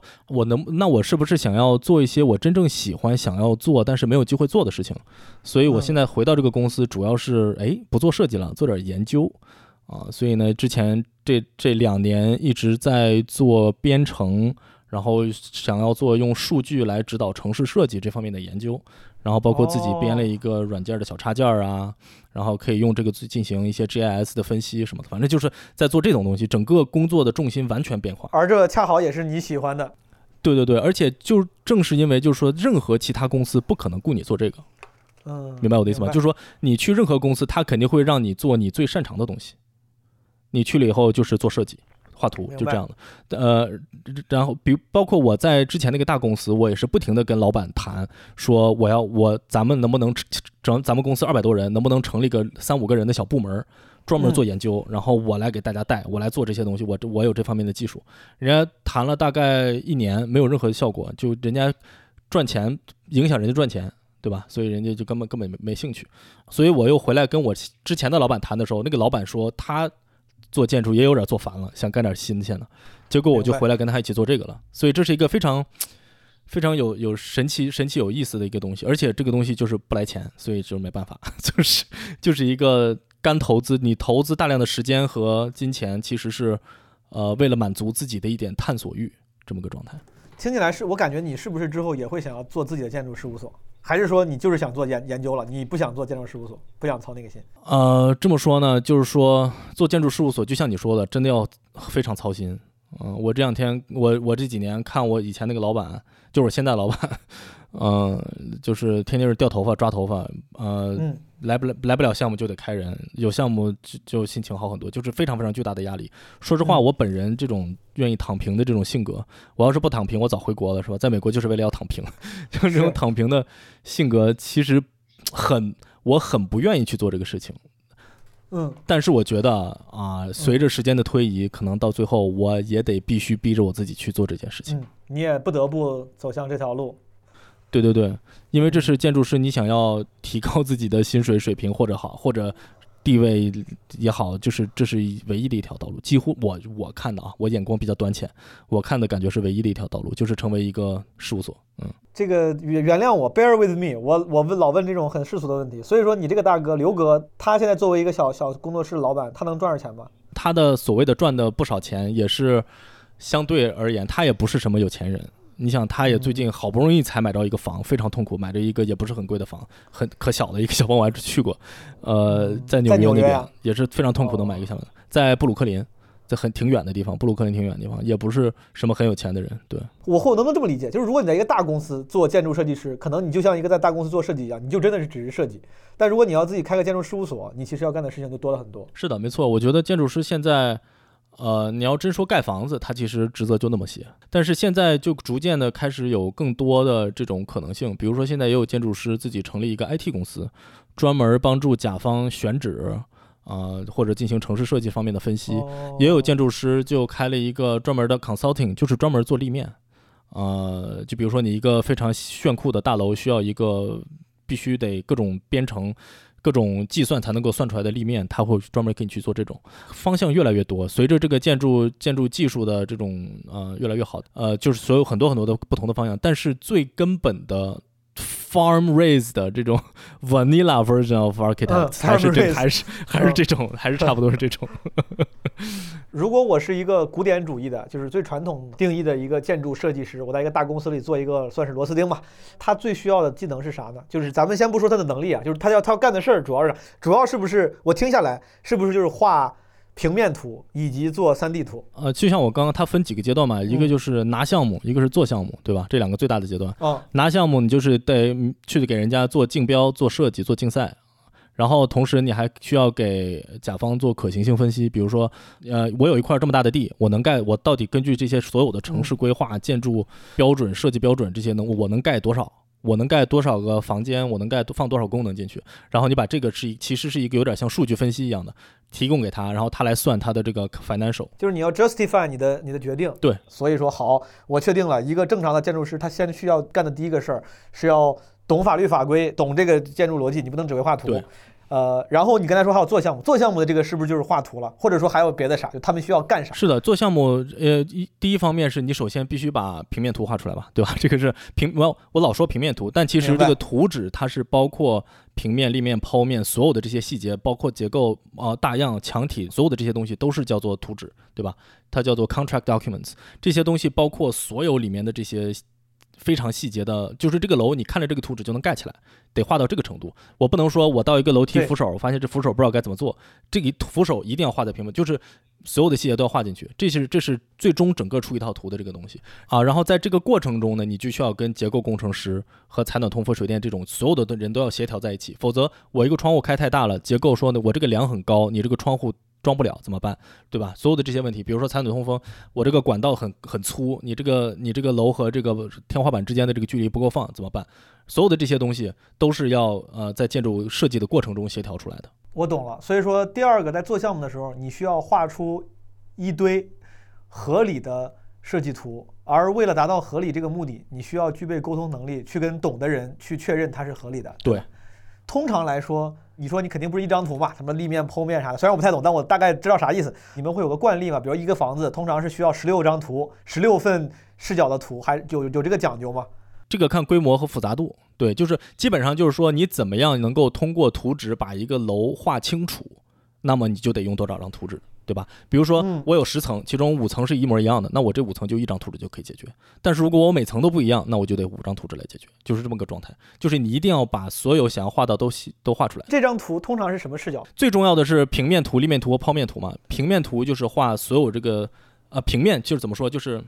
那我是不是想要做一些我真正喜欢想要做但是没有机会做的事情？所以我现在回到这个公司，主要是不做设计了，做点研究啊。所以呢，之前这2年一直在做编程，然后想要做用数据来指导城市设计这方面的研究，然后包括自己编了一个软件的小插件啊，然后可以用这个进行一些 GIS 的分析什么的，反正就是在做这种东西，整个工作的重心完全变化。而这恰好也是你喜欢的。对对对，而且就正是因为就是说，任何其他公司不可能雇你做这个，明白我的意思吗？就是说你去任何公司，他肯定会让你做你最擅长的东西，你去了以后就是做设计。画图就这样的，然后包括我在之前那个大公司，我也是不停的跟老板谈，说咱们能不能整，咱们公司200多人，能不能成立个3-5个人的小部门，专门做研究，然后我来给大家带，我来做这些东西，我有这方面的技术。人家谈了大概1年，没有任何效果，就人家赚钱影响人家赚钱，对吧？所以人家就根本没兴趣。所以我又回来跟我之前的老板谈的时候，那个老板说他。做建筑也有点做烦了，想干点新鲜的，结果我就回来跟他一起做这个了。所以这是一个非常非常有神奇有意思的一个东西，而且这个东西就是不来钱，所以就没办法，就是一个干投资，你投资大量的时间和金钱，其实是为了满足自己的一点探索欲这么个状态。听起来是我感觉你是不是之后也会想要做自己的建筑事务所，还是说你就是想做研究了，你不想做建筑事务所，不想操那个心？这么说呢，就是说做建筑事务所就像你说的，真的要非常操心。我这两天我这几年看我以前那个老板，就是我现在老板，就是天天是掉头发抓头发，来不了项目就得开人，有项目 就心情好很多，就是非常非常巨大的压力。说实话，我本人这种愿意躺平的这种性格，我要是不躺平我早回国了，是吧？在美国就是为了要躺平，就是这种躺平的性格，其实我很不愿意去做这个事情。但是我觉得随着时间的推移，可能到最后我也得必须逼着我自己去做这件事情。你也不得不走向这条路。对对对，因为这是建筑师，你想要提高自己的薪水水平或者地位也好，就是这是唯一的一条道路。几乎我看的我眼光比较短浅，我看的感觉是唯一的一条道路，就是成为一个事务所。这个原谅我 ，bear with me， 我老问这种很世俗的问题。所以说，你这个大哥刘哥，他现在作为一个小工作室老板，他能赚着钱吗？他的所谓的赚的不少钱，也是相对而言，他也不是什么有钱人。你想他也最近好不容易才买到一个房，非常痛苦，买着一个也不是很贵的房，很可小的一个小房，我还去过，在纽约那边也是非常痛苦能买一个小房，在布鲁克林，在挺远的地方，布鲁克林挺远的地方，也不是什么很有钱的人。对，我能不能这么理解，就是如果你在一个大公司做建筑设计师，可能你就像一个在大公司做设计一样，你就真的是只是设计，但如果你要自己开个建筑事务所，你其实要干的事情就多了很多。是的，没错。我觉得建筑师现在你要真说盖房子，它其实职责就那么些，但是现在就逐渐的开始有更多的这种可能性，比如说现在也有建筑师自己成立一个 IT 公司，专门帮助甲方选址或者进行城市设计方面的分析，也有建筑师就开了一个专门的 consulting， 就是专门做立面，就比如说你一个非常炫酷的大楼需要一个必须得各种编程各种计算才能够算出来的立面，它会专门给你去做这种。方向越来越多，随着这个建筑技术的这种越来越好，就是所有很多很多的不同的方向，但是最根本的 farm raised 的这种 vanilla version of architect 还是这种，还是差不多是这种。如果我是一个古典主义的，就是最传统定义的一个建筑设计师，我在一个大公司里做一个算是螺丝钉吧，他最需要的技能是啥呢？就是咱们先不说他的能力啊，就是他要干的事儿，主要是不是我听下来是不是就是画平面图以及做 3D 图？就像我刚刚他分几个阶段嘛，一个就是拿项目，一个是做项目，对吧？这两个最大的阶段。拿项目你就是得去给人家做竞标、做设计、做竞赛。然后同时你还需要给甲方做可行性分析，比如说我有一块这么大的地，我能盖，我到底根据这些所有的城市规划、建筑标准、设计标准这些我能盖多少，我能盖多少个房间，我能盖放多少功能进去，然后你把这个其实是一个有点像数据分析一样的提供给他，然后他来算他的这个 financial， 就是你要 justify 你的决定。对，所以说好，我确定了一个正常的建筑师他先需要干的第一个事儿是要懂法律法规，懂这个建筑逻辑，你不能只会画图。然后你刚才说还有做项目，做项目的这个是不是就是画图了，或者说还有别的啥，就他们需要干啥？是的，做项目第一方面是你首先必须把平面图画出来吧，对吧？这个是我老说平面图，但其实这个图纸它是包括平面、立面、剖面所有的这些细节，包括结构、大样、墙体，所有的这些东西都是叫做图纸，对吧？它叫做 contract documents， 这些东西包括所有里面的这些非常细节的，就是这个楼你看着这个图纸就能盖起来，得画到这个程度。我不能说我到一个楼梯扶手，我发现这扶手不知道该怎么做，这个扶手一定要画在平面，就是所有的细节都要画进去，这是最终整个出一套图的这个东西啊。然后在这个过程中呢，你就需要跟结构工程师和采暖通风水电这种所有的人都要协调在一起，否则我一个窗户开太大了，结构说呢我这个梁很高，你这个窗户装不了怎么办，对吧？所有的这些问题，比如说采暖通风，我这个管道很粗，你这个楼和这个天花板之间的这个距离不够放怎么办？所有的这些东西都是要在建筑设计的过程中协调出来的。我懂了，所以说第二个在做项目的时候，你需要画出一堆合理的设计图，而为了达到合理这个目的，你需要具备沟通能力，去跟懂的人去确认它是合理的。对，通常来说。你说你肯定不是一张图嘛，什么立面、剖面啥的，虽然我不太懂，但我大概知道啥意思。你们会有个惯例嘛？比如一个房子通常是需要16张图，16份视角的图，还有这个讲究吗？这个看规模和复杂度。对，就是基本上就是说，你怎么样能够通过图纸把一个楼画清楚，那么你就得用多少张图纸。对吧？比如说我有10层，其中5层是一模一样的，那我这5层就一张图纸就可以解决。但是如果我每层都不一样，那我就得5张图纸来解决，就是这么个状态。就是你一定要把所有想要画到都画出来。这张图通常是什么视角？最重要的是平面图、立面图和剖面图嘛。平面图就是画所有这个平面，就是怎么说，就是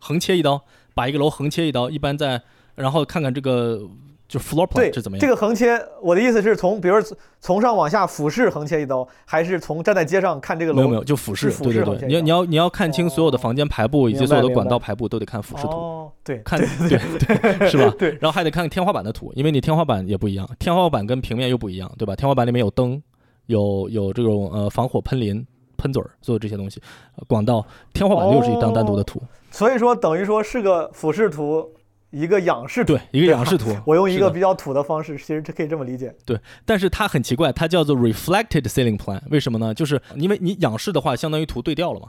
横切一刀，把一个楼横切一刀，一般在然后看看这个就 floor plan 是怎么样。这个横切，我的意思是从，比如从上往下俯视横切一刀，还是从站在街上看这个楼？没有，就俯视。对对对，你要看清所有的房间排布以及所有的管道排布，都得看俯视图。哦，对，看对，是吧？对，然后还得看天花板的图，因为你天花板也不一样，天花板跟平面又不一样，对吧？天花板里面有灯，有这种防火喷淋。喷嘴儿，所有这些东西，管道、天花板又是一张单独的图，所以说等于说是个俯视图，一个仰视图，对，一个仰视图。我用一个比较土的方式，其实可以这么理解。对，但是它很奇怪，它叫做 reflected ceiling plan， 为什么呢？就是因为你仰视的话，相当于图对调了嘛，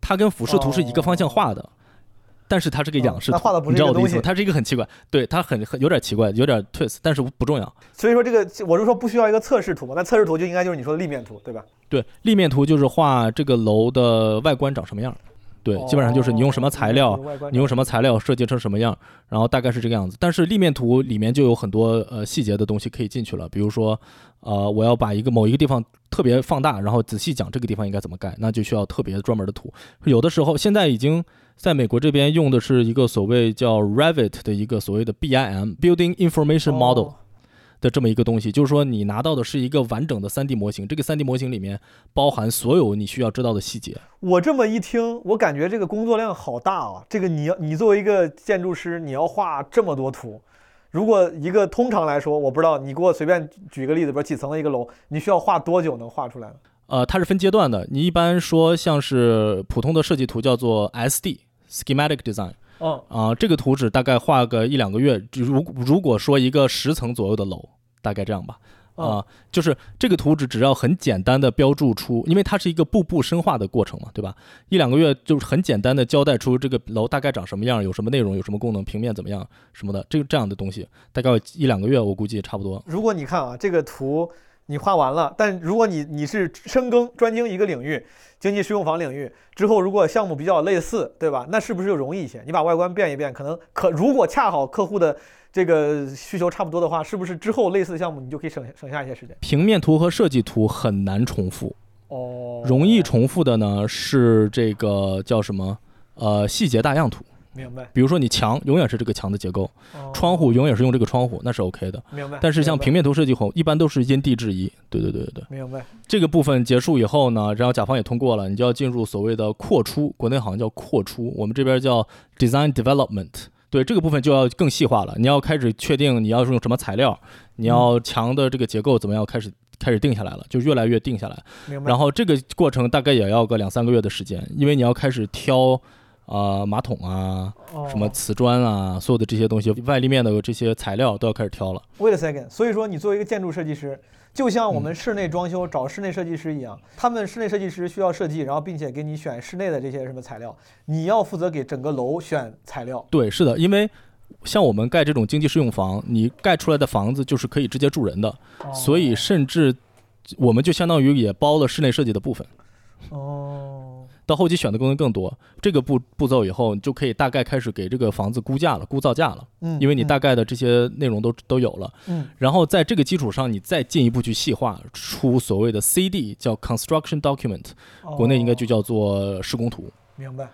它跟俯视图是一个方向画的。但是它是个仰视图，画的不是一个东西，它是一个很奇怪，对，它很有点奇怪，有点 twist， 但是不重要。所以说这个我是说不需要一个测试图嘛，那测试图就应该就是你说的立面图，对吧？对，立面图就是画这个楼的外观长什么样，对，基本上就是你用什么材料，设计成什么样，然后大概是这个样子。但是立面图里面就有很多细节的东西可以进去了，比如说我要把某一个地方特别放大，然后仔细讲这个地方应该怎么盖，那就需要特别专门的图。有的时候现在已经。在美国这边用的是一个所谓叫 Revit 的一个所谓的 BIM Building Information Model 的这么一个东西，就是说你拿到的是一个完整的 3D 模型，这个 3D 模型里面包含所有你需要知道的细节。我这么一听，我感觉这个工作量好大啊！这个你作为一个建筑师，你要画这么多图，如果一个通常来说，我不知道你给我随便举个例子，比如几层的一个楼，你需要画多久能画出来呢？它是分阶段的，你一般说像是普通的设计图叫做 SD。Schematic design， 这个图纸大概画个1-2个月，如果说一个10层左右的楼，大概这样吧，就是这个图纸只要很简单的标注出，因为它是一个步步深化的过程嘛，对吧？1-2个月就是很简单的交代出这个楼大概长什么样，有什么内容，有什么功能，平面怎么样什么的，这样的东西，大概1-2个月，我估计差不多。如果你看啊，这个图你画完了，但如果你是深耕专精一个领域。经济适用房领域之后，如果项目比较类似，对吧？那是不是就容易一些？你把外观变一变，如果恰好客户的这个需求差不多的话，是不是之后类似的项目你就可以省下一些时间？平面图和设计图很难重复，容易重复的呢是这个叫什么？细节大样图。明白。比如说你墙永远是这个墙的结构，窗户永远是用这个窗户，那是 OK 的。明白。但是像平面图设计后，一般都是因地制宜。对。明白。这个部分结束以后呢，然后甲方也通过了，你就要进入所谓的扩出，国内好像叫扩出，我们这边叫 design development。对，这个部分就要更细化了，你要开始确定你要用什么材料，你要墙的这个结构怎么样，开始定下来了，就越来越定下来。明白。然后这个过程大概也要个2-3个月的时间，因为你要开始挑。马桶啊，什么瓷砖啊，所有的这些东西，外立面的这些材料都要开始挑了。Wait a second， 所以说你作为一个建筑设计师，就像我们室内装修找室内设计师一样，他们室内设计师需要设计，然后并且给你选室内的这些什么材料，你要负责给整个楼选材料。对，是的，因为像我们盖这种经济适用房，你盖出来的房子就是可以直接住人的，所以甚至我们就相当于也包了室内设计的部分。到后期选的功能更多，这个步骤以后，你就可以大概开始给这个房子估造价了。因为你大概的这些内容都有了。然后在这个基础上，你再进一步去细化出所谓的 CD， 叫 Construction Document， 国内应该就叫做施工图。明白。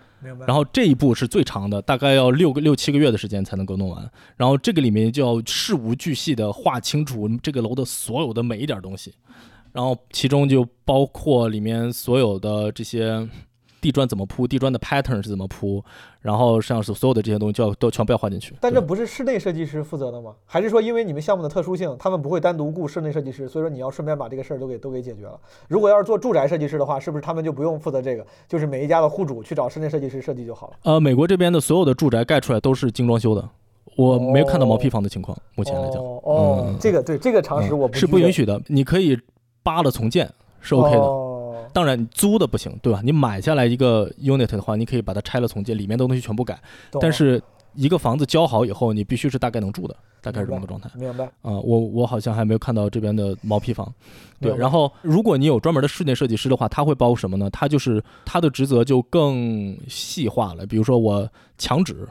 然后这一步是最长的，大概要6-7个月的时间才能够弄完。然后这个里面就要事无巨细的画清楚这个楼的所有的每一点东西，然后其中就包括里面所有的这些。地砖怎么铺，地砖的 pattern 是怎么铺，然后像是所有的这些东西都全部要画进去。但这不是室内设计师负责的吗？还是说因为你们项目的特殊性，他们不会单独雇室内设计师，所以说你要顺便把这个事儿都给解决了。如果要是做住宅设计师的话，是不是他们就不用负责这个，就是每一家的户主去找室内设计师设计就好了？美国这边的所有的住宅盖出来都是精装修的。我没看到毛坯房的情况，目前来讲。这个常识我不是不允许的，你可以扒了重建是 OK 的。当然租的不行，对吧？你买下来一个 unit 的话，你可以把它拆了重建，里面的东西全部改。但是一个房子交好以后，你必须是大概能住的，大概是这么个状态。明白啊、我好像还没有看到这边的毛坯房。对，然后如果你有专门的室内设计师的话，他会包什么呢？他就是他的职责就更细化了，比如说我墙纸，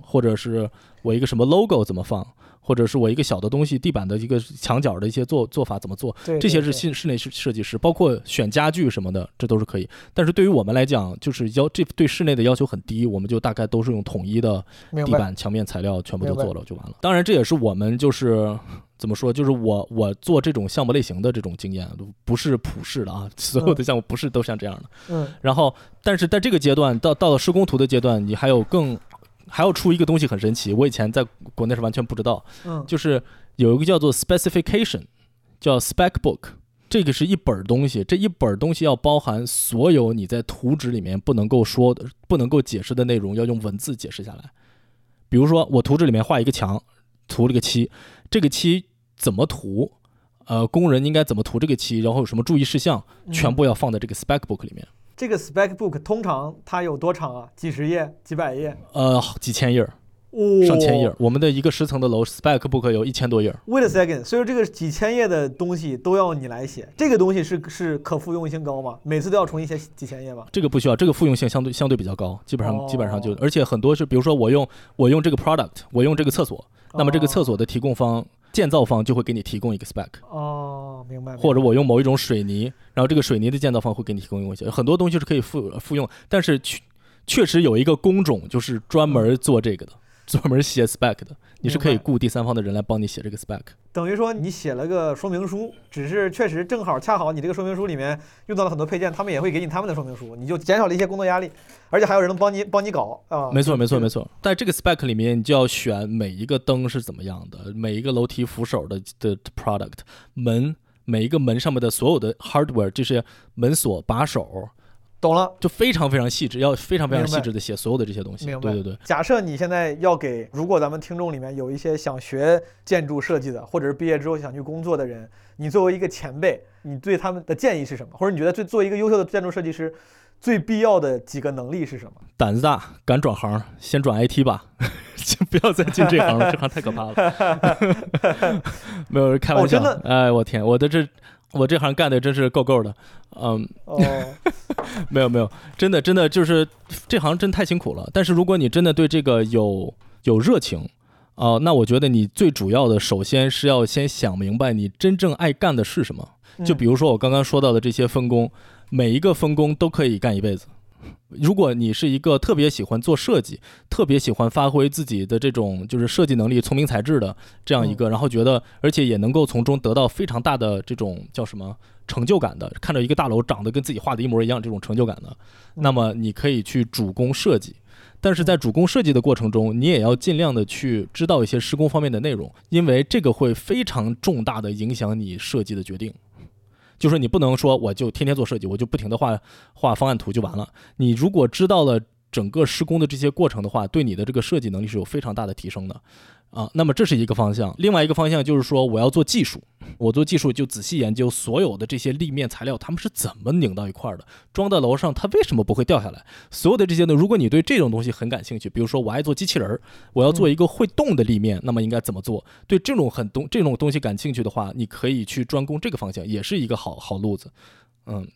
或者是我一个什么 logo 怎么放，或者是我一个小的东西，地板的一个墙角的一些做法怎么做，这些是室内设计师，包括选家具什么的，这都是可以。但是对于我们来讲，就是这对室内的要求很低，我们就大概都是用统一的地板、墙面材料全部就做了就完了。当然，这也是我们就是怎么说，就是我做这种项目类型的这种经验，不是普世的啊，所有的项目不是都像这样的。然后，但是在这个阶段，到了施工图的阶段，你还要出一个东西很神奇，我以前在国内是完全不知道，就是有一个叫做 specification， 叫 spec book， 这个是一本东西，这一本东西要包含所有你在图纸里面不能够解释的内容，要用文字解释下来。比如说我图纸里面画一个墙，涂了个漆，这个漆怎么涂，工人应该怎么涂这个漆，然后有什么注意事项，全部要放在这个 spec book 里面。这个 spec book 通常它有多长啊？几十页、几百页？几千页，上千页。我们的一个10层的楼 ，spec book 有1000多页。Wait a second， 所以这个几千页的东西都要你来写，这个东西是可复用性高吗？每次都要重新写几千页吗？这个不需要，这个复用性相对比较高，基本上就，而且很多是，比如说我用这个 product， 我用这个厕所，那么这个厕所的提供方。建造方就会给你提供一个 spec， 明白。或者我用某一种水泥，然后这个水泥的建造方会给你提供一些，很多东西是可以复用，但是确实有一个工种就是专门做这个的，专门写 spec 的，你是可以雇第三方的人来帮你写这个 spec。等于说你写了个说明书，只是确实正好恰好你这个说明书里面用到了很多配件，他们也会给你他们的说明书，你就减少了一些工作压力，而且还有人能帮你搞啊。没错。在这个 spec 里面，你就要选每一个灯是怎么样的，每一个楼梯扶手的 product， 门每一个门上面的所有的 hardware， 这些门锁、把手。懂了，就非常非常细致，要非常非常细致的写所有的这些东西。对。假设你现在要给，如果咱们听众里面有一些想学建筑设计的，或者是毕业之后想去工作的人，你作为一个前辈，你对他们的建议是什么？或者你觉得做一个优秀的建筑设计师，最必要的几个能力是什么？胆子大，敢转行，先转 IT 吧，就不要再进这行了，这行太可怕了。没有人开玩笑，真的，哎，我天，我这行干的真是够的，没有，真的就是这行真太辛苦了。但是如果你真的对这个有热情，那我觉得你最主要的首先是要先想明白你真正爱干的是什么。就比如说我刚刚说到的这些分工，每一个分工都可以干一辈子。如果你是一个特别喜欢做设计，特别喜欢发挥自己的这种就是设计能力、聪明才智的这样一个，然后觉得而且也能够从中得到非常大的这种叫什么成就感的，看到一个大楼长得跟自己画的一模一样这种成就感的，那么你可以去主攻设计。但是在主攻设计的过程中，你也要尽量的去知道一些施工方面的内容，因为这个会非常重大的影响你设计的决定。就是你不能说我就天天做设计，我就不停的画方案图就完了。你如果知道了整个施工的这些过程的话，对你的这个设计能力是有非常大的提升的啊。那么这是一个方向，另外一个方向就是说我要做技术，我做技术就仔细研究所有的这些立面材料，它们是怎么拧到一块的，装到楼上它为什么不会掉下来，所有的这些呢，如果你对这种东西很感兴趣，比如说我爱做机器人，我要做一个会动的立面，那么应该怎么做，对这种东西感兴趣的话，你可以去专攻这个方向，也是一个好路子。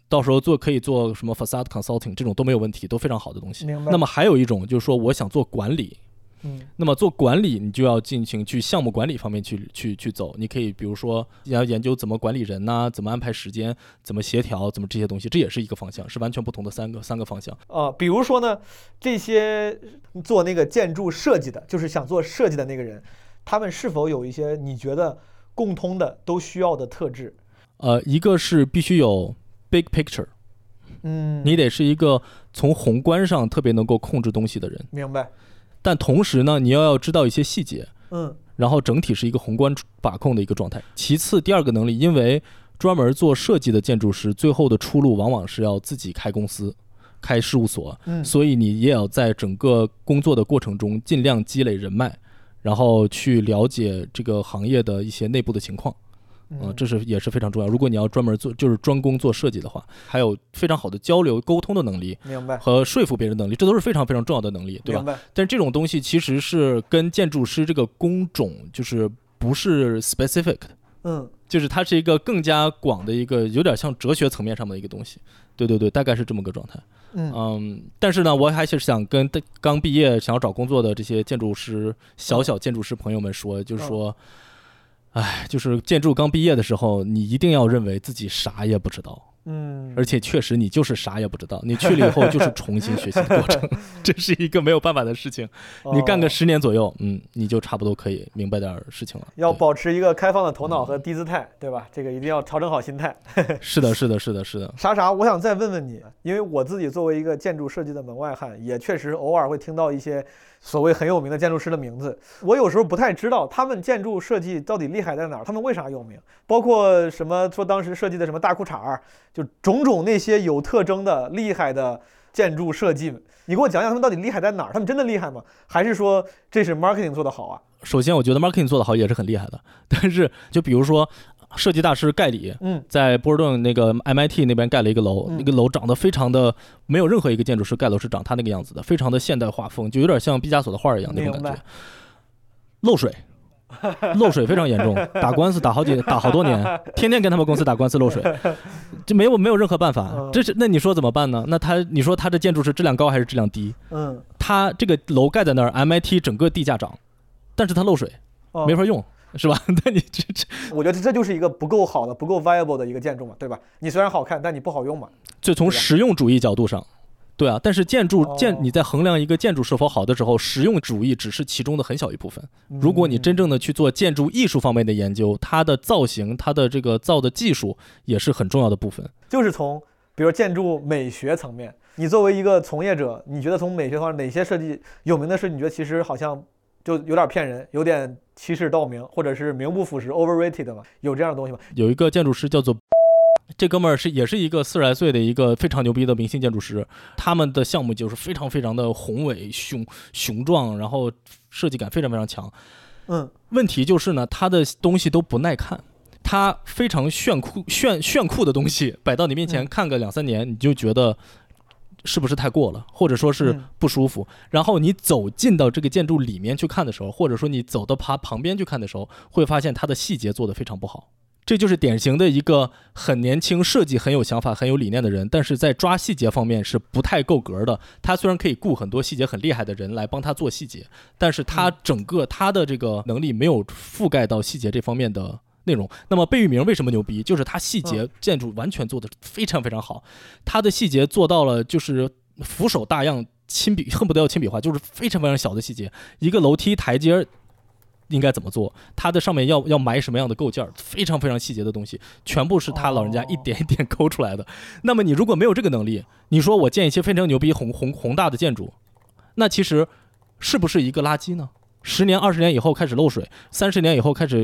到时候可以做什么 facade consulting 这种都没有问题，都非常好的东西。那么还有一种就是说我想做管理，那么做管理你就要进行去项目管理方面去走，你可以比如说你要研究怎么管理人啊，怎么安排时间，怎么协调，怎么这些东西，这也是一个方向，是完全不同的三个方向。比如说呢，这些做那个建筑设计的，就是想做设计的那个人，他们是否有一些你觉得共通的都需要的特质？一个是必须有big picture， 你得是一个从宏观上特别能够控制东西的人，明白。但同时呢，你要知道一些细节，然后整体是一个宏观把控的一个状态。其次，第二个能力，因为专门做设计的建筑师，最后的出路往往是要自己开公司、开事务所，所以你也要在整个工作的过程中尽量积累人脉，然后去了解这个行业的一些内部的情况。这是也是非常重要。如果你要专门做就是专攻做设计的话，还有非常好的交流沟通的能力，明白，和说服别人的能力，这都是非常非常重要的能力，对吧？但是这种东西其实是跟建筑师这个工种就是不是 specific 的，就是它是一个更加广的一个有点像哲学层面上的一个东西。对对对，大概是这么个状态。但是呢，我还是想跟刚毕业想要找工作的这些建筑师小建筑师朋友们说，就是说就是建筑刚毕业的时候，你一定要认为自己啥也不知道，而且确实你就是啥也不知道，你去了以后就是重新学习的过程这是一个没有办法的事情，你干个10年左右，你就差不多可以明白点事情了。要保持一个开放的头脑和低姿态，对吧？这个一定要调整好心态是的是的是的是的。啥我想再问问你，因为我自己作为一个建筑设计的门外汉，也确实偶尔会听到一些所谓很有名的建筑师的名字，我有时候不太知道他们建筑设计到底厉害在哪儿，他们为啥有名，包括什么说当时设计的什么大裤衩，就种种那些有特征的厉害的建筑设计，你给我讲讲他们到底厉害在哪儿？他们真的厉害吗？还是说这是 marketing 做得好啊？首先我觉得 marketing 做得好也是很厉害的，但是就比如说设计大师盖里，在波士顿那个 MIT 那边盖了一个楼，那个楼长得非常的，没有任何一个建筑师盖楼是长他那个样子的，非常的现代画风，就有点像毕加索的画一样那种感觉。漏水非常严重，打官司打好多年，天天跟他们公司打官司漏水，就没有任何办法。那你说怎么办呢？那你说他的建筑是质量高还是质量低？他这个楼盖在那儿 ，MIT 整个地价涨，但是他漏水，没法用。是吧？那你我觉得这就是一个不够好的、不够 viable 的一个建筑嘛，对吧？你虽然好看，但你不好用嘛。就从实用主义角度上，对啊。但是你在衡量一个建筑是否好的时候，实用主义只是其中的很小一部分。如果你真正的去做建筑艺术方面的研究，它的造型、它的这个造的技术也是很重要的部分。就是从比如建筑美学层面，你作为一个从业者，你觉得从美学方面哪些设计有名的设计，你觉得其实好像就有点骗人，有点欺世盗名，或者是名不副实 overrated 嘛，有这样的东西吗？有一个建筑师叫做这哥们儿，也是一个40来岁的一个非常牛逼的明星建筑师，他们的项目就是非常非常的宏伟雄壮，然后设计感非常非常强。问题就是呢，他的东西都不耐看，他非常炫酷的东西摆到你面前看个2-3年，你就觉得是不是太过了，或者说是不舒服，然后你走进到这个建筑里面去看的时候，或者说你走到它旁边去看的时候，会发现它的细节做得非常不好。这就是典型的一个很年轻、设计很有想法、很有理念的人，但是在抓细节方面是不太够格的。他虽然可以雇很多细节很厉害的人来帮他做细节，但是他整个他的这个能力没有覆盖到细节这方面的内容。那么贝聿铭为什么牛逼？就是他细节建筑完全做得非常非常好，他的细节做到了就是俯首大样，亲笔恨不得要亲笔画，就是非常非常小的细节，一个楼梯台阶应该怎么做，他的上面要埋什么样的构件，非常非常细节的东西，全部是他老人家一点一点抠出来的。那么你如果没有这个能力，你说我建一些非常牛逼宏大的建筑，那其实是不是一个垃圾呢？10年20年以后开始漏水，30年以后开始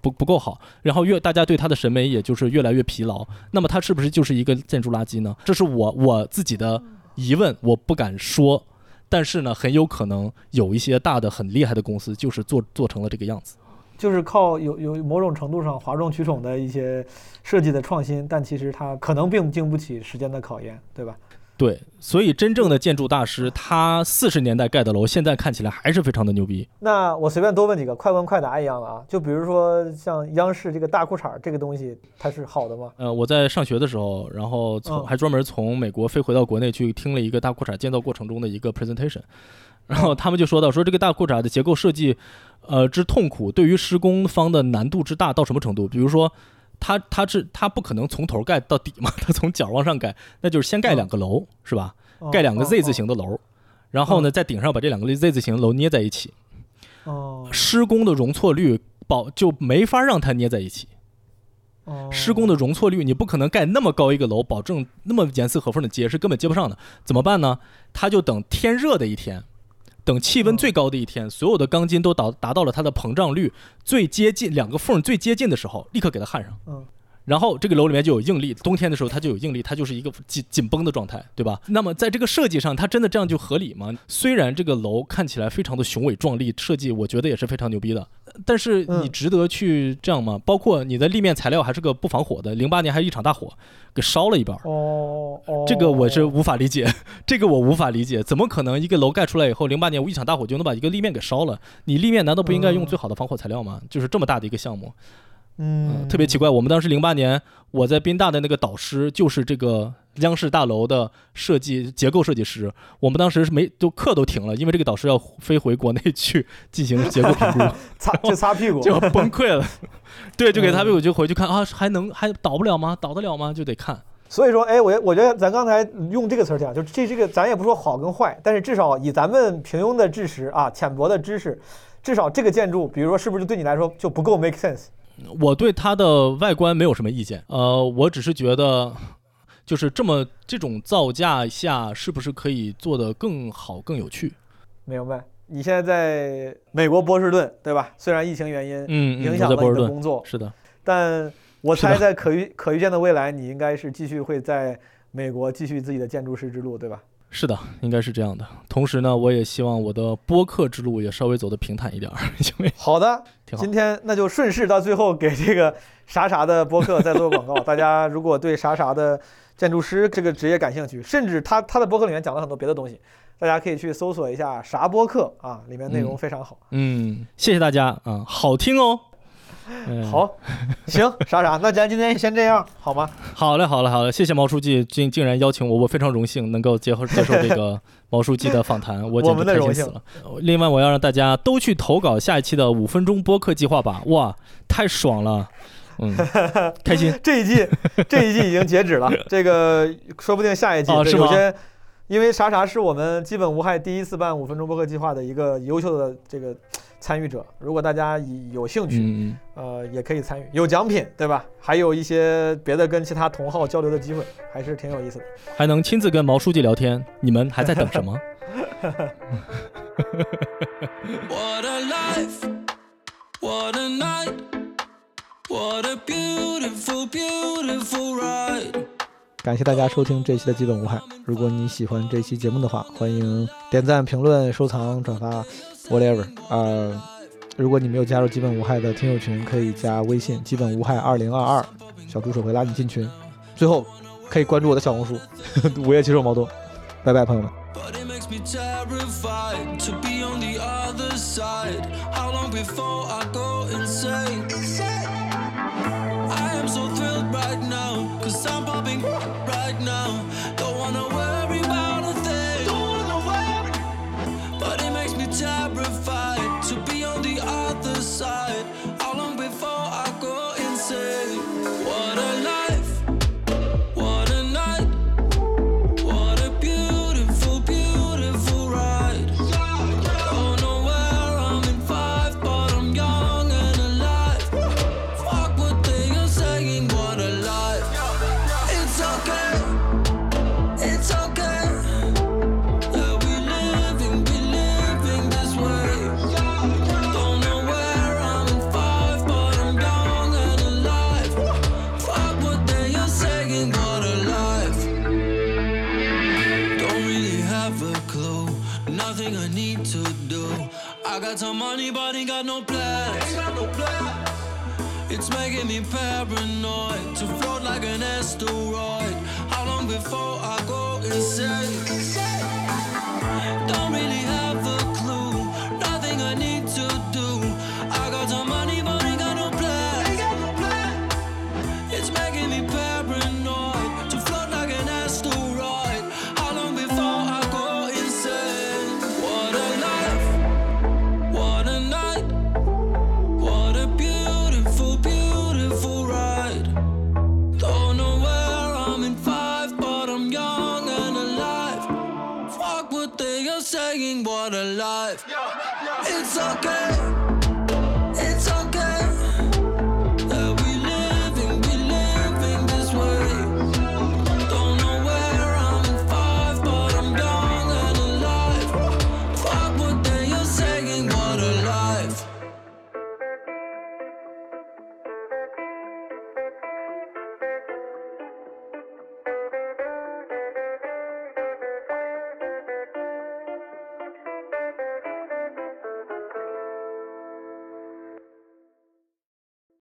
不够好，然后大家对它的审美也就是越来越疲劳，那么它是不是就是一个建筑垃圾呢？这是我自己的疑问，我不敢说，但是呢，很有可能有一些大的很厉害的公司就是做成了这个样子，就是靠有某种程度上哗众取宠的一些设计的创新，但其实它可能并经不起时间的考验，对吧？对，所以真正的建筑大师，他40年代盖的楼，现在看起来还是非常的牛逼。那我随便多问几个，快问快答一样的啊，就比如说像央视这个大裤衩这个东西，它是好的吗？我在上学的时候，然后还专门从美国飞回到国内去听了一个大裤衩建造过程中的一个 presentation， 然后他们就说这个大裤衩的结构设计，之痛苦对于施工方的难度之大到什么程度？比如说。他不可能从头盖到底嘛，他从角往上盖，那就是先盖2个楼、是吧？盖2个 Z 字形的楼，然后呢在顶上把这2个 Z 字形楼捏在一起。施工的容错率就没法让它捏在一起。施工的容错率，你不可能盖那么高一个楼，保证那么严丝合缝的接，是根本接不上的。怎么办呢？他就等天热的一天。等气温最高的一天，所有的钢筋都达到了它的膨胀率最接近，2个缝最接近的时候立刻给它焊上，然后这个楼里面就有应力，冬天的时候它就有应力，它就是一个紧绷的状态，对吧？那么在这个设计上，它真的这样就合理吗？虽然这个楼看起来非常的雄伟壮丽，设计我觉得也是非常牛逼的，但是你值得去这样吗？包括你的立面材料还是个不防火的，08年还有一场大火给烧了一半。这个我是无法理解，这个我无法理解，怎么可能一个楼盖出来以后，08年一场大火就能把一个立面给烧了？你立面难道不应该用最好的防火材料吗？就是这么大的一个项目。特别奇怪，我们当时08年，我在宾大的那个导师就是这个央视大楼的设计结构设计师。我们当时是没都课都停了，因为这个导师要飞回国内去进行结构评估，擦屁股就崩溃了。对，就给擦屁股就回去看啊，还倒不了吗？倒得了吗？就得看。所以说，哎，我觉得咱刚才用这个词儿讲，就这个咱也不说好跟坏，但是至少以咱们平庸的知识啊，浅薄的知识，至少这个建筑，比如说是不是对你来说就不够 make sense？我对它的外观没有什么意见，我只是觉得，就是这种造价下，是不是可以做得更好、更有趣？明白。你现在在美国波士顿，对吧？虽然疫情原因影响了你的工作，是的。但我猜在可预见的未来，你应该是继续会在美国继续自己的建筑师之路，对吧？是的，应该是这样的。同时呢，我也希望我的播客之路也稍微走得平坦一点，因为好的挺好。今天那就顺势到最后给这个啥啥的播客再做广告。大家如果对啥啥的建筑师这个职业感兴趣，甚至他的播客里面讲了很多别的东西，大家可以去搜索一下啥播客啊，里面内容非常好。谢谢大家啊，好听哦。好，行，啥啥，那咱今天先这样好吗？好嘞，谢谢毛书记竟然邀请我，我非常荣幸能够接受这个毛书记的访谈，我简直开心死了。另外，我要让大家都去投稿下一期的5分钟播客计划吧，哇，太爽了。开心。这一季已经截止了，这个说不定下一季。是吗？因为啥啥是我们基本无害第一次办5分钟播客计划的一个优秀的这个参与者，如果大家有兴趣，也可以参与，有奖品，对吧？还有一些别的跟其他同好交流的机会，还是挺有意思的，还能亲自跟毛书记聊天。你们还在等什么？What a life, what a night, what a beautiful, beautiful ride。感谢大家收听这期的基本无害。如果你喜欢这期节目的话，欢迎点赞、评论、收藏、转发 whatever。 如果你没有加入基本无害的听友群，可以加微信基本无害2022，小助手会拉你进群。最后可以关注我的小红书午夜骑手毛东。拜拜，朋友们。Right now, 'cause I'm popping right now. Don't wanna worry about a thing. Don't wanna worry, but it makes me terrified to be on the other side. How long before I go insane? What a life, what a night, what a beautiful, beautiful ride. Don't know where I'm in 5, but I'm young and alive. Fuck what they are saying. It's okay that we living this way. Don't know where I'm in 5, but I'm young and alive. Fuck what they are saying, what a life. Don't really have a clue, nothing I need to do. I got some money, but ain't got no plans. It's making me paranoid to float like an asteroid. How long before I go insane? Don't really have a clue, nothing I need to do. I got some money but ain't got no plan. It's making me paranoid to float like an asteroid. How long before I go insane? What a life, what a night, what a beautiful, beautiful ride. Don't know where I'm in 5, but I'm young and alive. Fuck what they are saying, what a life. It's okay.